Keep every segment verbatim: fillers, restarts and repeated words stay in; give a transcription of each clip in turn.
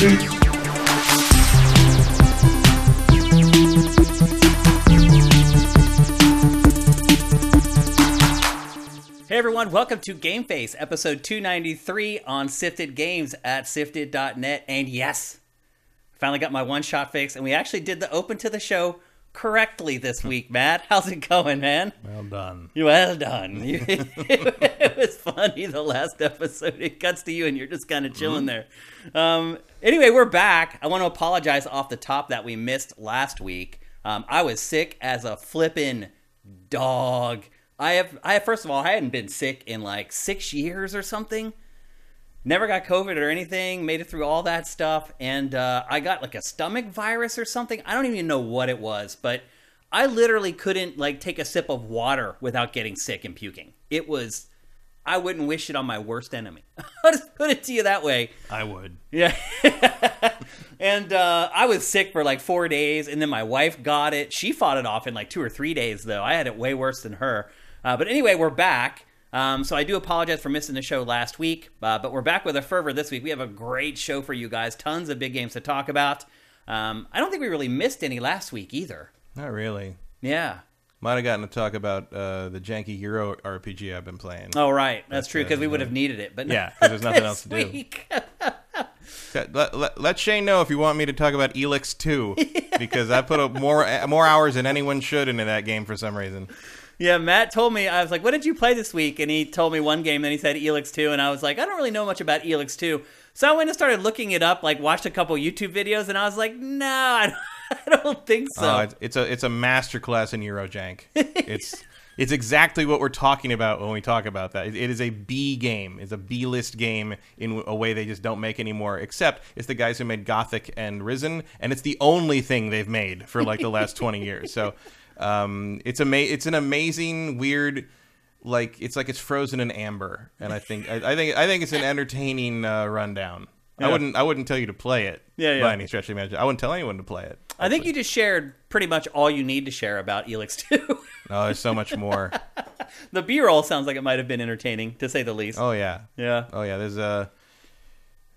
Hey everyone, welcome to Game Face, episode two ninety-three on Sifted Games at sifted dot net. And yes, finally got my one-shot fix, and we actually did the open to the show correctly this week, Matt. How's it going, man? Well done. Well done. It was funny the last episode. It cuts to you and you're just kind of chilling there. Um, anyway, we're back. I want to apologize off the top that we missed last week. Um, I was sick as a flippin' dog. I have, I have, first of all, I hadn't been sick in like six years or something. Never got COVID or anything, made it through all that stuff, and uh, I got like a stomach virus or something. I don't even know what it was, but I literally couldn't like take a sip of water without getting sick and puking. It was, I wouldn't wish it on my worst enemy. I'll just put it to you that way. I would. Yeah. And uh, I was sick for like four days, and then my wife got it. She fought it off in like two or three days, though. I had it way worse than her. Uh, but anyway, we're back. Um, so I do apologize for missing the show last week, uh, but we're back with a fervor this week. We have a great show for you guys. Tons of big games to talk about. Um, I don't think we really missed any last week either. Not really. Yeah. Might have gotten to talk about uh, the janky hero R P G I've been playing. Oh, right. That's, That's true, because uh, we would have needed it. But yeah, because there's nothing else to week. do. Let, let, let Shane know if you want me to talk about Elix two, because I put up more, more hours than anyone should into that game for some reason. Yeah, Matt told me, I was like, what did you play this week? And he told me one game, then he said Elix two, and I was like, I don't really know much about Elix two. So I went and started looking it up, like watched a couple YouTube videos, and I was like, no, I don't, I don't think so. Oh, it's a it's a masterclass in Eurojank. It's it's exactly what we're talking about when we talk about that. It, it is a B game. It's a B-list game in a way they just don't make anymore, except it's the guys who made Gothic and Risen, and it's the only thing they've made for like the last twenty years. So... Um, it's ama- It's an amazing, weird, like it's like it's frozen in amber, and I think I, I think I think it's an entertaining uh, rundown. Yeah. I wouldn't I wouldn't tell you to play it yeah, yeah. by any stretch of the imagination. I wouldn't tell anyone to play it. Actually. I think you just shared pretty much all you need to share about Elix two. Oh, there's so much more. The B-roll sounds like it might have been entertaining, to say the least. Oh yeah, yeah. Oh yeah. There's a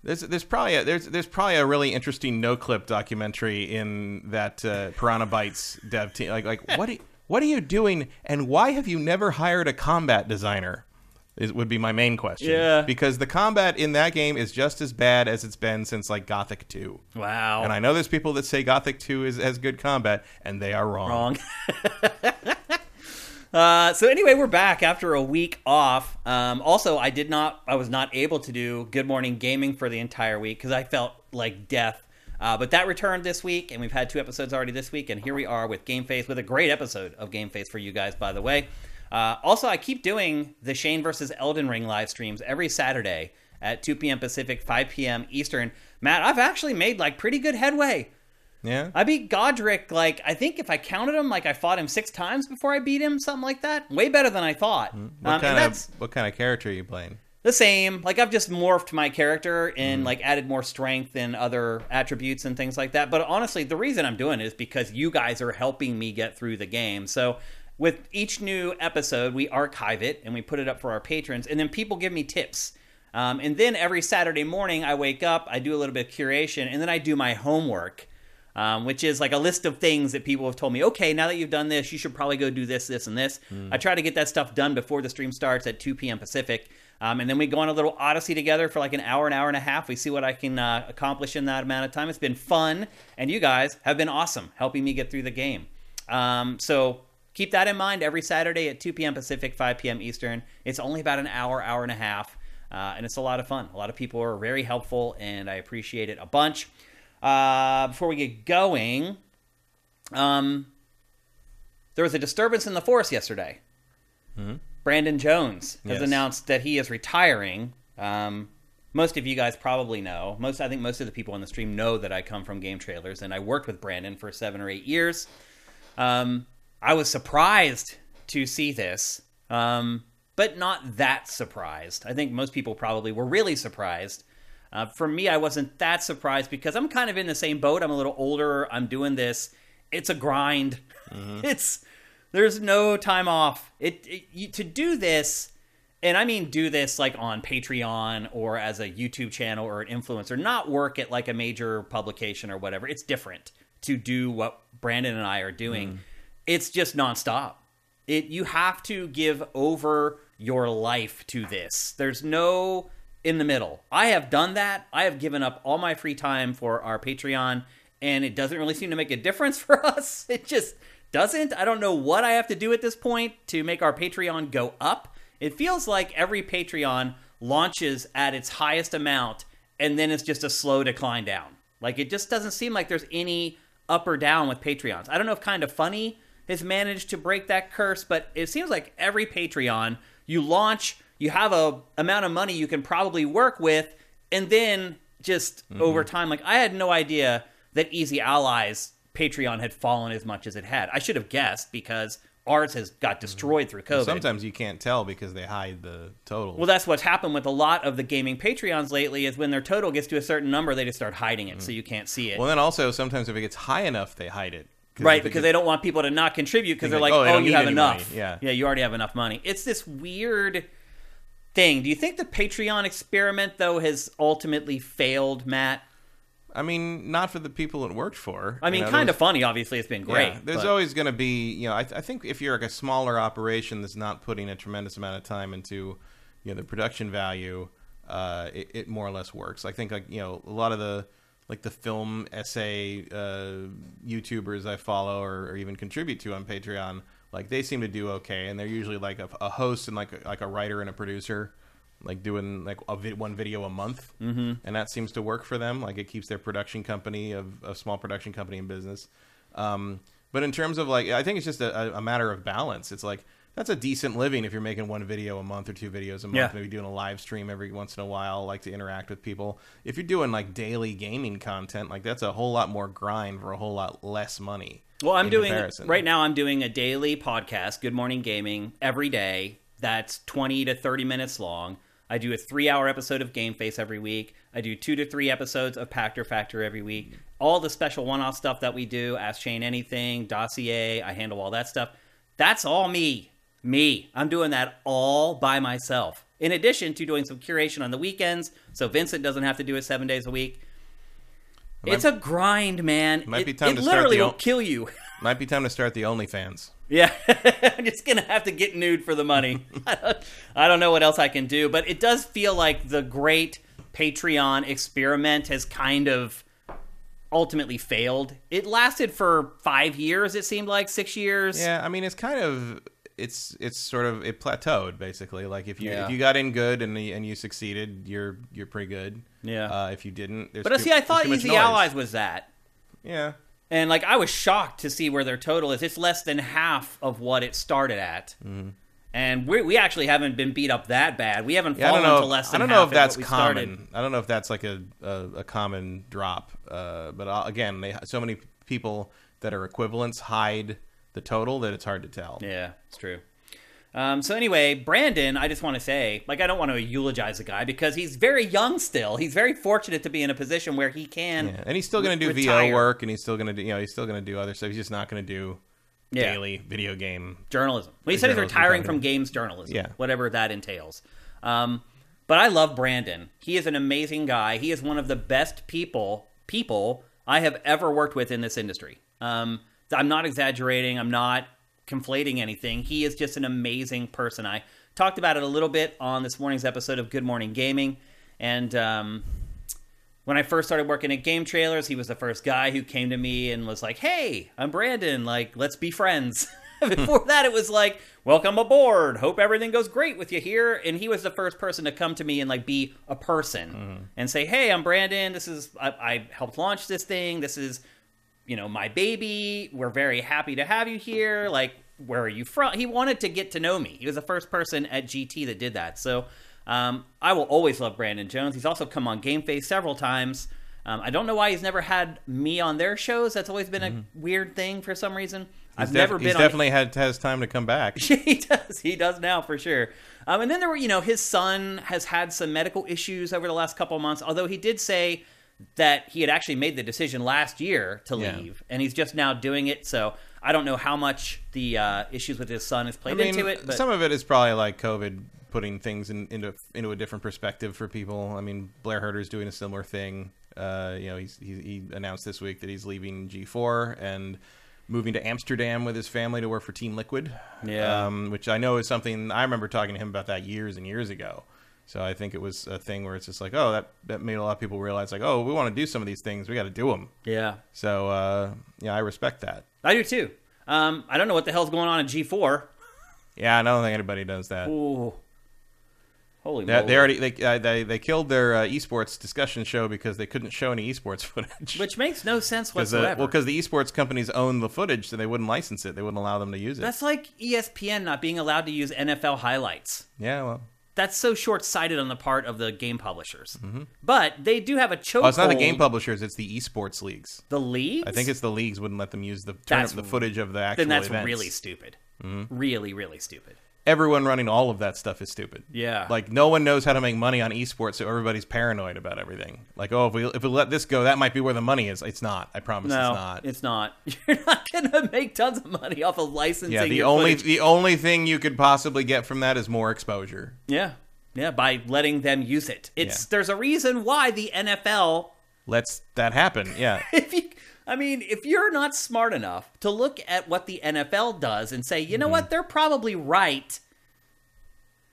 there's there's probably a, there's there's probably a really interesting no clip documentary in that uh, Piranha Bytes dev team. Like like what are, what are you doing, and why have you never hired a combat designer? Is, would be my main question. Yeah. Because the combat in that game is just as bad as it's been since like Gothic two. Wow. And I know there's people that say Gothic two is as good combat, and they are wrong. Wrong. Uh, so anyway, we're back after a week off. Um, also, I did not, I was not able to do Good Morning Gaming for the entire week because I felt like death. Uh, but that returned this week, and we've had two episodes already this week, and here we are with Game Face, with a great episode of Game Face for you guys, by the way. Uh, also, I keep doing the Shane versus Elden Ring live streams every Saturday at two p.m. Pacific, five p.m. Eastern. Matt, I've actually made like pretty good headway. Yeah, I beat Godric, like, I think if I counted him, like, I fought him six times before I beat him, something like that. Way better than I thought. What, um, kind, of, what kind of character are you playing? The same. Like, I've just morphed my character and, mm. like, added more strength and other attributes and things like that. But honestly, the reason I'm doing it is because you guys are helping me get through the game. So with each new episode, we archive it, and we put it up for our patrons, and then people give me tips. Um, and then every Saturday morning, I wake up, I do a little bit of curation, and then I do my homework. Um, which is like a list of things that people have told me, okay, now that you've done this, you should probably go do this, this, and this. Mm. I try to get that stuff done before the stream starts at two p.m. Pacific. Um, and then we go on a little odyssey together for like an hour, an hour and a half. We see what I can uh, accomplish in that amount of time. It's been fun. And you guys have been awesome helping me get through the game. Um, so keep that in mind every Saturday at two p.m. Pacific, five p.m. Eastern. It's only about an hour, hour and a half. Uh, and it's a lot of fun. A lot of people are very helpful, and I appreciate it a bunch. Uh, before we get going, um, there was a disturbance in the force yesterday. Mm-hmm. Brandon Jones has yes. announced that he is retiring. Um, most of you guys probably know. Most, I think most of the people on the stream know that I come from Game Trailers, and I worked with Brandon for seven or eight years. Um, I was surprised to see this, um, but not that surprised. I think most people probably were really surprised. Uh, for me, I wasn't that surprised because I'm kind of in the same boat. I'm a little older. I'm doing this. It's a grind. Mm-hmm. It's there's no time off. It, it you, to do this And I mean do this like on Patreon or as a YouTube channel or an influencer, not work at like a major publication or whatever. It's different to do what Brandon and I are doing. Mm. It's just nonstop. It, you have to give over your life to this. There's no in the middle. I have done that. I have given up all my free time for our Patreon, and it doesn't really seem to make a difference for us. It just doesn't. I don't know what I have to do at this point to make our Patreon go up. It feels like every Patreon launches at its highest amount, and then it's just a slow decline down. Like, it just doesn't seem like there's any up or down with Patreons. I don't know if Kind of Funny has managed to break that curse, but it seems like every Patreon, you launch, you have a amount of money you can probably work with, and then just mm-hmm. over time, like, I had no idea that Easy Allies Patreon had fallen as much as it had. I should have guessed, because ours has got destroyed mm-hmm. through COVID. Sometimes you can't tell because they hide the total. Well, that's what's happened with a lot of the gaming Patreons lately, is when their total gets to a certain number, they just start hiding it, mm-hmm. so you can't see it. Well, then also, sometimes if it gets high enough, they hide it. Right, because they don't want people to not contribute, because they're like, like oh, oh you have enough. Yeah. yeah, you already have enough money. It's this weird thing. Do you think the Patreon experiment, though, has ultimately failed, Matt? I mean, not for the people it worked for. I mean, you know, Kind of Funny, obviously, it's been great. Yeah, there's but... always going to be, you know, I, th- I think if you're like a smaller operation that's not putting a tremendous amount of time into, you know, the production value, uh, it, it more or less works. I think, like, you know, a lot of the... like the film essay uh, YouTubers I follow or, or even contribute to on Patreon, like they seem to do okay, and they're usually like a, a host and like a, like a writer and a producer, like doing like a vid- one video a month, mm-hmm. and that seems to work for them. Like it keeps their production company of a small production company in business. Um, but in terms of like, I think it's just a, a matter of balance. It's like that's a decent living if you're making one video a month or two videos a month, yeah. maybe doing a live stream every once in a while, like to interact with people. If you're doing like daily gaming content, like that's a whole lot more grind for a whole lot less money. Well, I'm doing comparison. Right now I'm doing a daily podcast, Good Morning Gaming, every day. That's twenty to thirty minutes long. I do a three hour episode of Game Face every week. I do two to three episodes of Pactor Factor every week. Mm-hmm. All the special one-off stuff that we do, Ask Shane Anything, Dossier, I handle all that stuff. That's all me. Me. I'm doing that all by myself. In addition to doing some curation on the weekends, so Vincent doesn't have to do it seven days a week. It might, it's a grind, man. It, might be time it, to it literally start the, will kill you. Might be time to start the OnlyFans. Yeah. I'm just going to have to get nude for the money. I, don't, I don't know what else I can do, but it does feel like the great Patreon experiment has kind of ultimately failed. It lasted for five years, it seemed like, six years. Yeah, I mean, it's kind of... It's it's sort of it plateaued basically. Like if you yeah. if you got in good and the, and you succeeded, you're you're pretty good. Yeah. Uh, if you didn't, there's but too, see, I thought Easy Allies was that. Yeah. And like I was shocked to see where their total is. It's less than half of what it started at. Mm-hmm. And we we actually haven't been beat up that bad. We haven't fallen yeah, to less than half. I don't know, if, I don't know if that's common. Started. I don't know if that's like a a, a common drop. Uh, but I'll, again, they so many people that are equivalents hide the total that it's hard to tell. Yeah, it's true. Um, so anyway, Brandon, I just want to say, like, I don't want to eulogize the guy because he's very young still. He's very fortunate to be in a position where he can yeah. And he's still going to do retire. V O work, and he's still going to do, you know, he's still going to do other stuff. He's just not going to do yeah. daily video game journalism. Well, he said he's retiring from games journalism, yeah. whatever that entails. Um, but I love Brandon. He is an amazing guy. He is one of the best people, people I have ever worked with in this industry. Um, I'm not exaggerating. I'm not conflating anything. He is just an amazing person. I talked about it a little bit on this morning's episode of Good Morning Gaming. And um, when I first started working at Game Trailers, he was the first guy who came to me and was like, hey, I'm Brandon. Like, let's be friends. Before that, it was like, welcome aboard. Hope everything goes great with you here. And he was the first person to come to me and like be a person mm-hmm. and say, hey, I'm Brandon. This is, I, I helped launch this thing. This is, you know, my baby, we're very happy to have you here. Like, where are you from? He wanted to get to know me. He was the first person at G T that did that. So um, I will always love Brandon Jones. He's also come on Game Face several times. Um, I don't know why he's never had me on their shows. That's always been mm-hmm. a weird thing for some reason. He's I've def- never been he's on... He's definitely had, has time to come back. he does. He does now, for sure. Um, and then there were, you know, his son has had some medical issues over the last couple of months, although he did say that he had actually made the decision last year to leave, yeah. and he's just now doing it. So I don't know how much the uh, issues with his son has played I mean, into it. But some of it is probably like COVID putting things in, into into a different perspective for people. I mean, Blair Herter's doing a similar thing. Uh, you know, he's, he, he announced this week that he's leaving G four and moving to Amsterdam with his family to work for Team Liquid. Yeah, um, which I know is something I remember talking to him about that years and years ago. So I think it was a thing where it's just like, oh, that, that made a lot of people realize, like, oh, we want to do some of these things. We got to do them. Yeah. So, uh, yeah, I respect that. I do, too. Um, I don't know what the hell's going on in G four. Yeah, I don't think anybody does that. Ooh. Holy moly. They, they already they, uh, they they killed their uh, esports discussion show because they couldn't show any esports footage. Which makes no sense whatsoever. Uh, well, because the esports companies own the footage, so they wouldn't license it. They wouldn't allow them to use it. That's like E S P N not being allowed to use N F L highlights. Yeah, well. That's so short-sighted on the part of the game publishers. Mm-hmm. But they do have a chokehold. Oh, it's not the game publishers. It's the esports leagues. The leagues? I think it's the leagues wouldn't let them use the, turn up the footage of the actual events. Then that's events. Really stupid. Mm-hmm. Really, really stupid. Everyone running all of that stuff is stupid. Yeah. Like, no one knows how to make money on esports, so everybody's paranoid about everything. Like, oh, if we if we let this go, that might be where the money is. It's not. I promise no, it's not. it's not. You're not going to make tons of money off of licensing. Yeah, the only, the only thing you could possibly get from that is more exposure. Yeah. Yeah, by letting them use it. It's yeah. There's a reason why the N F L... lets that happen, yeah. If you... I mean, if you're not smart enough to look at what the N F L does and say, you know mm-hmm. what, they're probably right.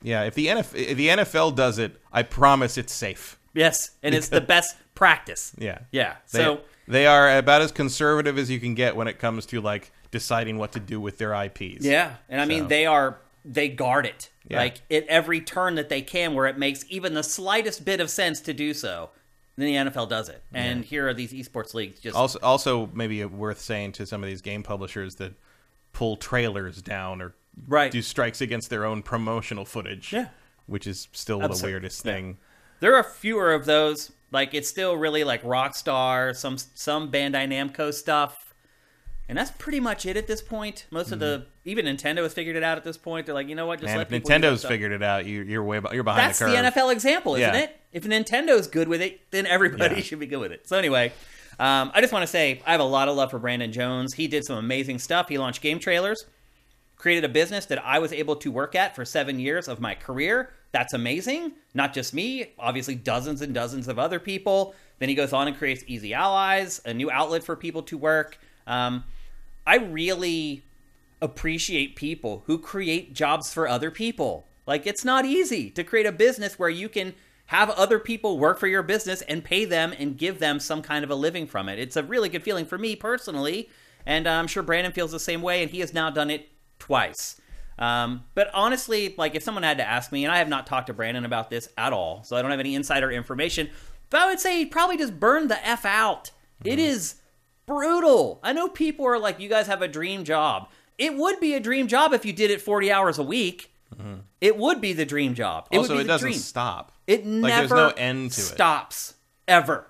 Yeah, if the N F L does it, I promise it's safe. Yes, and it's the best practice. Yeah. Yeah. They, so they are about as conservative as you can get when it comes to, like, deciding what to do with their I Ps. Yeah, and I mean, so. they are... they guard it. Yeah. Like, at every turn that they can where it makes even the slightest bit of sense to do so. Then the N F L does it, and yeah. here are these esports leagues. Just also, also maybe worth saying to some of these game publishers that pull trailers down or right. do strikes against their own promotional footage, yeah. which is still Absolutely. the weirdest thing. Yeah. There are fewer of those. Like it's still really like Rockstar, some some Bandai Namco stuff, and that's pretty much it at this point. Most mm-hmm. of the even Nintendo has figured it out at this point. They're like, you know what, just Man, let if people Nintendo's figured it out. You, you're way you're behind. That's the, curve. the N F L example, isn't yeah. it? If Nintendo's good with it, then everybody yeah. should be good with it. So anyway, um, I just want to say I have a lot of love for Brandon Jones. He did some amazing stuff. He launched Game Trailers, created a business that I was able to work at for seven years of my career. That's amazing. Not just me, obviously dozens and dozens of other people. Then he goes on and creates Easy Allies, a new outlet for people to work. Um, I really appreciate people who create jobs for other people. Like, it's not easy to create a business where you can... have other people work for your business and pay them and give them some kind of a living from it. It's a really good feeling for me personally, and I'm sure Brandon feels the same way, and he has now done it twice. Um, but honestly, like if someone had to ask me, and I have not talked to Brandon about this at all, so I don't have any insider information, but I would say he probably just burned the F out. Mm. It is brutal. I know people are like, you guys have a dream job. It would be a dream job if you did it forty hours a week. Mm-hmm. It would be the dream job. It also, would be it doesn't dream. stop. It like, never no end to stops, it. ever.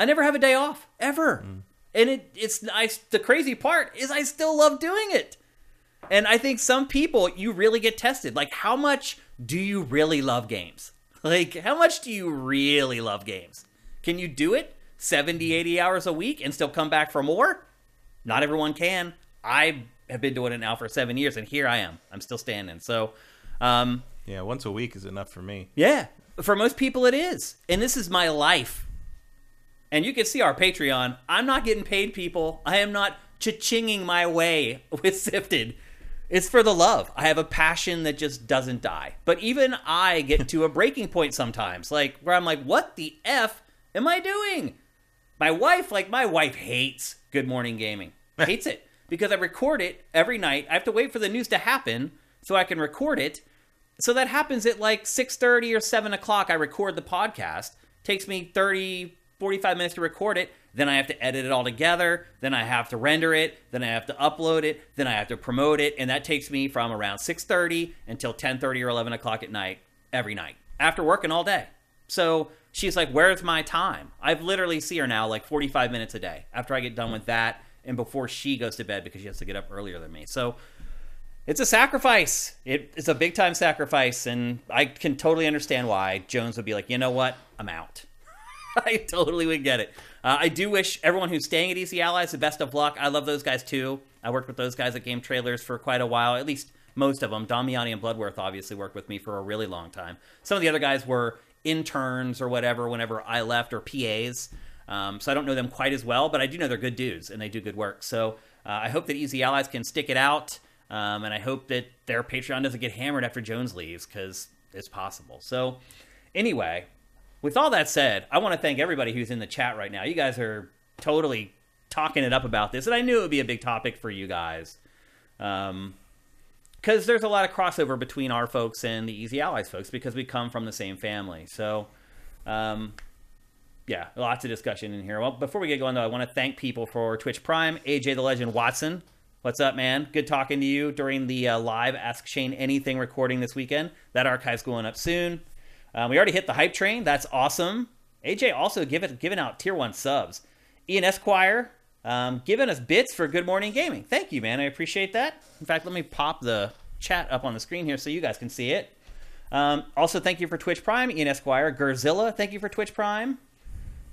I never have a day off, ever. Mm. And it it's I, the crazy part is I still love doing it. And I think some people, you really get tested. Like, how much do you really love games? Like, how much do you really love games? Can you do it seventy, eighty hours a week and still come back for more? Not everyone can. I have been doing it now for seven years, and here I am. I'm still standing. So, um... yeah, once a week is enough for me. Yeah, for most people it is. And this is my life. And you can see our Patreon. I'm not getting paid, people. I am not cha-chinging my way with Sifted. It's for the love. I have a passion that just doesn't die. But even I get to a breaking point sometimes, like where I'm like, what the F am I doing? My wife, like my wife hates Good Morning Gaming. Hates it. Because I record it every night. I have to wait for the news to happen so I can record it. So that happens at like six thirty or seven o'clock. I record the podcast. Takes me thirty, forty-five minutes to record it. Then I have to edit it all together. Then I have to render it. Then I have to upload it. Then I have to promote it. And that takes me from around six thirty until ten thirty or eleven o'clock at night every night. After working all day. So she's like, where's my time? I've literally see her now like forty-five minutes a day after I get done with that and before she goes to bed because she has to get up earlier than me. So... it's a sacrifice. It, it's a big-time sacrifice, and I can totally understand why Jones would be like, you know what? I'm out. I totally would get it. Uh, I do wish everyone who's staying at E C Allies the best of luck. I love those guys, too. I worked with those guys at Game Trailers for quite a while, at least most of them. Damiani and Bloodworth obviously worked with me for a really long time. Some of the other guys were interns or whatever whenever I left, or P As. Um, so I don't know them quite as well, but I do know they're good dudes and they do good work. So uh, I hope that Easy Allies can stick it out. Um, and I hope that their Patreon doesn't get hammered after Jones leaves, because it's possible. So anyway, with all that said, I want to thank everybody who's in the chat right now. You guys are totally talking it up about this, and I knew it would be a big topic for you guys. Um, because there's a lot of crossover between our folks and the Easy Allies folks, because we come from the same family. So, um, yeah, lots of discussion in here. Well, before we get going, though, I want to thank people for Twitch Prime. A J the Legend Watson, what's up, man? Good talking to you during the uh, live Ask Shane Anything recording this weekend. That archive's going up soon. Um, we already hit the hype train. That's awesome. A J also give it, giving out tier one subs. Ian Esquire um, giving us bits for Good Morning Gaming. Thank you, man. I appreciate that. In fact, let me pop the chat up on the screen here so you guys can see it. Um, also, thank you for Twitch Prime, Ian Esquire. Gerzilla, thank you for Twitch Prime.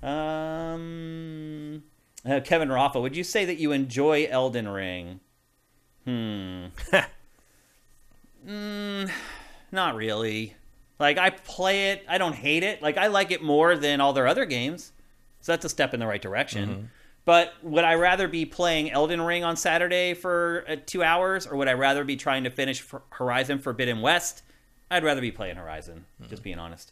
Um... Uh, Kevin Rafa, would you say that you enjoy Elden Ring? Hmm. mm, not really. Like, I play it. I don't hate it. Like, I like it more than all their other games. So that's a step in the right direction. Mm-hmm. But would I rather be playing Elden Ring on Saturday for uh, two hours? Or would I rather be trying to finish for Horizon Forbidden West? I'd rather be playing Horizon, mm-hmm. just being honest.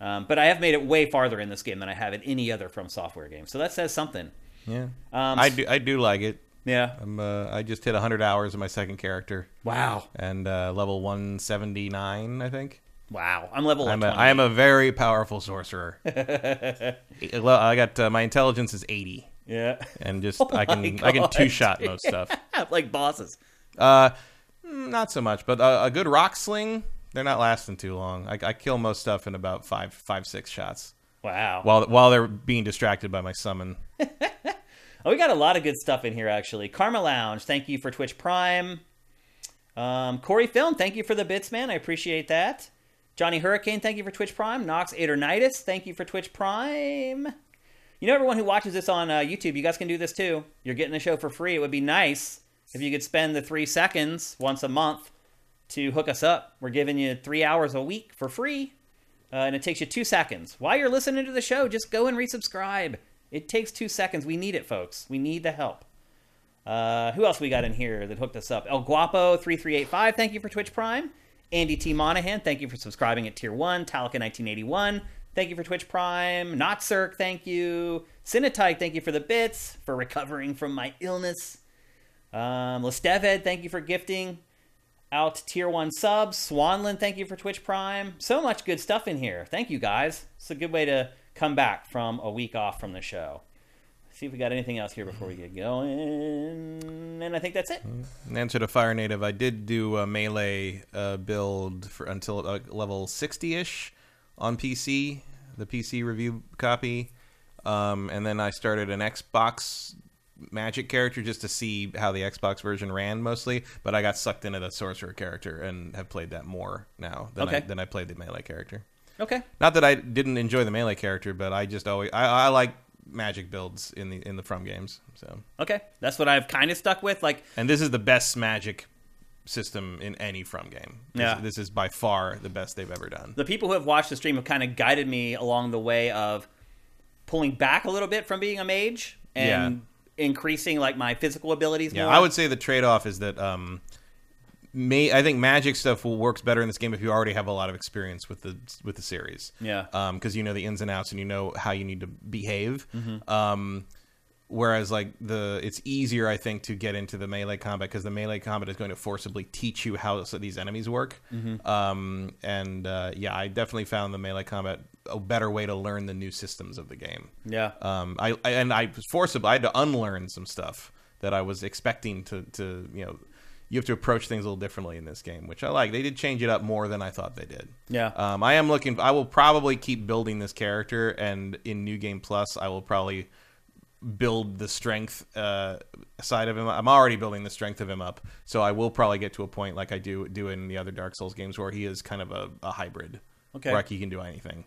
Um, but I have made it way farther in this game than I have in any other From Software game. So that says something. Yeah, um, I do. I do like it. Yeah, I'm, uh, I just hit one hundred hours of my second character. Wow, and uh, level one seventy-nine, I think. Wow, I'm level. I'm a, I am a very powerful sorcerer. I got uh, my intelligence is eighty. Yeah, and just oh I can God. I can two shot most stuff. Like bosses. Uh, not so much, but a, a good rock sling. They're not lasting too long. I, I kill most stuff in about five, five, six shots. Wow. While while they're being distracted by my summon. Oh, we got a lot of good stuff in here, actually. Karma Lounge, thank you for Twitch Prime. Um, Corey Film, thank you for the bits, man. I appreciate that. Johnny Hurricane, thank you for Twitch Prime. Nox Aeternitis, thank you for Twitch Prime. You know, everyone who watches this on uh, YouTube, you guys can do this too. You're getting the show for free. It would be nice if you could spend the three seconds once a month to hook us up. We're giving you three hours a week for free. Uh, and it takes you two seconds. While you're listening to the show, just go and resubscribe. It takes two seconds. We need it, folks. We need the help. Uh, who else we got in here that hooked us up? El Guapo three three eight five, thank you for Twitch Prime. Andy T. Monahan, thank you for subscribing at Tier one. Talika nineteen eighty-one, thank you for Twitch Prime. Notzirk, thank you. Cinetike, thank you for the bits, for recovering from my illness. Um, Lesteved, thank you for gifting out tier one subs. Swanland, thank you for Twitch Prime. So much good stuff in here. Thank you guys. It's a good way to come back from a week off from the show. See if we got anything else here before we get going. And I think that's it. In answer to Fire Native, I did do a melee uh, build for until uh, level sixty-ish on P C, the P C review copy. Um, and then I started an Xbox Magic character just to see how the Xbox version ran mostly, but I got sucked into the sorcerer character and have played that more now than, okay. I, than I played the melee character. Okay. Not that I didn't enjoy the melee character, but I just always I, I like magic builds in the in the From games. So okay, that's what I've kind of stuck with. Like, and this is the best magic system in any From game. This, yeah, this is by far the best they've ever done. The people who have watched the stream have kind of guided me along the way of pulling back a little bit from being a mage and. Yeah. Increasing like my physical abilities more. Yeah, I would say the trade-off is that um may I think magic stuff will works better in this game if you already have a lot of experience with the with the series. Yeah, um because you know the ins and outs and you know how you need to behave. Mm-hmm. um whereas like the it's easier I think to get into the melee combat because the melee combat is going to forcibly teach you how these enemies work. Mm-hmm. um and uh yeah I definitely found the melee combat a better way to learn the new systems of the game. Yeah. Um. I, I and I was forcible. I had to unlearn some stuff that I was expecting to. To you know, you have to approach things a little differently in this game, which I like. They did change it up more than I thought they did. Yeah. Um. I am looking. I will probably keep building this character, and in New Game Plus, I will probably build the strength uh side of him. I'm already building the strength of him up, so I will probably get to a point like I do do in the other Dark Souls games where he is kind of a, a hybrid. Okay. Where he can do anything.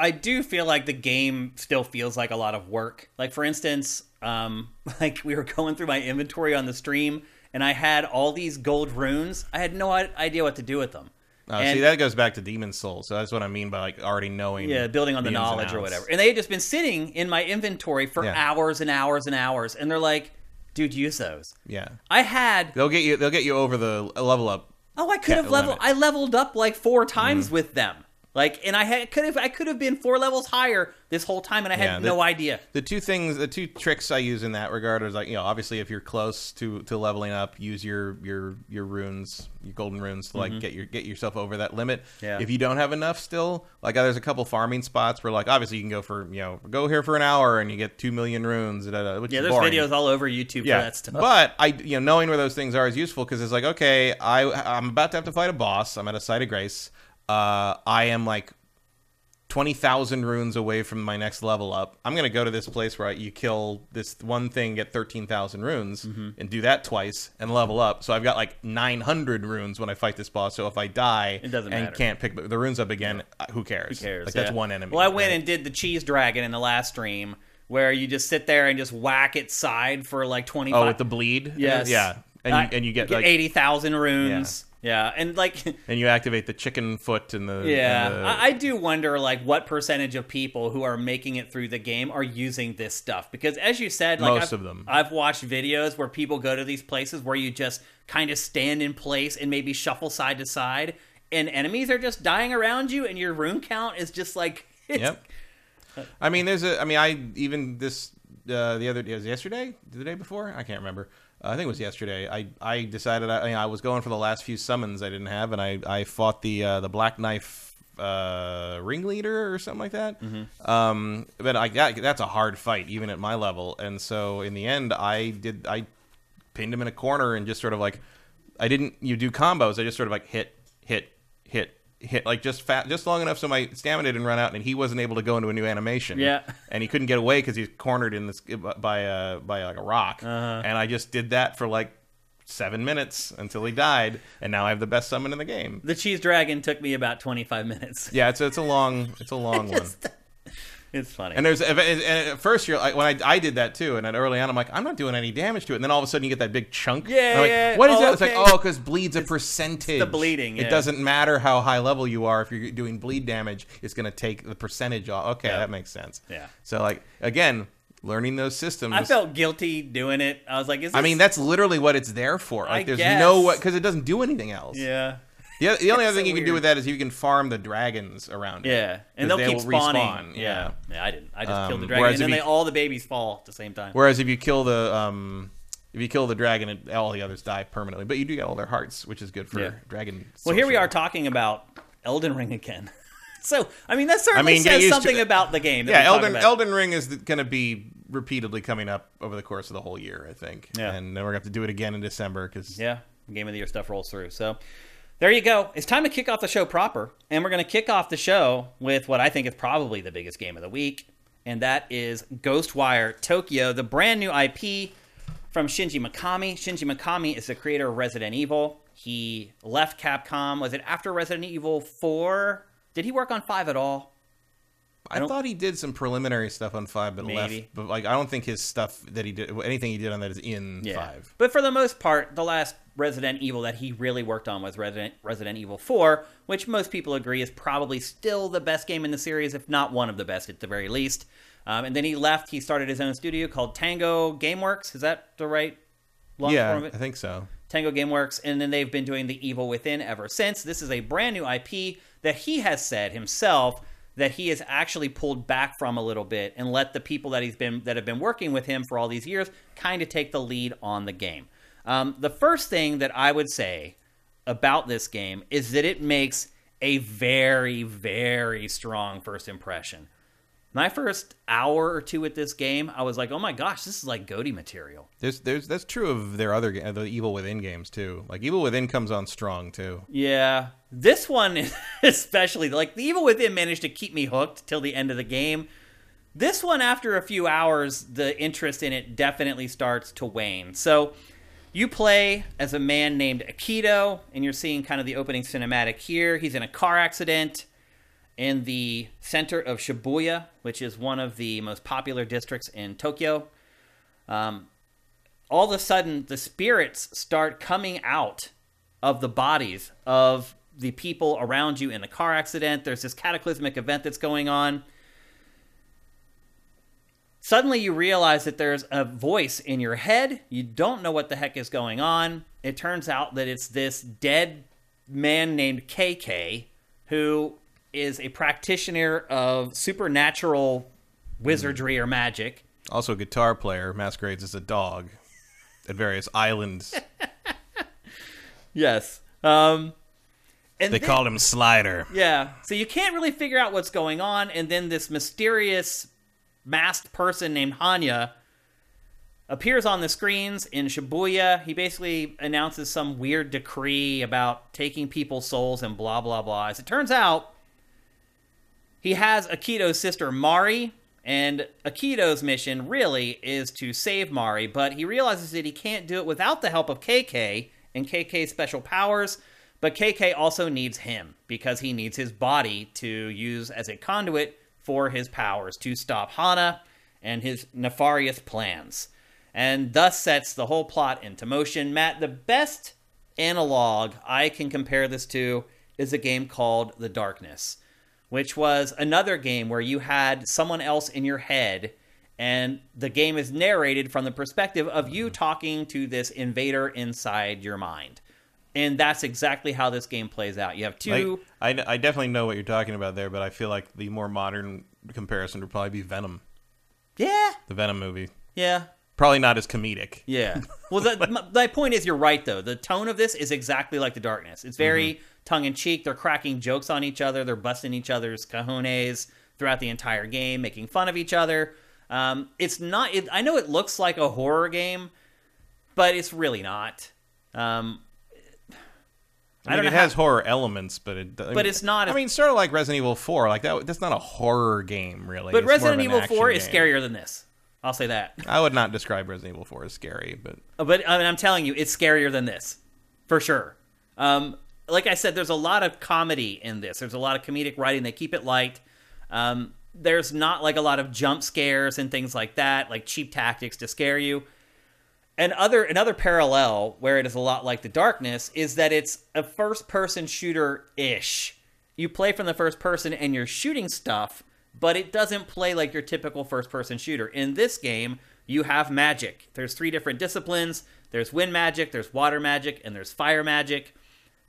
I do feel like the game still feels like a lot of work. Like, for instance, um, like we were going through my inventory on the stream, and I had all these gold runes. I had no idea what to do with them. Oh, and, see, that goes back to Demon's Souls, so that's what I mean by like already knowing. Yeah, building on the, the knowledge or whatever. And they had just been sitting in my inventory for yeah. hours and hours and hours, and they're like, dude, use those. Yeah. I had... They'll get you They'll get you over the level up. Oh, I could have leveled... I leveled up like four times mm-hmm. with them. Like, and I had could have I could have been four levels higher this whole time, and I yeah, had the, no idea. The two things, the two tricks I use in that regard is like, you know, obviously if you're close to, to leveling up, use your your your runes, your golden runes, to like mm-hmm. get your get yourself over that limit. Yeah. If you don't have enough still, like there's a couple farming spots where like obviously you can go for you know go here for an hour and you get two million runes. Da, da, which yeah, is there's boring. Videos all over YouTube yeah. for that stuff. But I you know knowing where those things are is useful because it's like okay, I I'm about to have to fight a boss. I'm at a site of grace. Uh, I am like twenty thousand runes away from my next level up. I'm going to go to this place where I, you kill this one thing, get thirteen thousand runes, mm-hmm. and do that twice and level up. So I've got like nine hundred runes when I fight this boss. So if I die it doesn't and matter. Can't pick the runes up again, yeah. who cares? Who cares? Like, yeah. That's one enemy. Well, I went right? and did the cheese dragon in the last stream where you just sit there and just whack its side for like twenty-five. Oh, with the bleed? Yes. Yeah. And, I, you, and you get, you get like eighty thousand runes. Yeah. Yeah, and like, and you activate the chicken foot and the yeah. And the... I, I do wonder like what percentage of people who are making it through the game are using this stuff because, as you said, like most I've, of them. I've watched videos where people go to these places where you just kind of stand in place and maybe shuffle side to side, and enemies are just dying around you, and your rune count is just like. It's... Yep. I mean, there's a. I mean, I even this uh, the other day was yesterday, the day before, I can't remember. I think it was yesterday. I, I decided I, you know, I was going for the last few summons I didn't have, and I, I fought the uh, the Black Knife uh, ringleader or something like that. Mm-hmm. Um, but I that, that's a hard fight even at my level, and so in the end, I did I pinned him in a corner and just sort of like I didn't you do combos. I just sort of like hit hit hit. hit like just fat just long enough so my stamina didn't run out and he wasn't able to go into a new animation yeah and he couldn't get away because he's cornered in this by uh by like a rock uh-huh. and I just did that for like seven minutes until he died and now I have the best summon in the game. The cheese dragon took me about twenty-five minutes. Yeah, it's it's a long it's a long just, one it's funny. And there's and at first you're like when I, I did that too and at early on I'm like I'm not doing any damage to it and then all of a sudden you get that big chunk yeah, and I'm like, yeah. what is oh, that okay. It's like oh because bleed's a percentage. It's the bleeding yeah. It doesn't matter how high level you are if you're doing bleed damage it's going to take the percentage off. Okay yeah. That makes sense. Yeah, so like again learning those systems. I felt guilty doing it. I was like is this... I mean that's literally what it's there for like I there's guess. No what because it doesn't do anything else. Yeah. The, the only other so thing you weird. Can do with that is you can farm the dragons around it. Yeah, and they'll they keep spawning. Respawn. Yeah. yeah, yeah. I didn't. I just um, killed the dragon, and then you, they, all the babies fall at the same time. Whereas if you kill the um, if you kill the dragon, it, all the others die permanently. But you do get all their hearts, which is good for yeah. dragon. Well, here we are talking about Elden Ring again. So I mean, that certainly I mean, says something to, about the game. Yeah, Elden Elden Ring is going to be repeatedly coming up over the course of the whole year, I think. Yeah, and then we're going to have to do it again in December because yeah, game of the year stuff rolls through. So. There you go. It's time to kick off the show proper, and we're going to kick off the show with what I think is probably the biggest game of the week, and that is Ghostwire Tokyo, the brand new I P from Shinji Mikami. Shinji Mikami is the creator of Resident Evil. He left Capcom. Was it after Resident Evil four? Did he work on five at all? I, I thought he did some preliminary stuff on five, but maybe. Left. But like, I don't think his stuff that he did, anything he did on that is in yeah. five. But for the most part, the last Resident Evil that he really worked on was Resident Resident Evil four, which most people agree is probably still the best game in the series, if not one of the best at the very least. Um, and then he left. He started his own studio called Tango Gameworks. Is that the right long yeah, form of it? Yeah, I think so. Tango Gameworks. And then they've been doing the Evil Within ever since. This is a brand new I P that he has said himself that he has actually pulled back from a little bit and let the people that he's been that have been working with him for all these years kind of take the lead on the game. Um, the first thing that I would say about this game is that it makes a very, very strong first impression. My first hour or two at this game, I was like, "Oh my gosh, this is like G O T Y material." There's, there's that's true of their other game, the Evil Within games too. Like Evil Within comes on strong too. Yeah, this one especially. Like the Evil Within managed to keep me hooked till the end of the game. This one, after a few hours, the interest in it definitely starts to wane. So. You play as a man named Akito, and you're seeing kind of the opening cinematic here. He's in a car accident in the center of Shibuya, which is one of the most popular districts in Tokyo. Um, all of a sudden the spirits start coming out of the bodies of the people around you in the car accident. There's this cataclysmic event that's going on. Suddenly you realize that there's a voice in your head. You don't know what the heck is going on. It turns out that it's this dead man named K K, who is a practitioner of supernatural wizardry mm. or magic. Also a guitar player, masquerades as a dog at various islands. Yes. Um, and they then, called him Slider. Yeah. So you can't really figure out what's going on. And then this mysterious masked person named Hanya appears on the screens in Shibuya. He basically announces some weird decree about taking people's souls and blah, blah, blah. As it turns out, he has Akito's sister, Mari, and Akito's mission really is to save Mari, but he realizes that he can't do it without the help of K K and K K's special powers, but K K also needs him because he needs his body to use as a conduit for his powers to stop Hana and his nefarious plans. And thus sets the whole plot into motion. Matt, the best analog I can compare this to is a game called The Darkness, which was another game where you had someone else in your head, and the game is narrated from the perspective of you talking to this invader inside your mind. And that's exactly how this game plays out. You have two... Like, I, I definitely know what you're talking about there, but I feel like the more modern comparison would probably be Venom. Yeah. The Venom movie. Yeah. Probably not as comedic. Yeah. Well, the, my, my point is, you're right, though. The tone of this is exactly like The Darkness. It's very mm-hmm. tongue-in-cheek. They're cracking jokes on each other. They're busting each other's cojones throughout the entire game, making fun of each other. Um, it's not... It, I know it looks like a horror game, but it's really not. Um, I, I mean, don't it know has how, horror elements, but it but I mean, it's not... A, I mean, sort of like Resident Evil four. Like that. That's not a horror game, really. But it's Resident Evil four is game. Scarier than this. I'll say that. I would not describe Resident Evil four as scary, but... But I mean, I'm telling you, it's scarier than this, for sure. Um, like I said, there's a lot of comedy in this. There's a lot of comedic writing. They keep it light. Um, there's not, like, a lot of jump scares and things like that, like cheap tactics to scare you. And other, another parallel where it is a lot like The Darkness is that it's a first-person shooter-ish. You play from the first person and you're shooting stuff, but it doesn't play like your typical first-person shooter. In this game, you have magic. There's three different disciplines. There's wind magic, there's water magic, and there's fire magic.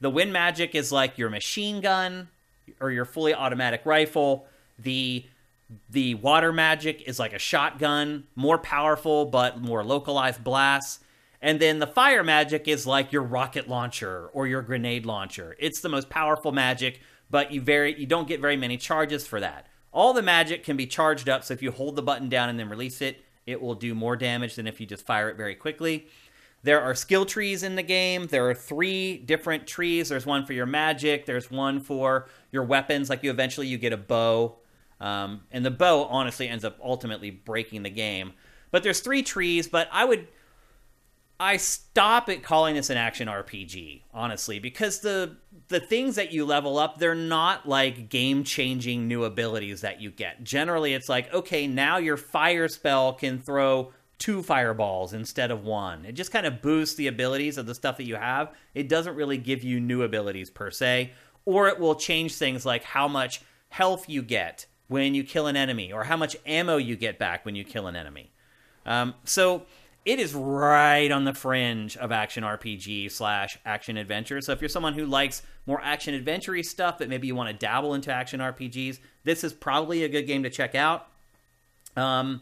The wind magic is like your machine gun or your fully automatic rifle. The the water magic is like a shotgun, more powerful but more localized blasts. And then the fire magic is like your rocket launcher or your grenade launcher. It's the most powerful magic, but you very you don't get very many charges for that. All the magic can be charged up, so if you hold the button down and then release it, it will do more damage than if you just fire it very quickly. There are skill trees in the game. There are three different trees. There's one for your magic. There's one for your weapons. Like, you eventually you get a bow. Um, and the bow, honestly, ends up ultimately breaking the game. But there's three trees, but I would... I stop at calling this an action R P G, honestly, because the the things that you level up, they're not like game-changing new abilities that you get. Generally, it's like, okay, now your fire spell can throw two fireballs instead of one. It just kind of boosts the abilities of the stuff that you have. It doesn't really give you new abilities per se, or it will change things like how much health you get when you kill an enemy or how much ammo you get back when you kill an enemy. Um, so... It is right on the fringe of action R P G slash action adventure. So if you're someone who likes more action adventure-y stuff, but maybe you want to dabble into action R P Gs, this is probably a good game to check out. Um,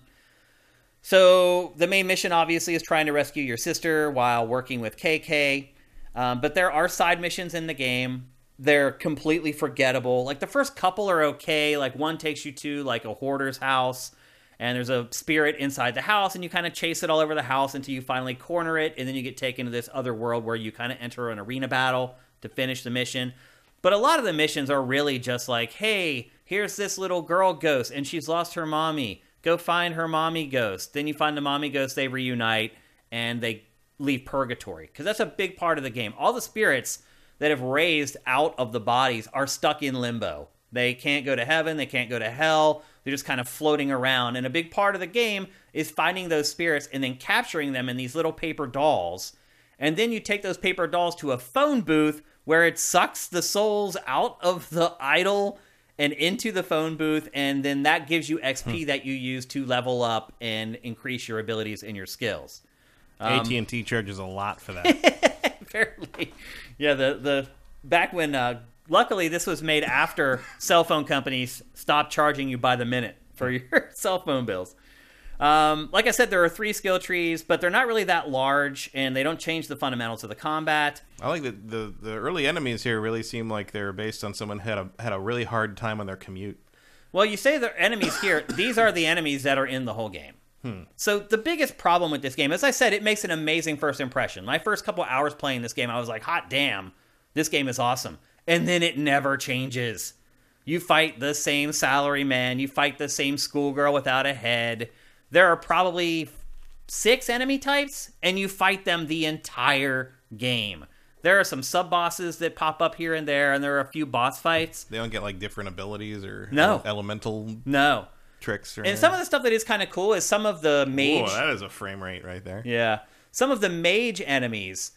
so the main mission, obviously, is trying to rescue your sister while working with K K. Um, but there are side missions in the game. They're completely forgettable. Like, the first couple are okay. Like, one takes you to, like, a hoarder's house, and there's a spirit inside the house, and you kind of chase it all over the house until you finally corner it, and then you get taken to this other world where you kind of enter an arena battle to finish the mission. But a lot of the missions are really just like, hey, here's this little girl ghost, and she's lost her mommy. Go find her mommy ghost. Then you find the mommy ghost, they reunite, and they leave purgatory. Because that's a big part of the game. All the spirits that have raised out of the bodies are stuck in limbo They can't go to heaven. They can't go to hell. They're just kind of floating around. And a big part of the game is finding those spirits and then capturing them in these little paper dolls. And then you take those paper dolls to a phone booth where it sucks the souls out of the idol and into the phone booth. And then that gives you X P hmm. that you use to level up and increase your abilities and your skills. Um, A T and T charges a lot for that. Apparently. Yeah, the, the back when... Uh, luckily, this was made after cell phone companies stopped charging you by the minute for your cell phone bills. Um, like I said, there are three skill trees, but they're not really that large, and they don't change the fundamentals of the combat. I like that the, the early enemies here really seem like they're based on someone who had a, had a really hard time on their commute. Well, you say the enemies here. These are the enemies that are in the whole game. Hmm. So the biggest problem with this game, as I said, it makes an amazing first impression. My first couple hours playing this game, I was like, hot damn, this game is awesome. And then it never changes. You fight the same salaryman. You fight the same schoolgirl without a head. There are probably six enemy types, and you fight them the entire game. There are some sub-bosses that pop up here and there, and there are a few boss fights. They don't get, like, different abilities or no. elemental no. tricks. Or and anything. Some of the stuff that is kind of cool is some of the mage... Whoa, that is a frame rate right there. Yeah. Some of the mage enemies...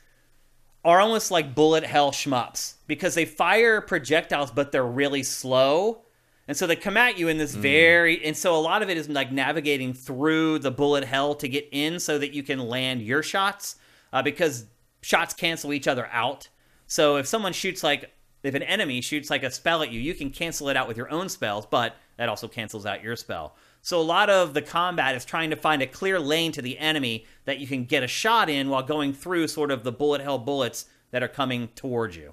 are almost like bullet hell shmups because they fire projectiles, but they're really slow. And so they come at you in this mm. very... And so a lot of it is like navigating through the bullet hell to get in so that you can land your shots uh, because shots cancel each other out. So if someone shoots like... If an enemy shoots like a spell at you, you can cancel it out with your own spells, but that also cancels out your spell. So a lot of the combat is trying to find a clear lane to the enemy that you can get a shot in while going through sort of the bullet hell bullets that are coming towards you.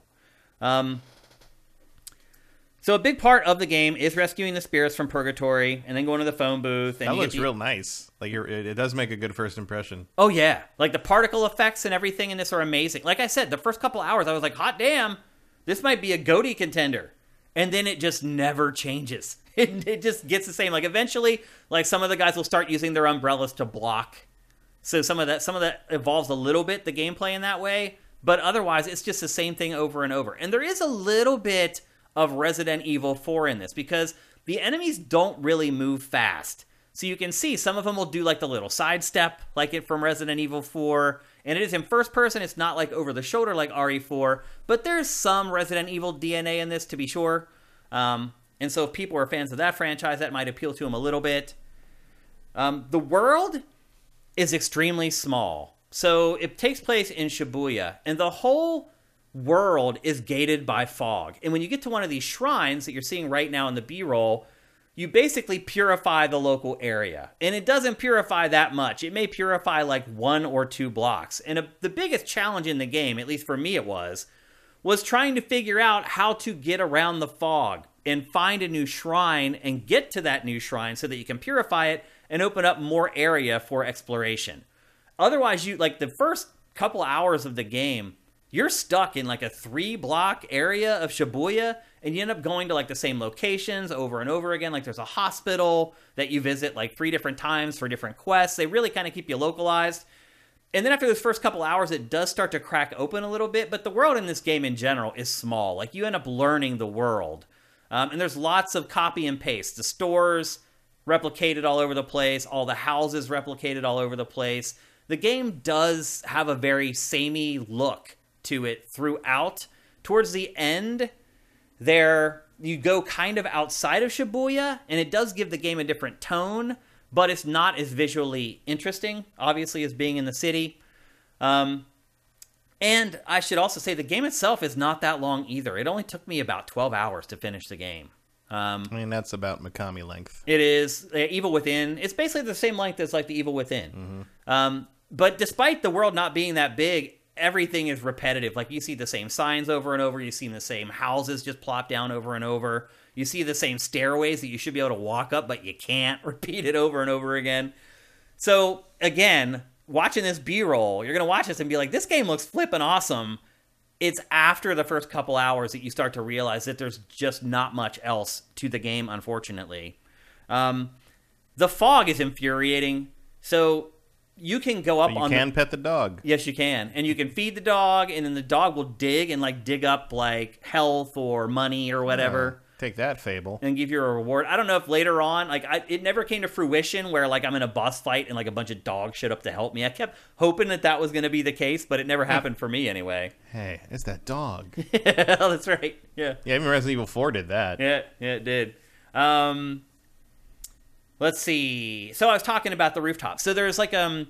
Um, so a big part of the game is rescuing the spirits from purgatory and then going to the phone booth. And that you looks the, real nice. Like you're, it, it does make a good first impression. Oh, yeah. Like the particle effects and everything in this are amazing. Like I said, the first couple hours, I was like, hot damn, this might be a G O T Y contender. And then it just never changes. It, it just gets the same. Like eventually, like some of the guys will start using their umbrellas to block. So some of that, some of that evolves a little bit, the gameplay in that way. But otherwise, it's just the same thing over and over. And there is a little bit of Resident Evil four in this because the enemies don't really move fast. So you can see some of them will do like the little sidestep, like it from Resident Evil four. And it is in first person. It's not like over the shoulder like R E four. But there's some Resident Evil D N A in this to be sure. Um... And so if people are fans of that franchise, that might appeal to them a little bit. Um, the world is extremely small. So it takes place in Shibuya. And the whole world is gated by fog. And when you get to one of these shrines that you're seeing right now in the B-roll, you basically purify the local area. And it doesn't purify that much. It may purify like one or two blocks. And a, the biggest challenge in the game, at least for me it was, was trying to figure out how to get around the fog and find a new shrine and get to that new shrine so that you can purify it and open up more area for exploration. Otherwise, you like the first couple hours of the game, you're stuck in like a three block area of Shibuya and you end up going to like the same locations over and over again. Like there's a hospital that you visit like three different times for different quests. They really kind of keep you localized. And then after those first couple hours, it does start to crack open a little bit, but the world in this game in general is small. Like you end up learning the world. Um, and there's lots of copy and paste. The stores replicated all over the place. All the houses replicated all over the place. The game does have a very samey look to it throughout. Towards the end, there you go kind of outside of Shibuya, and it does give the game a different tone, but it's not as visually interesting, obviously, as being in the city. Um, And I should also say the game itself is not that long either. It only took me about twelve hours to finish the game. Um, I mean, that's about Mikami length. It is. Uh, Evil Within. It's basically the same length as like the Evil Within. Mm-hmm. Um, but despite the world not being that big, everything is repetitive. Like you see the same signs over and over. You see the same houses just plop down over and over. You see the same stairways that you should be able to walk up, but you can't. Repeat it over and over again. So, again... watching this B-roll, you're going to watch this and be like, this game looks flippin' awesome. It's after the first couple hours that you start to realize that there's just not much else to the game, unfortunately. Um, the fog is infuriating. So you can go up so you on... You can the... pet the dog. Yes, you can. And you can feed the dog, and then the dog will dig and, like, dig up, like, health or money or whatever. Yeah. Take that, Fable. And give you a reward. I don't know if later on, like, I, it never came to fruition where, like, I'm in a boss fight and, like, a bunch of dogs showed up to help me. I kept hoping that that was going to be the case, but it never happened for me anyway. Hey, it's that dog. Yeah, that's right. Yeah. Yeah, even Resident Evil four did that. Yeah, yeah, it did. Um, let's see. So I was talking about the rooftop. So there's, like, um,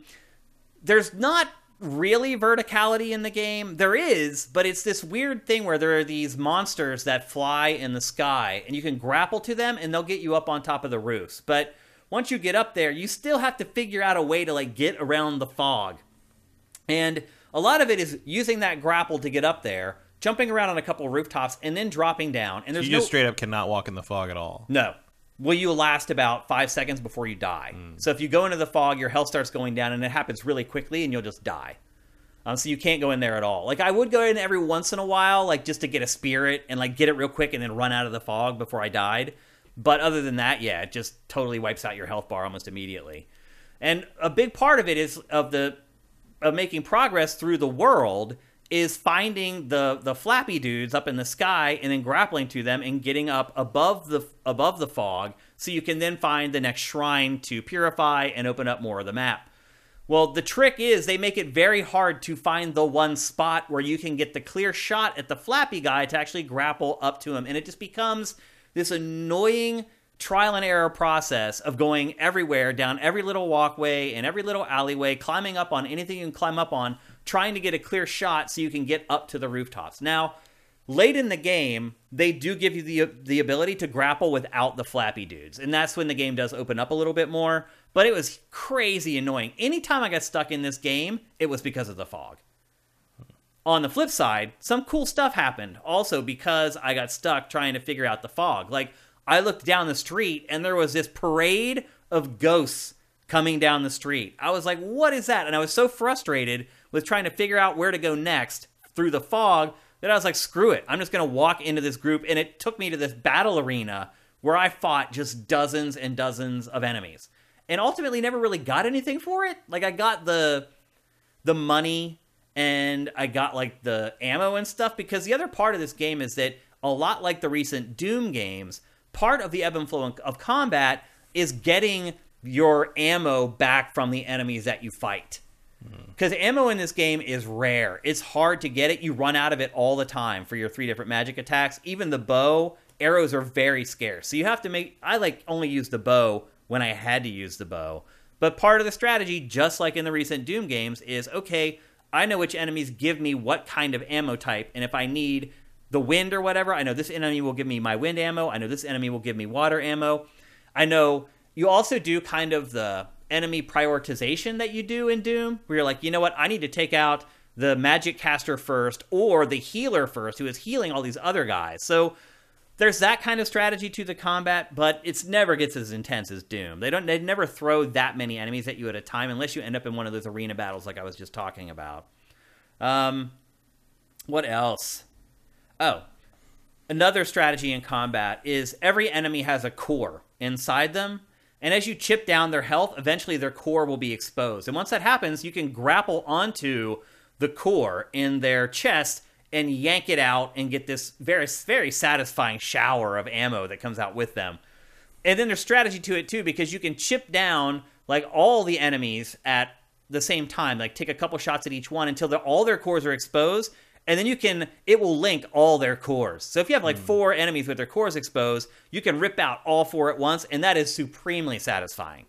there's not really verticality in the game. There is, but it's this weird thing where there are these monsters that fly in the sky, and you can grapple to them, and they'll get you up on top of the roofs. But once you get up there, you still have to figure out a way to, like, get around the fog. And a lot of it is using that grapple to get up there, jumping around on a couple of rooftops, and then dropping down. And there's you just no... straight up cannot walk in the fog at all. No. Will you last about five seconds before you die? Mm. So if you go into the fog, your health starts going down, and it happens really quickly, and you'll just die. Um, so you can't go in there at all. Like, I would go in every once in a while, like, just to get a spirit and, like, get it real quick and then run out of the fog before I died. But other than that, yeah, it just totally wipes out your health bar almost immediately. And a big part of it is of the of making progress through the world is finding the the flappy dudes up in the sky and then grappling to them and getting up above the above the fog so you can then find the next shrine to purify and open up more of the map. Well, the trick is they make it very hard to find the one spot where you can get the clear shot at the flappy guy to actually grapple up to him. And it just becomes this annoying trial and error process of going everywhere, down every little walkway and every little alleyway, climbing up on anything you can climb up on, trying to get a clear shot so you can get up to the rooftops. Now, late in the game, they do give you the the ability to grapple without the flappy dudes, and that's when the game does open up a little bit more, but it was crazy annoying. Anytime I got stuck in this game, it was because of the fog. On the flip side, some cool stuff happened also because I got stuck trying to figure out the fog. Like, I looked down the street, and there was this parade of ghosts coming down the street. I was like, what is that? And I was so frustrated with trying to figure out where to go next through the fog that I was like, screw it. I'm just going to walk into this group. And it took me to this battle arena where I fought just dozens and dozens of enemies. And ultimately never really got anything for it. Like, I got the the money and I got, like, the ammo and stuff. Because the other part of this game is that, a lot like the recent Doom games, part of the ebb and flow of combat is getting your ammo back from the enemies that you fight. Because ammo in this game is rare. It's hard to get it. You run out of it all the time for your three different magic attacks. Even the bow, arrows are very scarce. So you have to make... I, like, only use the bow when I had to use the bow. But part of the strategy, just like in the recent Doom games, is, okay, I know which enemies give me what kind of ammo type. And if I need the wind or whatever, I know this enemy will give me my wind ammo. I know this enemy will give me water ammo. I know... You also do kind of the enemy prioritization that you do in Doom, where you're like, you know what, I need to take out the magic caster first or the healer first, who is healing all these other guys. So there's that kind of strategy to the combat, but it never gets as intense as Doom. They don't, they never throw that many enemies at you at a time unless you end up in one of those arena battles like I was just talking about. Um, what else? Oh, another strategy in combat is every enemy has a core inside them. And as you chip down their health, eventually their core will be exposed. And once that happens, you can grapple onto the core in their chest and yank it out and get this very, very satisfying shower of ammo that comes out with them. And then there's strategy to it, too, because you can chip down, like, all the enemies at the same time. Like, take a couple shots at each one until all their cores are exposed. And then you can, it will link all their cores. So if you have like mm. four enemies with their cores exposed, you can rip out all four at once, and that is supremely satisfying.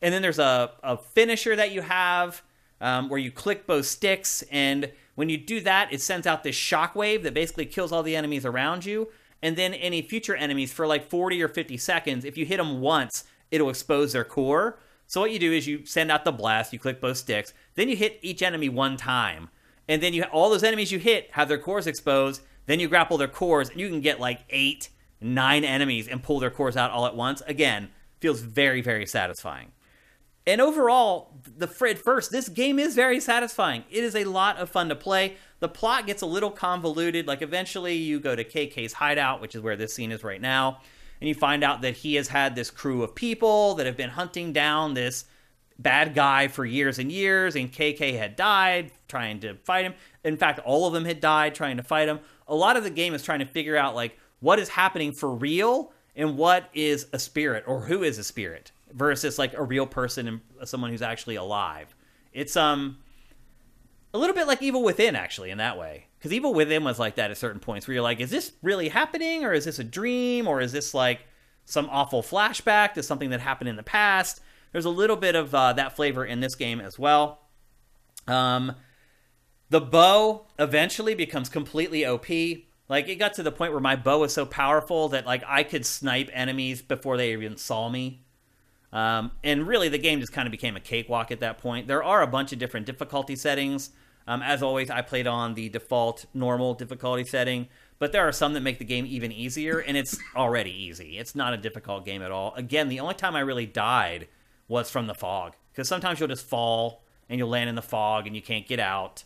And then there's a, a finisher that you have um, where you click both sticks, and when you do that, it sends out this shockwave that basically kills all the enemies around you, and then any future enemies for like forty or fifty seconds, if you hit them once, it'll expose their core. So what you do is you send out the blast, you click both sticks, then you hit each enemy one time. And then you all those enemies you hit have their cores exposed. Then you grapple their cores, and you can get like eight, nine enemies and pull their cores out all at once. Again, feels very, very satisfying. And overall, the Fred first, this game is very satisfying. It is a lot of fun to play. The plot gets a little convoluted. Like, eventually you go to K K's hideout, which is where this scene is right now. And you find out that he has had this crew of people that have been hunting down this bad guy for years and years, and K K had died trying to fight him. In fact, all of them had died trying to fight him. A lot of the game is trying to figure out, like, what is happening for real and what is a spirit or who is a spirit versus like a real person and someone who's actually alive. It's um a little bit like Evil Within, actually, in that way. Because Evil Within was like that at certain points where you're like, is this really happening? Or is this a dream? Or is this like some awful flashback to something that happened in the past? There's a little bit of uh, that flavor in this game as well. Um, the bow eventually becomes completely O P. Like, it got to the point where my bow was so powerful that, like, I could snipe enemies before they even saw me. Um, and really, the game just kind of became a cakewalk at that point. There are a bunch of different difficulty settings. Um, as always, I played on the default normal difficulty setting, but there are some that make the game even easier, and it's already easy. It's not a difficult game at all. Again, the only time I really died was from the fog, because sometimes you'll just fall, and you'll land in the fog, and you can't get out.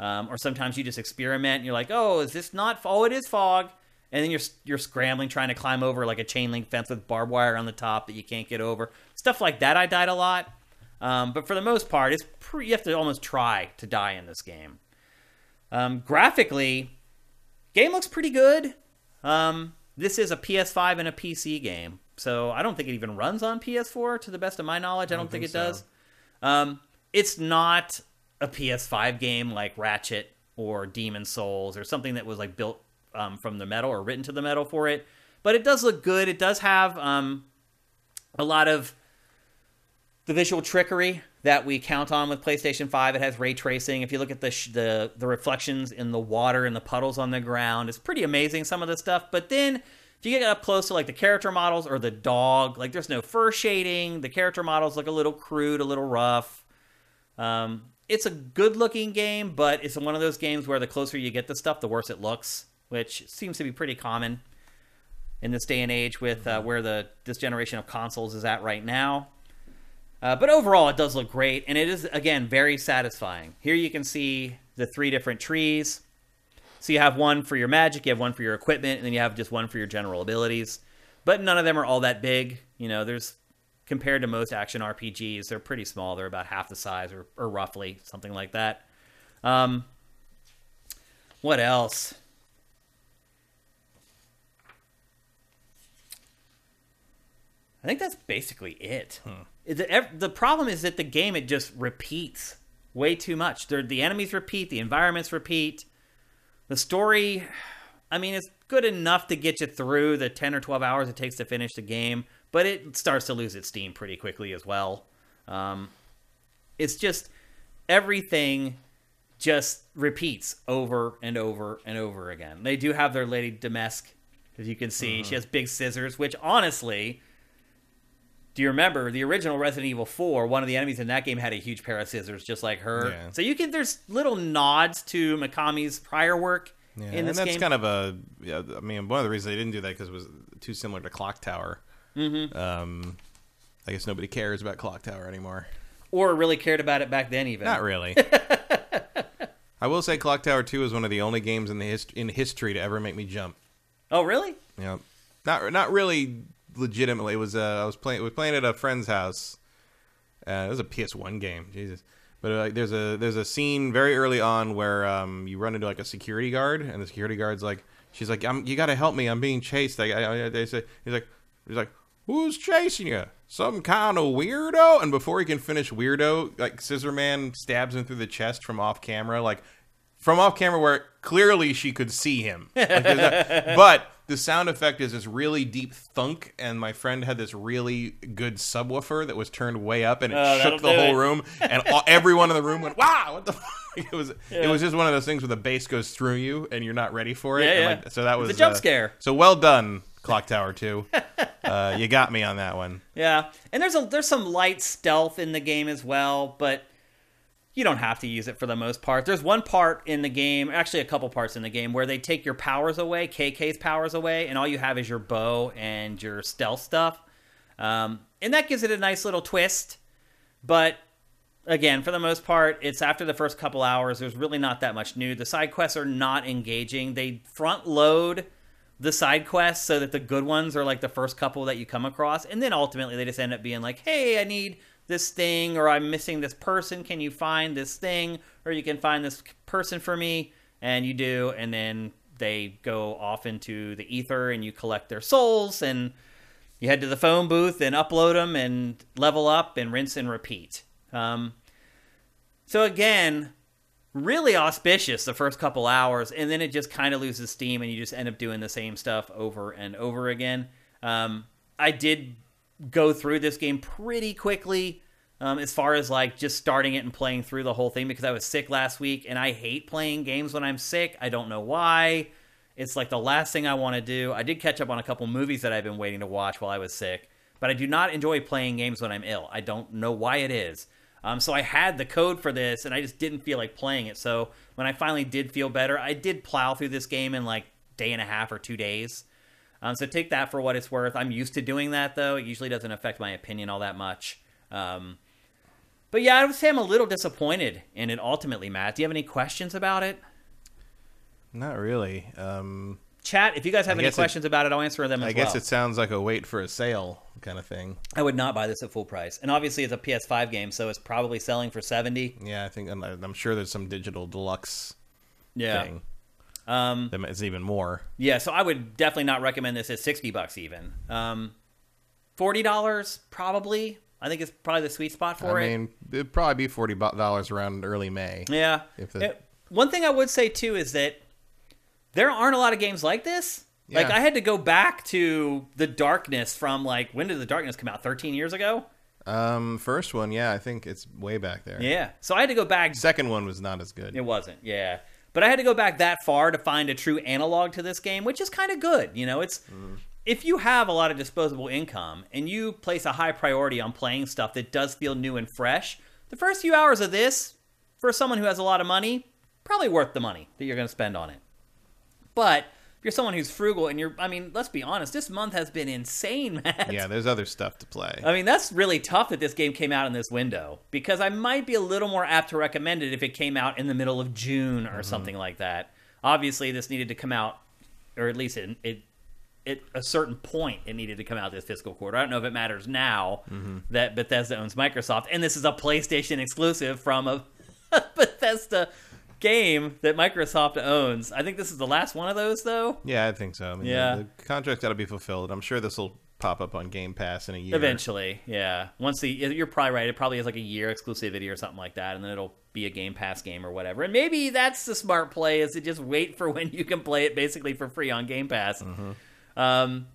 Um, or sometimes you just experiment, and you're like, oh, is this not... Oh, it is fog! And then you're you're scrambling, trying to climb over like a chain link fence with barbed wire on the top that you can't get over. Stuff like that, I died a lot. Um, but for the most part, it's pre- you have to almost try to die in this game. Um, graphically, game looks pretty good. Um, this is a P S five and a P C game, so I don't think it even runs on P S four, to the best of my knowledge. I don't, I don't think, think it so. does. Um, it's not a P S five game like Ratchet or Demon's Souls or something that was like built um, from the metal or written to the metal for it. But it does look good. It does have um, a lot of the visual trickery that we count on with PlayStation five. It has ray tracing. If you look at the, sh- the the reflections in the water and the puddles on the ground, it's pretty amazing, some of the stuff. But then if you get up close to like the character models or the dog, like there's no fur shading. The character models look a little crude, a little rough. Um, it's a good-looking game, but it's one of those games where the closer you get to stuff, the worse it looks, which seems to be pretty common in this day and age with uh, where the this generation of consoles is at right now. Uh, but overall, it does look great, and it is, again, very satisfying. Here you can see the three different trees. So you have one for your magic, you have one for your equipment, and then you have just one for your general abilities. But none of them are all that big. You know, there's, compared to most action R P Gs, they're pretty small. They're about half the size, or, or roughly, something like that. Um, what else? I think that's basically it. Huh. The, the problem is that the game, it just repeats way too much. They're, the enemies repeat, the environments repeat. The story, I mean, it's good enough to get you through the ten or twelve hours it takes to finish the game, but it starts to lose its steam pretty quickly as well. Um, it's just, everything just repeats over and over and over again. They do have their Lady Damask, as you can see. Uh-huh. She has big scissors, which honestly... Do you remember the original Resident Evil four? One of the enemies in that game had a huge pair of scissors, just like her. Yeah. So you can there's little nods to Mikami's prior work yeah. in this game. And that's game. kind of a, yeah, I mean, one of the reasons they didn't do that because it was too similar to Clock Tower. Mm-hmm. Um, I guess nobody cares about Clock Tower anymore, or really cared about it back then, even. Not really. I will say, Clock Tower two is one of the only games in the hist- in history to ever make me jump. Oh, really? Yeah, not not really. Legitimately, it was uh, I was playing. We were playing at a friend's house. Uh, it was a P S one game, Jesus. But like, uh, there's a there's a scene very early on where um, you run into like a security guard, and the security guard's like, she's like, I'm, you got to help me. I'm being chased. Like I, I, they say, he's like, he's like, who's chasing you? Some kind of weirdo. And before he can finish weirdo, like Scissor Man stabs him through the chest from off camera, like from off camera where clearly she could see him. Like, that, but the sound effect is this really deep thunk, and my friend had this really good subwoofer that was turned way up, and it oh, shook the whole it. room, and all, everyone in the room went, wow, what the fuck? It was, yeah. it was just one of those things where the bass goes through you, and you're not ready for it. Yeah, yeah. Like, so that was a jump uh, scare. So well done, Clock Tower two. uh, you got me on that one. Yeah, and there's a, there's some light stealth in the game as well, but you don't have to use it for the most part. There's one part in the game, actually a couple parts in the game, where they take your powers away, K K's powers away, and all you have is your bow and your stealth stuff. Um, and that gives it a nice little twist. But, again, for the most part, it's after the first couple hours, there's really not that much new. The side quests are not engaging. They front-load the side quests so that the good ones are like the first couple that you come across. And then ultimately they just end up being like, hey, I need this thing, or I'm missing this person, can you find this thing, or you can find this person for me, and you do, and then they go off into the ether and you collect their souls and you head to the phone booth and upload them and level up and rinse and repeat. Um, so again, really auspicious the first couple hours, and then it just kind of loses steam and you just end up doing the same stuff over and over again. Um, I did go through this game pretty quickly um, as far as like just starting it and playing through the whole thing, because I was sick last week and I hate playing games when I'm sick. I don't know why. It's like the last thing I want to do. I did catch up on a couple movies that I've been waiting to watch while I was sick, but I do not enjoy playing games when I'm ill. I don't know why it is. Um, so I had the code for this and I just didn't feel like playing it. So when I finally did feel better, I did plow through this game in like day and a half or two days. Um, so take that for what it's worth. I'm used to doing that, though. It usually doesn't affect my opinion all that much. Um, but yeah, I would say I'm a little disappointed in it ultimately, Matt. Do you have any questions about it? Not really. Um, Chat, if you guys have I any questions it, about it, I'll answer them as well. I guess well. It sounds like a wait for a sale kind of thing. I would not buy this at full price. And obviously it's a P S five game, so it's probably selling for seventy dollars. Yeah, I think I'm, I'm sure there's some digital deluxe yeah. thing. Um, it's even more. Yeah, so I would definitely not recommend this at sixty bucks even. Um, forty dollars probably. I think it's probably the sweet spot for I it. I mean, it'd probably be forty dollars around early May. Yeah. If the... it, one thing I would say, too, is that there aren't a lot of games like this. Yeah. Like, I had to go back to The Darkness from, like, when did The Darkness come out? thirteen years ago? Um, first one, yeah. I think it's way back there. Yeah. So I had to go back. Second one was not as good. It wasn't, yeah. But I had to go back that far to find a true analog to this game, which is kind of good. You know, it's mm. if you have a lot of disposable income and you place a high priority on playing stuff that does feel new and fresh, the first few hours of this, for someone who has a lot of money, probably worth the money that you're going to spend on it. But if you're someone who's frugal and you're, I mean, let's be honest, this month has been insane, man. Yeah, there's other stuff to play. I mean, that's really tough that this game came out in this window, because I might be a little more apt to recommend it if it came out in the middle of June or mm-hmm. something like that. Obviously, this needed to come out, or at least it, it, at a certain point, it needed to come out this fiscal quarter. I don't know if it matters now mm-hmm. that Bethesda owns Microsoft, and this is a PlayStation exclusive from a Bethesda game that Microsoft owns. I think this is the last one of those, though. Yeah, I think so. I mean, yeah, the, the contract's got to be fulfilled. I'm sure this will pop up on Game Pass in a year. Eventually, yeah. Once the you're probably right. It probably is like a year exclusivity or something like that, and then it'll be a Game Pass game or whatever. And maybe that's the smart play, is to just wait for when you can play it basically for free on Game Pass. Mm-hmm. Um,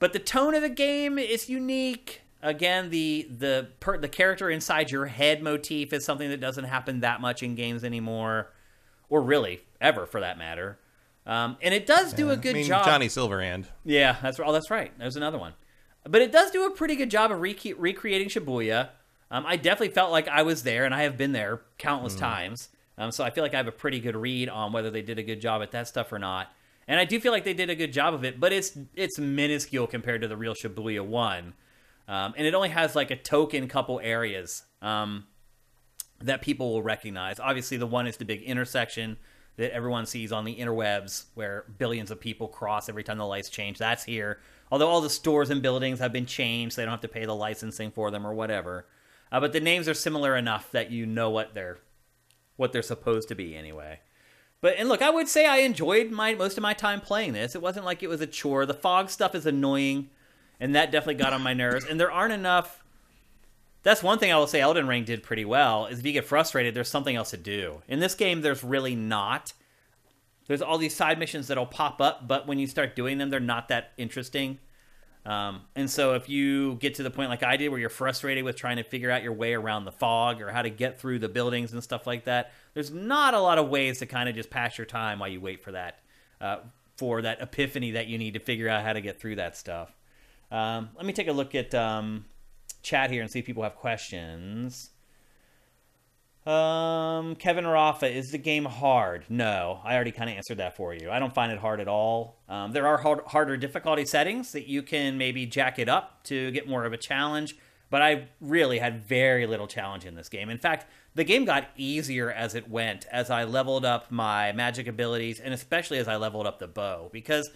but the tone of the game is unique. Again, the the per, the character inside your head motif is something that doesn't happen that much in games anymore. Or really, ever, for that matter. Um, and it does do yeah, a good I mean, job. Johnny Silverhand. Yeah, that's, oh, that's right. There's another one. But it does do a pretty good job of rec- recreating Shibuya. Um, I definitely felt like I was there, and I have been there countless mm. times. Um, so I feel like I have a pretty good read on whether they did a good job at that stuff or not. And I do feel like they did a good job of it, but it's it's minuscule compared to the real Shibuya one. Um, and it only has like a token couple areas. Um that people will recognize. Obviously, the one is the big intersection that everyone sees on the interwebs where billions of people cross every time the lights change. That's here. Although all the stores and buildings have been changed, so they don't have to pay the licensing for them or whatever. Uh, but the names are similar enough that you know what they're what they're supposed to be anyway. But and look, I would say I enjoyed my most of my time playing this. It wasn't like it was a chore. The fog stuff is annoying, and that definitely got on my nerves. And there aren't enough... That's one thing I will say Elden Ring did pretty well, is if you get frustrated, there's something else to do. In this game, there's really not. There's all these side missions that'll pop up, but when you start doing them, they're not that interesting. Um, and so if you get to the point like I did where you're frustrated with trying to figure out your way around the fog or how to get through the buildings and stuff like that, there's not a lot of ways to kind of just pass your time while you wait for that, uh, for that epiphany that you need to figure out how to get through that stuff. Um, let me take a look at... Um, chat here and see if people have questions. Um, Kevin Rafa, is the game hard? No, I already kind of answered that for you. I don't find it hard at all. Um, there are hard, harder difficulty settings that you can maybe jack it up to get more of a challenge, but I really had very little challenge in this game. In fact, the game got easier as it went, as I leveled up my magic abilities, and especially as I leveled up the bow, because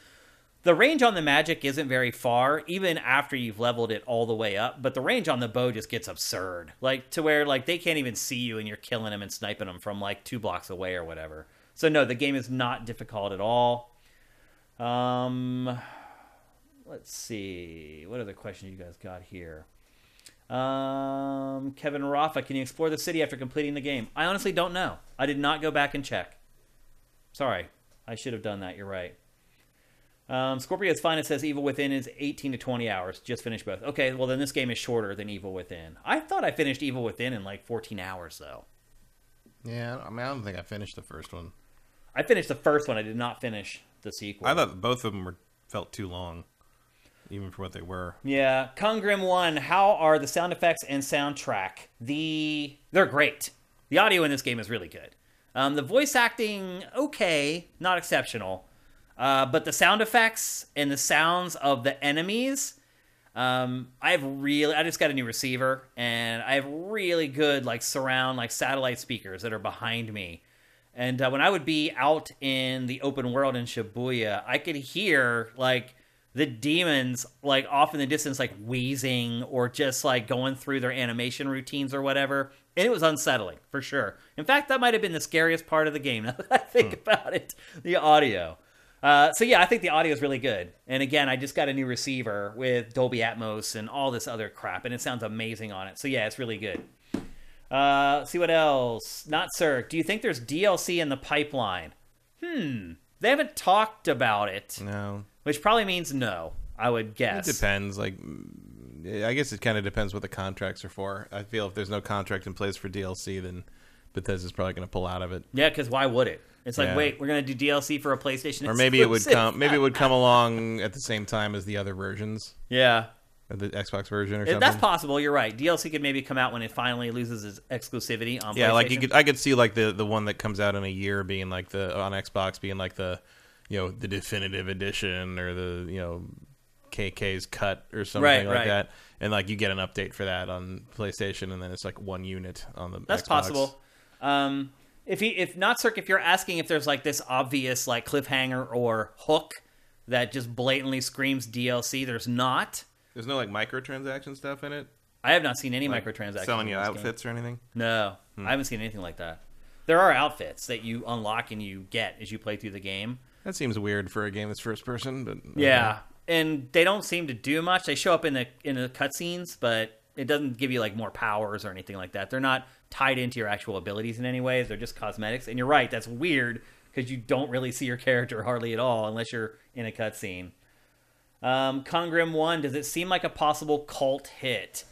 the range on the magic isn't very far, even after you've leveled it all the way up. But the range on the bow just gets absurd. Like, to where, like, they can't even see you and you're killing them and sniping them from, like, two blocks away or whatever. So, no, the game is not difficult at all. Um, let's see. What other questions you guys got here? Um, Kevin Rafa, can you explore the city after completing the game? I honestly don't know. I did not go back and check. Sorry. I should have done that. You're right. Um, Scorpio's fine. It says Evil Within is eighteen to twenty hours. Just finished both. Okay, well then this game is shorter than Evil Within. I thought I finished Evil Within in like fourteen hours though. Yeah, I mean, I don't think I finished the first one. I finished the first one. I did not finish the sequel. I thought both of them were felt too long, even for what they were. Yeah. Kungrim one, how are the sound effects and soundtrack? The They're great. The audio in this game is really good. Um, the voice acting, okay, not exceptional. Uh, but the sound effects and the sounds of the enemies, um, I've really, I just got a new receiver, and I have really good, like, surround, like, satellite speakers that are behind me. And uh, when I would be out in the open world in Shibuya, I could hear, like, the demons, like, off in the distance, like, wheezing or just, like, going through their animation routines or whatever. And it was unsettling, for sure. In fact, that might have been the scariest part of the game, now that I think hmm. about it, the audio. Uh, so, yeah, I think the audio is really good. And, again, I just got a new receiver with Dolby Atmos and all this other crap, and it sounds amazing on it. So, yeah, it's really good. Uh, let's see what else. Not Sir, do you think there's D L C in the pipeline? Hmm. They haven't talked about it. No. Which probably means no, I would guess. It depends, like... I guess it kind of depends what the contracts are for. I feel if there's no contract in place for D L C, then Bethesda's probably going to pull out of it. Yeah, because why would it? It's like, yeah. wait, we're going to do D L C for a PlayStation exclusive. Or maybe it would come. Maybe it would come along at the same time as the other versions. Yeah, or the Xbox version or if something. That's possible. You're right. D L C could maybe come out when it finally loses its exclusivity on. Yeah, PlayStation. like you could. I could see like the, the one that comes out in a year being like the on Xbox being like the, you know, the definitive edition or the you know. K K's cut or something right, like right. that, and like you get an update for that on PlayStation, and then it's like one unit on the. That's Xbox. Possible. Um, if he, if not, Cirque, if you're asking if there's like this obvious like cliffhanger or hook that just blatantly screams D L C, there's not. There's no like microtransaction stuff in it. I have not seen any like microtransactions. Selling you outfits game. or anything? No, hmm. I haven't seen anything like that. There are outfits that you unlock and you get as you play through the game. That seems weird for a game that's first person, but yeah. Okay. And they don't seem to do much. They show up in the in the cutscenes, but it doesn't give you like more powers or anything like that. They're not tied into your actual abilities in any way. They're just cosmetics. And you're right, that's weird because you don't really see your character hardly at all unless you're in a cutscene. Um, Kungrim one, does it seem like a possible cult hit?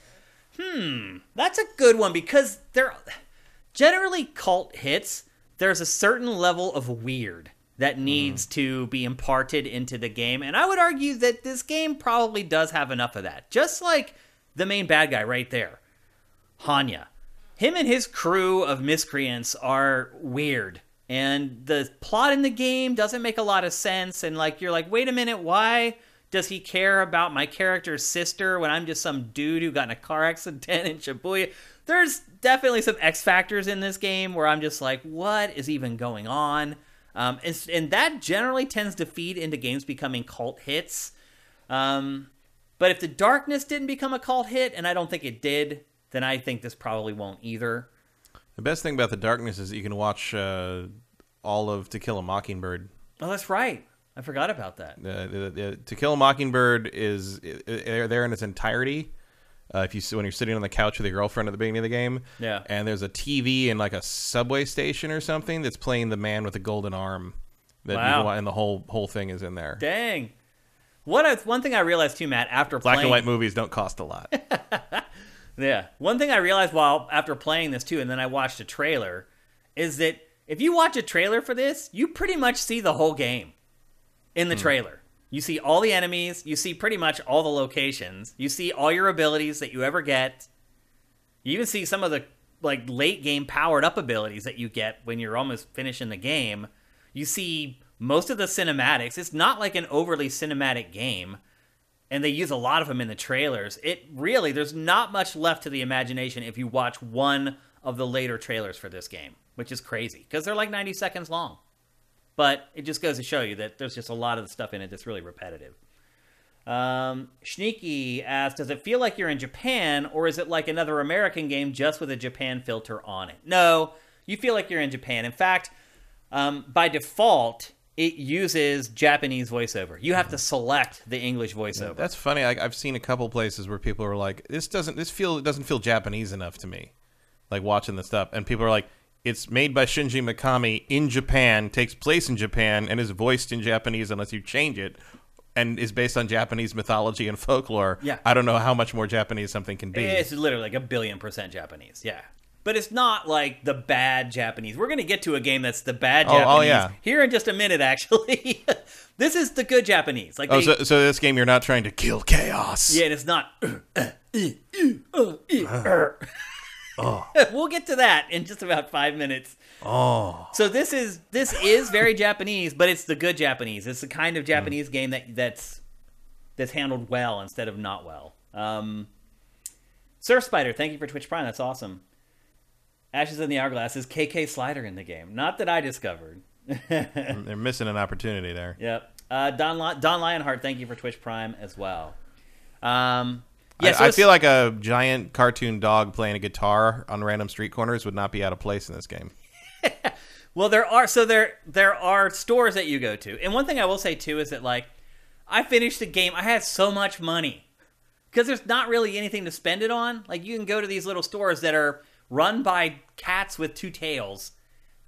Hmm, that's a good one because they're generally cult hits. There's a certain level of weird that needs mm. to be imparted into the game. And I would argue that this game probably does have enough of that. Just like the main bad guy right there, Hanya. Him and his crew of miscreants are weird. And the plot in the game doesn't make a lot of sense. And like you're like, wait a minute, why does he care about my character's sister when I'm just some dude who got in a car accident in Shibuya? There's definitely some X factors in this game where I'm just like, what is even going on? Um, and, and that generally tends to feed into games becoming cult hits. Um, but if The Darkness didn't become a cult hit, and I don't think it did, then I think this probably won't either. The best thing about The Darkness is that you can watch uh, all of To Kill a Mockingbird. Oh, that's right. I forgot about that. Uh, uh, To Kill a Mockingbird is uh, there in its entirety. Uh, if you when you're sitting on the couch with a girlfriend at the beginning of the game, yeah, and there's a T V in like a subway station or something that's playing The Man with the Golden Arm, that wow. you know, and the whole whole thing is in there. Dang, what I, one thing I realized too, Matt, after black playing, and white movies don't cost a lot. yeah, one thing I realized while after playing this too, and then I watched a trailer, is that if you watch a trailer for this, you pretty much see the whole game in the mm. trailer. You see all the enemies. You see pretty much all the locations. You see all your abilities that you ever get. You even see some of the like late game powered up abilities that you get when you're almost finishing the game. You see most of the cinematics. It's not like an overly cinematic game, and they use a lot of them in the trailers. It really, there's not much left to the imagination if you watch one of the later trailers for this game, which is crazy because they're like ninety seconds long. But it just goes to show you that there's just a lot of the stuff in it that's really repetitive. Um, Sneaky asks, does it feel like you're in Japan, or is it like another American game just with a Japan filter on it? No, you feel like you're in Japan. In fact, um, by default, it uses Japanese voiceover. You have to select the English voiceover. That's funny. I, I've seen a couple places where people are like, "This doesn't. This feel it doesn't feel Japanese enough to me." Like watching this stuff, and people are like, "It's made by Shinji Mikami in Japan, takes place in Japan, and is voiced in Japanese unless you change it, and is based on Japanese mythology and folklore." Yeah, I don't know how much more Japanese something can be. It's literally like a billion percent Japanese. Yeah. But it's not like the bad Japanese. We're going to get to a game that's the bad Japanese oh, oh, yeah. here in just a minute, actually. This is the good Japanese. Like oh, they... so, so this game, you're not trying to kill chaos. Yeah, and it's not... Oh. We'll get to that in just about five minutes. Oh. So this is this is very Japanese, but it's the good Japanese. It's the kind of Japanese mm. game that that's that's handled well instead of not well. Um, Surf Spider, thank you for Twitch Prime. That's awesome. Ashes in the Hourglass is K K Slider in the game. Not that I discovered. They're missing an opportunity there. Yep. Uh, Don Li- Don Lionheart, thank you for Twitch Prime as well. Um, yeah, I, so I feel like a giant cartoon dog playing a guitar on random street corners would not be out of place in this game. Well, there are so there there are stores that you go to, and one thing I will say too is that like I finished the game, I had so much money because there's not really anything to spend it on. Like you can go to these little stores that are run by cats with two tails.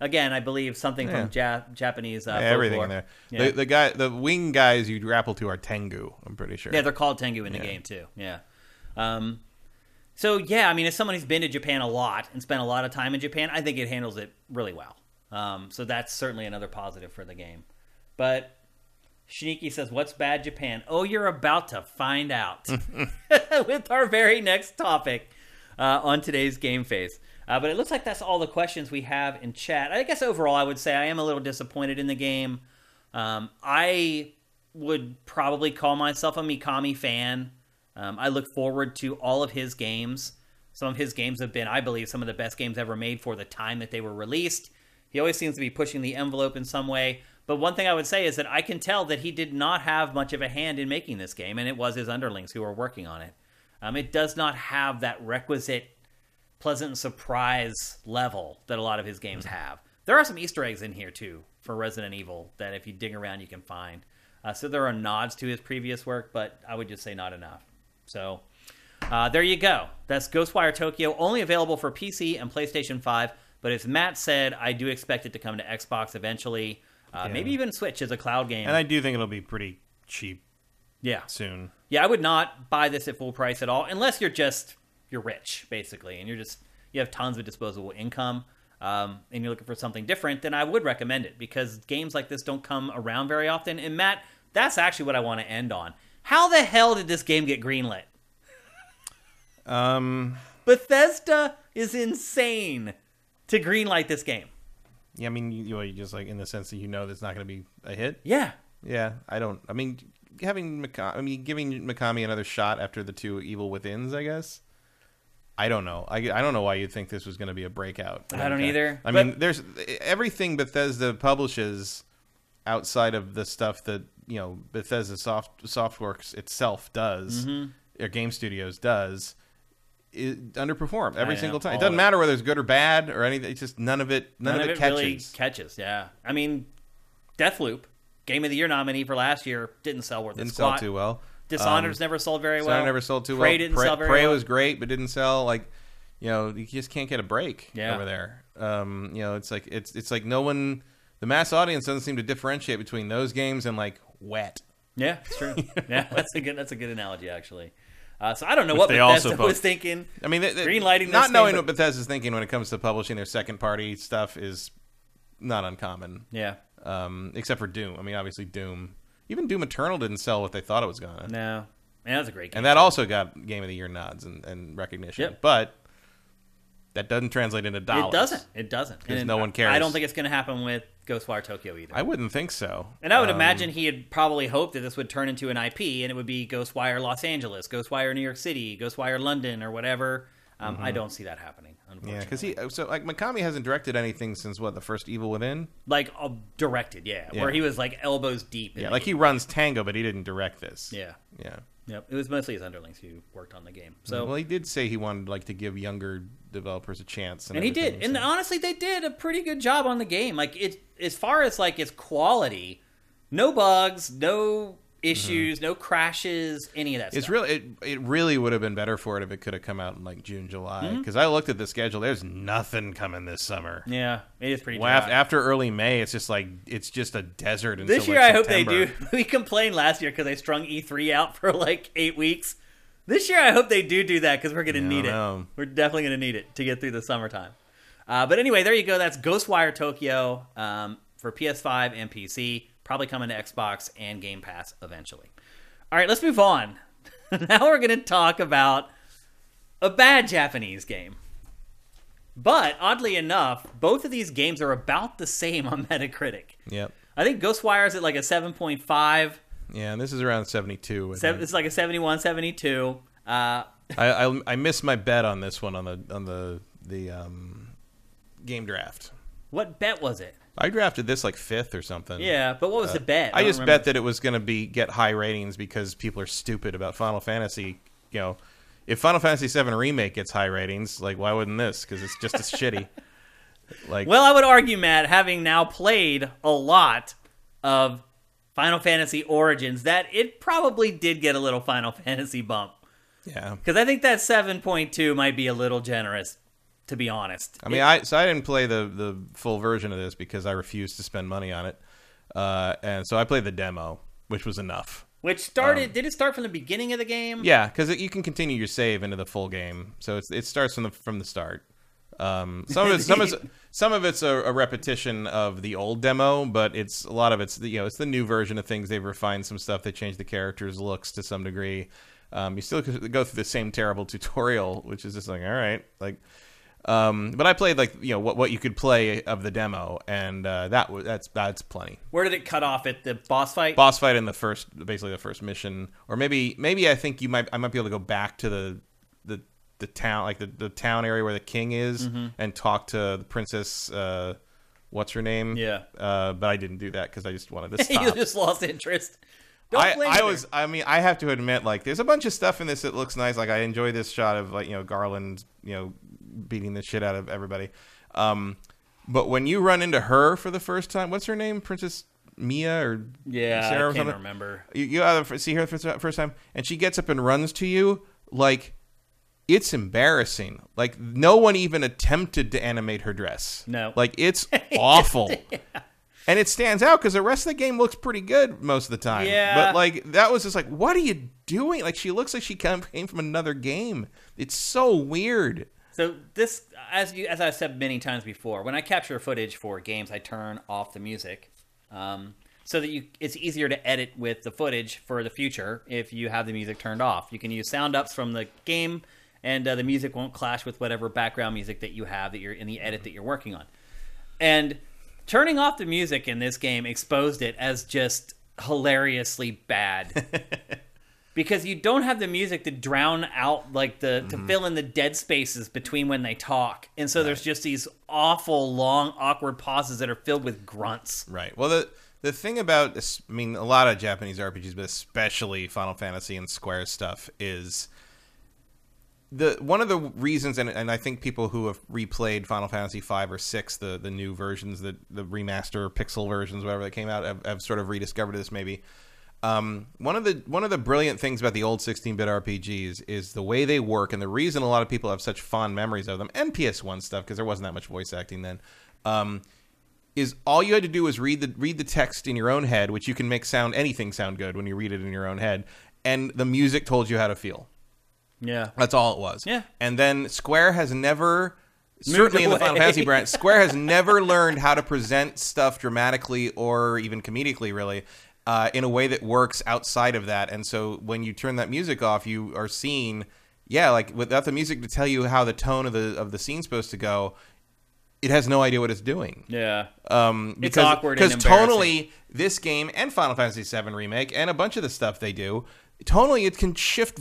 Again, I believe something yeah. from Jap- Japanese. Uh, yeah, everything in there. Yeah. The, the guy, the wing guys you grapple to are Tengu. I'm pretty sure. Yeah, they're called Tengu in the yeah. game too. Yeah. Um. So yeah, I mean, as someone who's been to Japan a lot and spent a lot of time in Japan, I think it handles it really well. Um. So that's certainly another positive for the game. But Shiniki says, "What's bad Japan?" Oh, you're about to find out with our very next topic. Uh, on today's Game Face. Uh, but it looks like that's all the questions we have in chat. I guess overall I would say I am a little disappointed in the game. Um, I would probably call myself a Mikami fan. Um, I look forward to all of his games. Some of his games have been, I believe, some of the best games ever made for the time that they were released. He always seems to be pushing the envelope in some way. But one thing I would say is that I can tell that he did not have much of a hand in making this game, and it was his underlings who were working on it. Um, it does not have that requisite pleasant surprise level that a lot of his games have. There are some Easter eggs in here, too, for Resident Evil that if you dig around, you can find. Uh, so there are nods to his previous work, but I would just say not enough. So uh, there you go. That's Ghostwire Tokyo, only available for P C and PlayStation five. But as Matt said, I do expect it to come to Xbox eventually. Uh, yeah. Maybe even Switch as a cloud game. And I do think it'll be pretty cheap. Yeah. Soon. Yeah, I would not buy this at full price at all, unless you're just, you're rich, basically, and you're just, you have tons of disposable income, um, and you're looking for something different, then I would recommend it, because games like this don't come around very often. And Matt, that's actually what I want to end on. How the hell did this game get greenlit? Um, Bethesda is insane to greenlight this game. Yeah, I mean, you, you just like, in the sense that you know that's not going to be a hit? Yeah. Yeah, I don't, I mean... Having Mikami, I mean, giving Mikami another shot after the two Evil Withins, I guess. I don't know. I, I don't know why you'd think this was going to be a breakout. I don't either. I mean, there's everything Bethesda publishes outside of the stuff that, you know, Bethesda Soft Softworks itself does, mm-hmm. or Game Studios does, it underperform every single time. It doesn't matter whether it's good or bad or anything. It's just none of it. None, none of it, it catches. Really catches. Yeah. I mean, Deathloop. Game of the Year nominee for last year didn't sell worth didn't sell too well. Dishonored's um, never sold very well. Dishonored never sold too Prey well. Didn't Prey, sell very Prey well. was great, but didn't sell. Like, you know, you just can't get a break yeah. over there. Um, you know, it's like it's it's like no one. The mass audience doesn't seem to differentiate between those games and like wet. Yeah, it's true. yeah, that's a good that's a good analogy actually. Uh, so I don't know Which what Bethesda was thinking. I mean, they, they, greenlighting not this knowing game, what but, Bethesda's thinking when it comes to publishing their second party stuff is not uncommon. Yeah. Um, except for Doom. I mean, obviously Doom. Even Doom Eternal didn't sell what they thought it was gonna. No, and that was a great game. And that also got Game of the Year nods and, and recognition. Yep. But that doesn't translate into dollars. It doesn't. It doesn't. Because no one cares. I don't think it's going to happen with Ghostwire Tokyo either. I wouldn't think so. And I would um, imagine he had probably hoped that this would turn into an I P, and it would be Ghostwire Los Angeles, Ghostwire New York City, Ghostwire London, or whatever. Um, mm-hmm. I don't see that happening, unfortunately. Yeah, because he so like Mikami hasn't directed anything since what the first Evil Within, like uh, directed, yeah, yeah, where he was like elbows deep. In yeah, like he runs Tango, but he didn't direct this. Yeah, yeah. Yep, it was mostly his underlings who worked on the game. So well, he did say he wanted like to give younger developers a chance, and, and he did. So. And honestly, they did a pretty good job on the game. Like it, as far as like its quality, no bugs, no issues, mm-hmm. no crashes, any of that. It's stuff. really, it, it really would have been better for it if it could have come out in like June, July. Because mm-hmm. I looked at the schedule. There's nothing coming this summer. Yeah, it is pretty. Well, after, after early May, it's just like it's just a desert. Until this year, like I hope they do. We complained last year because they strung E three out for like eight weeks. This year, I hope they do do that because we're going to need know. it. We're definitely going to need it to get through the summertime. Uh, but anyway, there you go. That's Ghostwire Tokyo um, for P S five and P C. Probably coming to Xbox and Game Pass eventually. All right, let's move on. Now we're going to talk about a bad Japanese game. But oddly enough, both of these games are about the same on Metacritic. Yep. I think Ghostwire is at like a seven point five. Yeah, and this is around seventy-two. Seven, it's like a seventy-one, seventy-two. Uh, I, I I missed my bet on this one on the on the the um, game draft. What bet was it? I drafted this like fifth or something. Yeah, but what was uh, the bet? I, I just remember. bet that it was going to be get high ratings because people are stupid about Final Fantasy. You know, if Final Fantasy seven Remake gets high ratings, like why wouldn't this? Because it's just as shitty. Like, well, I would argue, Matt, having now played a lot of Final Fantasy Origins, that it probably did get a little Final Fantasy bump. Yeah. Because I think that seven point two might be a little generous, to be honest. I mean, it, I so I didn't play the, the full version of this because I refused to spend money on it. Uh, and so I played the demo, which was enough. Which started, um, did it start from the beginning of the game? Yeah, because you can continue your save into the full game. So it's, it starts from the from the start. Um, some of it's, some, of it's, some of it's a, a repetition of the old demo, but it's a lot of it's the, you know, it's the new version of things. They've refined some stuff. They changed the characters' looks to some degree. Um, you still go through the same terrible tutorial, which is just like, all right, like, um, but I played like, you know, what, what you could play of the demo, and uh, that was, that's, that's plenty. Where did it cut off at the boss fight? Boss fight in the first, basically the first mission, or maybe, maybe I think you might, I might be able to go back to the, the, the town, like the, the town area where the king is, mm-hmm. and talk to the princess, uh, what's her name? Yeah. Uh, but I didn't do that because I just wanted to stop. You just lost interest. Don't I, I was, I mean, I have to admit, like, there's a bunch of stuff in this that looks nice. Like, I enjoy this shot of, like, you know, Garland, you know, beating the shit out of everybody. Um, but when you run into her for the first time, what's her name? Princess Mia or yeah, Sarah I can't or something? remember. You, you either see her for the first time, and she gets up and runs to you, like, it's embarrassing. Like, no one even attempted to animate her dress. No. Like, it's awful. Yeah. And it stands out because the rest of the game looks pretty good most of the time. Yeah. But, like, that was just like, what are you doing? Like, she looks like she came from another game. It's so weird. So this, as you, as I've said many times before, when I capture footage for games, I turn off the music um, so that you it's easier to edit with the footage for the future if you have the music turned off. You can use sound ups from the game, and uh, the music won't clash with whatever background music that you have that you're in the edit that you're working on. And turning off the music in this game exposed it as just hilariously bad. Because you don't have the music to drown out, like, the mm-hmm. to fill in the dead spaces between when they talk. And so right. there's just these awful, long, awkward pauses that are filled with grunts. Right. Well, the the thing about this, I mean, a lot of Japanese R P Gs, but especially Final Fantasy and Square stuff, is... The one of the reasons, and, and I think people who have replayed Final Fantasy five or six, the, the new versions, the, the remaster pixel versions, whatever that came out, have, have sort of rediscovered this maybe. Um, one of the one of the brilliant things about the old sixteen-bit R P Gs is the way they work, and the reason a lot of people have such fond memories of them, and P S one stuff, because there wasn't that much voice acting then, um, is all you had to do was read the read the text in your own head, which you can make sound anything sound good when you read it in your own head, and the music told you how to feel. Yeah. That's all it was. Yeah. And then Square has never, Moved certainly away. in the Final Fantasy brand, Square has never learned how to present stuff dramatically or even comedically, really, uh, in a way that works outside of that. And so when you turn that music off, you are seeing, yeah, like without the music to tell you how the tone of the of the scene's supposed to go, it has no idea what it's doing. Yeah. Um, because, it's awkward and embarrassing. Because tonally, this game and Final Fantasy seven Remake and a bunch of the stuff they do, Totally, it can shift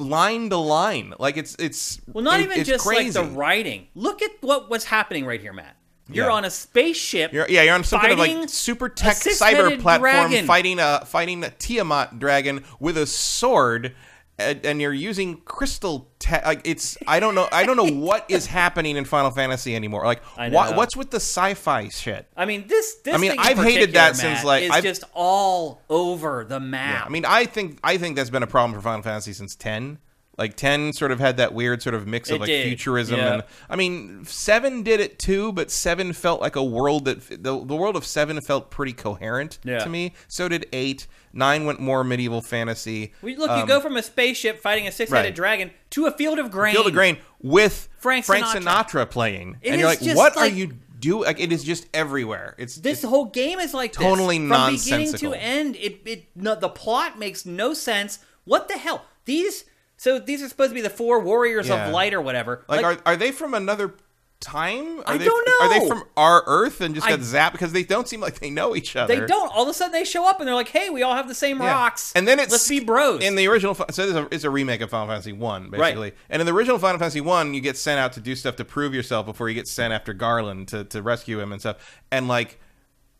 line to line. Like, it's it's well, not it, even just crazy. Like the writing. Look at what was happening right here, Matt. You're yeah. on a spaceship. You're, yeah, you're on some kind of like super tech cyber platform dragon. fighting a fighting a Tiamat dragon with a sword, and, and you're using crystal tech. Like it's I don't know I don't know what is happening in Final Fantasy anymore. Like what, what's with the sci-fi shit? I mean this. this I mean thing I've hated that Matt, since like it's just all over the map. Yeah, I mean I think I think that's been a problem for Final Fantasy since ten. Like ten sort of had that weird sort of mix of it like did. futurism yeah. and I mean seven did it too, but seven felt like a world that the, the world of seven felt pretty coherent yeah. to me. So did eight. Nine went more medieval fantasy. We, look, um, you go from a spaceship fighting a six-headed right. dragon to a field of grain. Field of grain with Frank Sinatra, Frank Sinatra playing, it and you're like, what like, are you doing? Like, it is just everywhere. It's this it's whole game is like totally this. nonsensical from beginning to end. It it no, the plot makes no sense. What the hell? These. So these are supposed to be the four warriors yeah. of light or whatever. Like, like are, are they from another time? Are I they, don't know. Are they from our Earth and just I, got zapped? Because they don't seem like they know each other. They don't. All of a sudden they show up and they're like, hey, we all have the same yeah. rocks. And then it's... Let's be bros. In the original... So it's a, it's a remake of Final Fantasy one, basically. Right. And in the original Final Fantasy one, you get sent out to do stuff to prove yourself before you get sent after Garland to, to rescue him and stuff. And like...